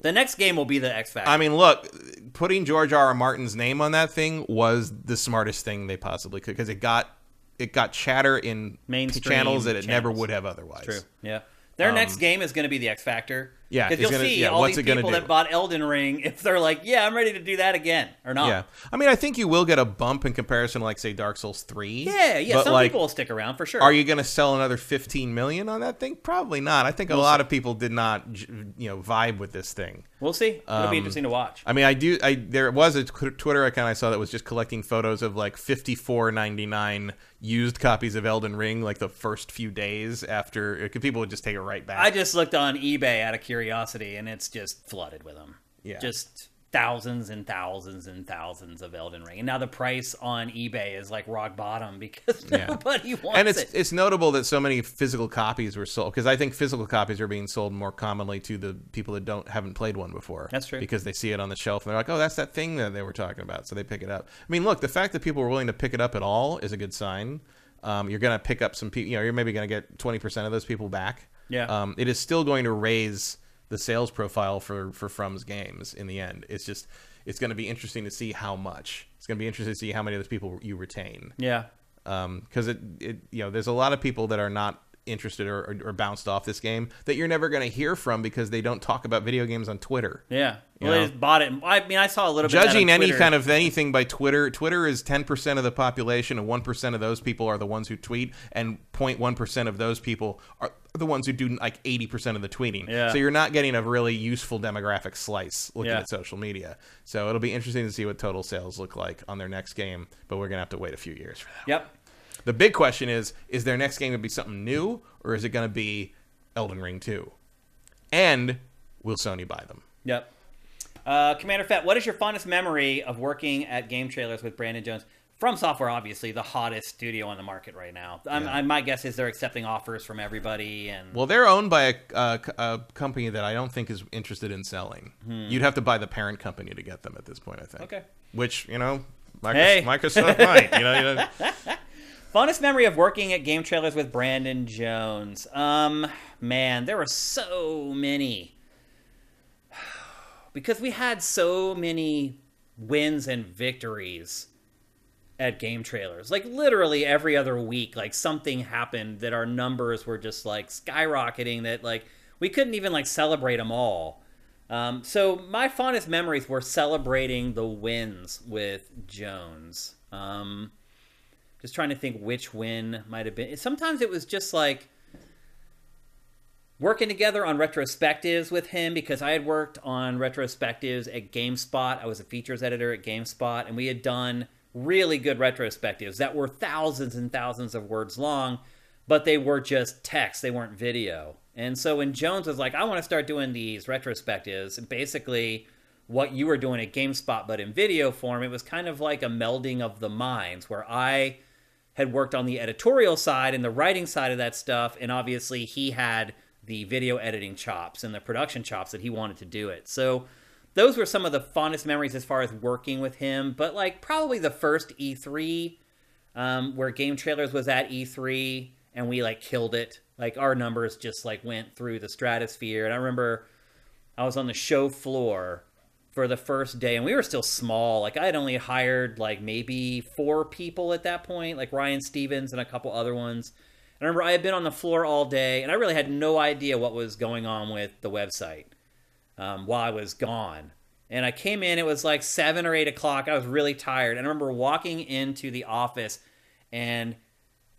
The next game will be the X Factor. I mean, look, putting George R R. Martin's name on that thing was the smartest thing they possibly could, because it got, it got chatter in mainstream channels that it channels. never would have otherwise. It's true, yeah. Their um, next game is going to be the X Factor. Yeah, because you'll gonna, see yeah, all these people that bought Elden Ring, if they're like, yeah, I'm ready to do that again, or not. Yeah, I mean, I think you will get a bump in comparison to, like, say, Dark Souls three. Yeah, yeah, but some like, people will stick around, for sure. Are you going to sell another fifteen million on that thing? Probably not. I think we'll a lot see. of people did not, you know, vibe with this thing. We'll see. It'll um, be interesting to watch. I mean, I do. I There was a Twitter account I saw that was just collecting photos of, like, fifty-four ninety-nine used copies of Elden Ring, like, the first few days after. It, people would just take it right back. I just looked on eBay out of curiosity. Curiosity, and it's just flooded with them. Yeah, just thousands and thousands and thousands of Elden Ring, and now the price on eBay is like rock bottom because yeah. nobody wants it. And it's it. it's notable that so many physical copies were sold, because I think physical copies are being sold more commonly to the people that don't haven't played one before. That's true, because they see it on the shelf and they're like, oh, that's that thing that they were talking about, so they pick it up. I mean, look, the fact that people were willing to pick it up at all is a good sign. Um, you're going to pick up some people. You know, you're maybe going to get twenty percent of those people back. Yeah, um, it is still going to raise the sales profile for, for From's games in the end. It's just, it's going to be interesting to see how much. It's going to be interesting to see how many of those people you retain. Yeah. Um, because it, it, you know, there's a lot of people that are not interested or, or, or bounced off this game that you're never going to hear from because they don't talk about video games on Twitter. Yeah. Well, they just bought it. I mean, I saw a little bit of that on Twitter. Judging any kind of anything by Twitter, Twitter is ten percent of the population, and one percent of those people are the ones who tweet, and zero point one percent of those people are the ones who do like eighty percent of the tweeting. Yeah. So you're not getting a really useful demographic slice looking yeah. at social media. So it'll be interesting to see what total sales look like on their next game, but we're going to have to wait a few years for that. Yep. The big question is, is their next game going to be something new, or is it going to be Elden Ring two? And will Sony buy them? Yep. Uh, Commander Fett, what is your fondest memory of working at Game Trailers with Brandon Jones? From Software, obviously, the hottest studio on the market right now. I'm, yeah. I, my guess is they're accepting offers from everybody. And well, they're owned by a, a, a company that I don't think is interested in selling. Hmm. You'd have to buy the parent company to get them at this point, I think. Okay. Which, you know, Microsoft, hey. Microsoft might. You know, you know. Funnest memory of working at Game Trailers with Brandon Jones. Um, man, there were so many. Because we had so many wins and victories at Game Trailers. Like, literally every other week, like, something happened that our numbers were just, like, skyrocketing, that, like, we couldn't even, like, celebrate them all. Um, so my fondest memories were celebrating the wins with Jones. Um... Just trying to think which win might have been. Sometimes it was just like working together on retrospectives with him, because I had worked on retrospectives at GameSpot. I was a features editor at GameSpot, and we had done really good retrospectives that were thousands and thousands of words long, but they were just text. They weren't video. And so when Jones was like, I want to start doing these retrospectives, and basically what you were doing at GameSpot, but in video form, it was kind of like a melding of the minds, where I had worked on the editorial side and the writing side of that stuff, and obviously he had the video editing chops and the production chops that he wanted to do it. So those were some of the fondest memories as far as working with him. But like probably the first E three, um, where Game Trailers was at E three, and we like killed it. Like our numbers just like went through the stratosphere. And I remember I was on the show floor for the first day, and we were still small. Like, I had only hired like maybe four people at that point, like Ryan Stevens and a couple other ones. I remember I had been on the floor all day, and I really had no idea what was going on with the website um, while I was gone. And I came in, it was like seven or eight o'clock. I was really tired. And I remember walking into the office, and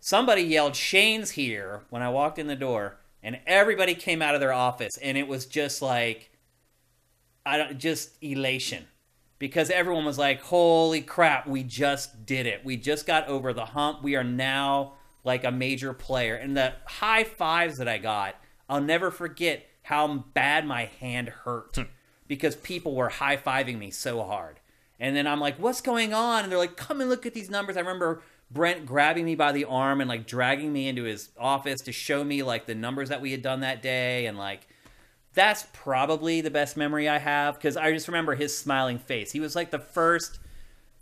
somebody yelled, "Shane's here," when I walked in the door, and everybody came out of their office, and it was just like, I don't, just elation, because everyone was like, holy crap, we just did it. We just got over the hump. We are now like a major player. And the high fives that I got, I'll never forget how bad my hand hurt because people were high fiving me so hard. And then I'm like, what's going on? And they're like, come and look at these numbers. I remember Brent grabbing me by the arm and like dragging me into his office to show me like the numbers that we had done that day. And like, that's probably the best memory I have, because I just remember his smiling face. He was like the first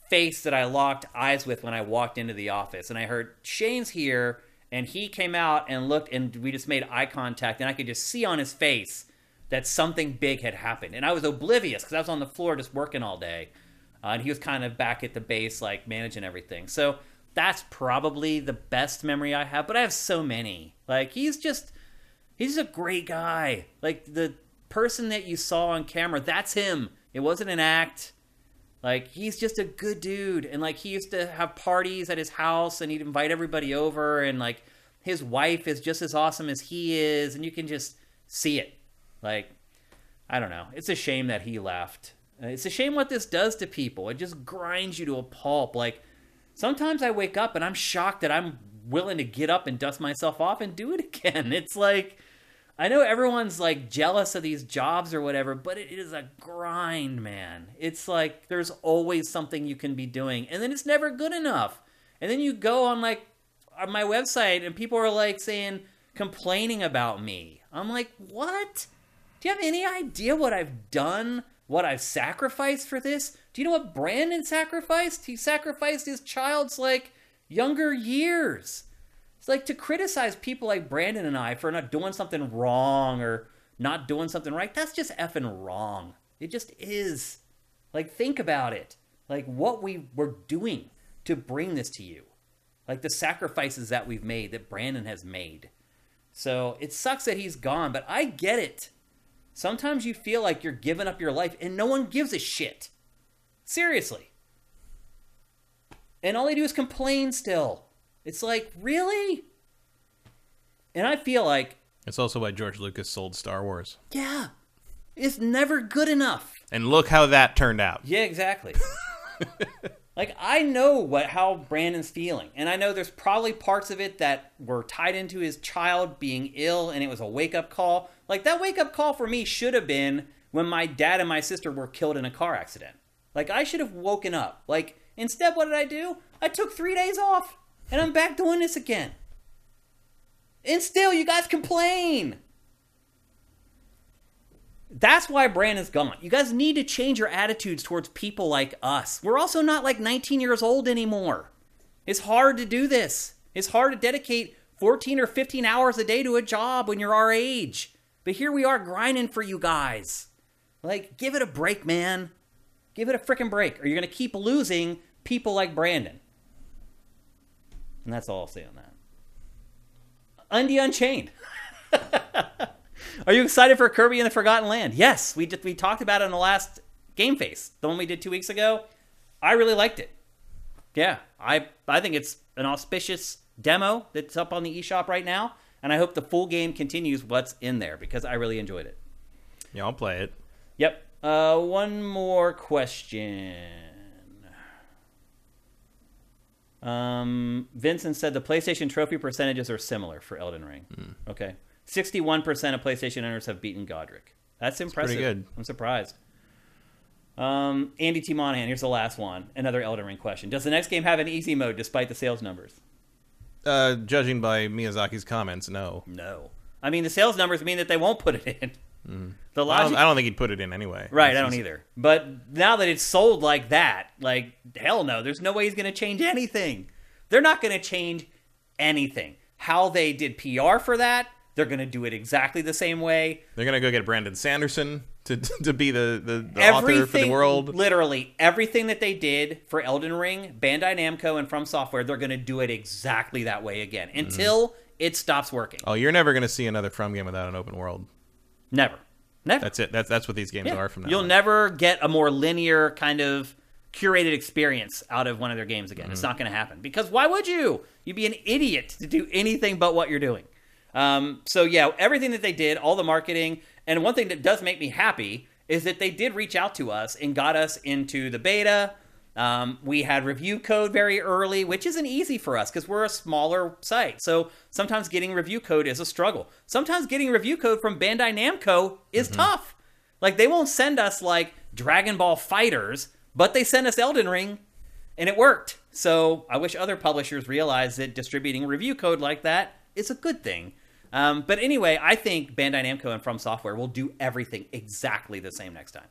face that I locked eyes with when I walked into the office. And I heard, "Shane's here," and he came out and looked, and we just made eye contact. And I could just see on his face that something big had happened. And I was oblivious because I was on the floor just working all day. Uh, and he was kind of back at the base, like managing everything. So that's probably the best memory I have. But I have so many. Like, he's just... he's a great guy. Like, the person that you saw on camera, that's him. It wasn't an act. Like, he's just a good dude. And, like, he used to have parties at his house, and he'd invite everybody over. And, like, his wife is just as awesome as he is. And you can just see it. Like, I don't know. It's a shame that he left. It's a shame what this does to people. It just grinds you to a pulp. Like, sometimes I wake up and I'm shocked that I'm willing to get up and dust myself off and do it again. It's like, I know everyone's like jealous of these jobs or whatever, but it is a grind, man. It's like there's always something you can be doing, and then it's never good enough. And then you go on like on my website and people are like saying, complaining about me. I'm like, what? Do you have any idea what I've done? What I've sacrificed for this? Do you know what Brandon sacrificed? He sacrificed his child's like younger years. It's like, to criticize people like Brandon and I for not doing something wrong or not doing something right, that's just effing wrong. It just is. Like, think about it. Like, what we were doing to bring this to you. Like, the sacrifices that we've made, that Brandon has made. So it sucks that he's gone, but I get it. Sometimes you feel like you're giving up your life and no one gives a shit. Seriously. And all they do is complain still. It's like, really? And I feel like... it's also why George Lucas sold Star Wars. Yeah. It's never good enough. And look how that turned out. Yeah, exactly. Like, I know what how Brandon's feeling. And I know there's probably parts of it that were tied into his child being ill, and it was a wake-up call. Like, that wake-up call for me should have been when my dad and my sister were killed in a car accident. Like, I should have woken up. Like... instead, what did I do? I took three days off, and I'm back doing this again. And still, you guys complain. That's why Brandon's gone. You guys need to change your attitudes towards people like us. We're also not like nineteen years old anymore. It's hard to do this. It's hard to dedicate fourteen or fifteen hours a day to a job when you're our age. But here we are grinding for you guys. Like, give it a break, man. Give it a freaking break, or you're going to keep losing people like Brandon. And that's all I'll say on that. Undy Unchained. Are you excited for Kirby and the Forgotten Land? Yes, we did, we talked about it in the last Game Face, the one we did two weeks ago. I really liked it. Yeah, I, I think it's an auspicious demo that's up on the eShop right now, and I hope the full game continues what's in there, because I really enjoyed it. Yeah, I'll play it. Yep. Uh, one more question. Um, Vincent said the PlayStation trophy percentages are similar for Elden Ring. Mm. Okay. sixty-one percent of PlayStation owners have beaten Godric. That's impressive. That's pretty good. I'm surprised. Um, Andy T. Monahan, here's the last one. Another Elden Ring question. Does the next game have an easy mode despite the sales numbers? Uh, judging by Miyazaki's comments, no. No. I mean, the sales numbers mean that they won't put it in. Mm. The logic, I, don't, I don't think he'd put it in anyway. Right, it's I don't just... either. But now that it's sold like that, like, hell no. There's no way he's going to change anything. They're not going to change anything. How they did P R for that, they're going to do it exactly the same way. They're going to go get Brandon Sanderson. to to be the, the, the author for the world. Literally, everything that they did for Elden Ring, Bandai Namco and From Software, they're going to do it exactly that way again until mm. it stops working. Oh, you're never going to see another From game without an open world. Never. Never. That's it. That's that's what these games yeah. are from now on. You'll never get a more linear kind of curated experience out of one of their games again. Mm-hmm. It's not going to happen. Because why would you? You'd be an idiot to do anything but what you're doing. Um, so yeah, everything that they did, all the marketing, and one thing that does make me happy is that they did reach out to us and got us into the beta. Um, we had review code very early, which isn't easy for us because we're a smaller site. So sometimes getting review code is a struggle. Sometimes getting review code from Bandai Namco is mm-hmm. tough. Like, they won't send us like Dragon Ball Fighters, but they sent us Elden Ring and it worked. So I wish other publishers realized that distributing review code like that is a good thing. Um, but anyway, I think Bandai Namco and From Software will do everything exactly the same next time.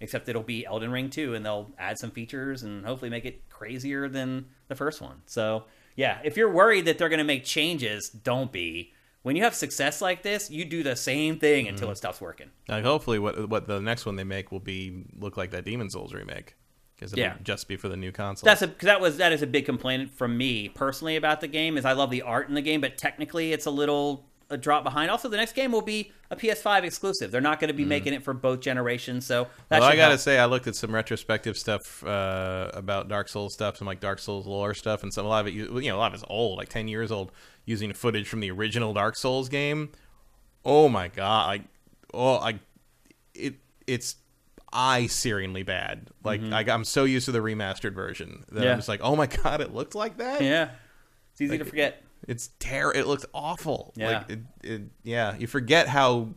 Except it'll be Elden Ring two, and they'll add some features and hopefully make it crazier than the first one. So, yeah, if you're worried that they're going to make changes, don't be. When you have success like this, you do the same thing until mm. it stops working. Like, hopefully what what the next one they make will be look like that Demon's Souls remake. Because it'll yeah. just be for the new console. That's a, that was that is a big complaint from me personally about the game, is I love the art in the game, but technically it's a little... a drop behind. Also, the next game will be a P S five exclusive. They're not going to be mm. making it for both generations, so that well, I gotta help. say, I looked at some retrospective stuff uh, about Dark Souls stuff, some like Dark Souls lore stuff, and some a lot of it, you know, a lot of it's old, like ten years old, using footage from the original Dark Souls game. Oh my god! I, oh, I, it, it's eye-searingly bad. Like mm-hmm. I, I'm so used to the remastered version that yeah. I'm just like, oh my god, it looked like that. Yeah, it's easy like, to forget. It's terrible. It looks awful. Yeah. Like it, it, yeah. You forget how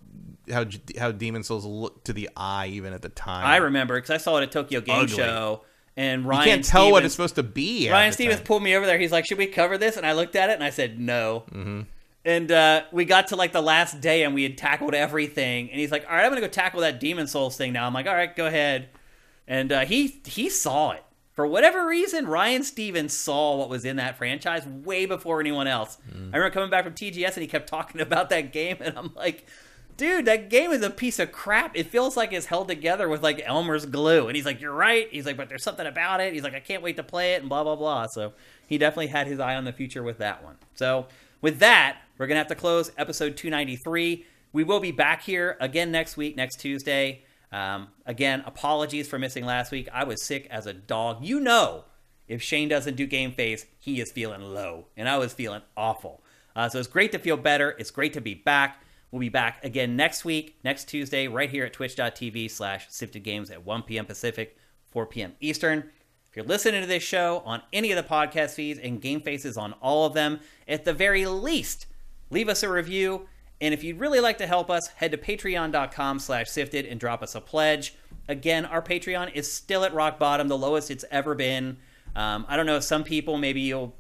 how how Demon's Souls looked to the eye even at the time. I remember because I saw it at Tokyo Game Ugly. Show, and Ryan. You can't tell Stevens, what it's supposed to be. Ryan Stevens time. pulled me over there. He's like, "Should we cover this?" And I looked at it and I said, "No." Mm-hmm. And uh, we got to like the last day and we had tackled everything. And he's like, "All right, I'm gonna go tackle that Demon's Souls thing now." I'm like, "All right, go ahead." And uh, he he saw it. For whatever reason, Ryan Stevens saw what was in that franchise way before anyone else. Mm. I remember coming back from T G S and he kept talking about that game, and I'm like, dude, that game is a piece of crap. It feels like it's held together with like Elmer's glue. And he's like, you're right. He's like, but there's something about it. He's like, I can't wait to play it, and blah, blah, blah. So he definitely had his eye on the future with that one. So with that, we're going to have to close episode two ninety-three. We will be back here again next week, next Tuesday. Um, again, apologies for missing last week. I was sick as a dog. You know, if Shane doesn't do Game Face, he is feeling low, and I was feeling awful. Uh, so it's great to feel better. It's great to be back. We'll be back again next week, next Tuesday, right here at twitch.tv slash Sifted Games at one p.m. Pacific, four p.m. Eastern. If you're listening to this show on any of the podcast feeds, and Game Face is on all of them, at the very least, leave us a review. And if you'd really like to help us, head to patreon.com slash sifted and drop us a pledge. Again, our Patreon is still at rock bottom, the lowest it's ever been. Um, I don't know if some people, maybe you'll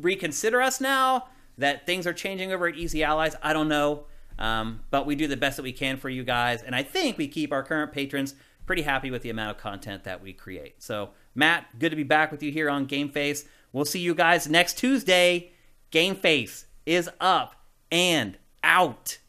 reconsider us now that things are changing over at Easy Allies. I don't know. Um, but we do the best that we can for you guys. And I think we keep our current patrons pretty happy with the amount of content that we create. So, Matt, good to be back with you here on Game Face. We'll see you guys next Tuesday. Game Face is up and out.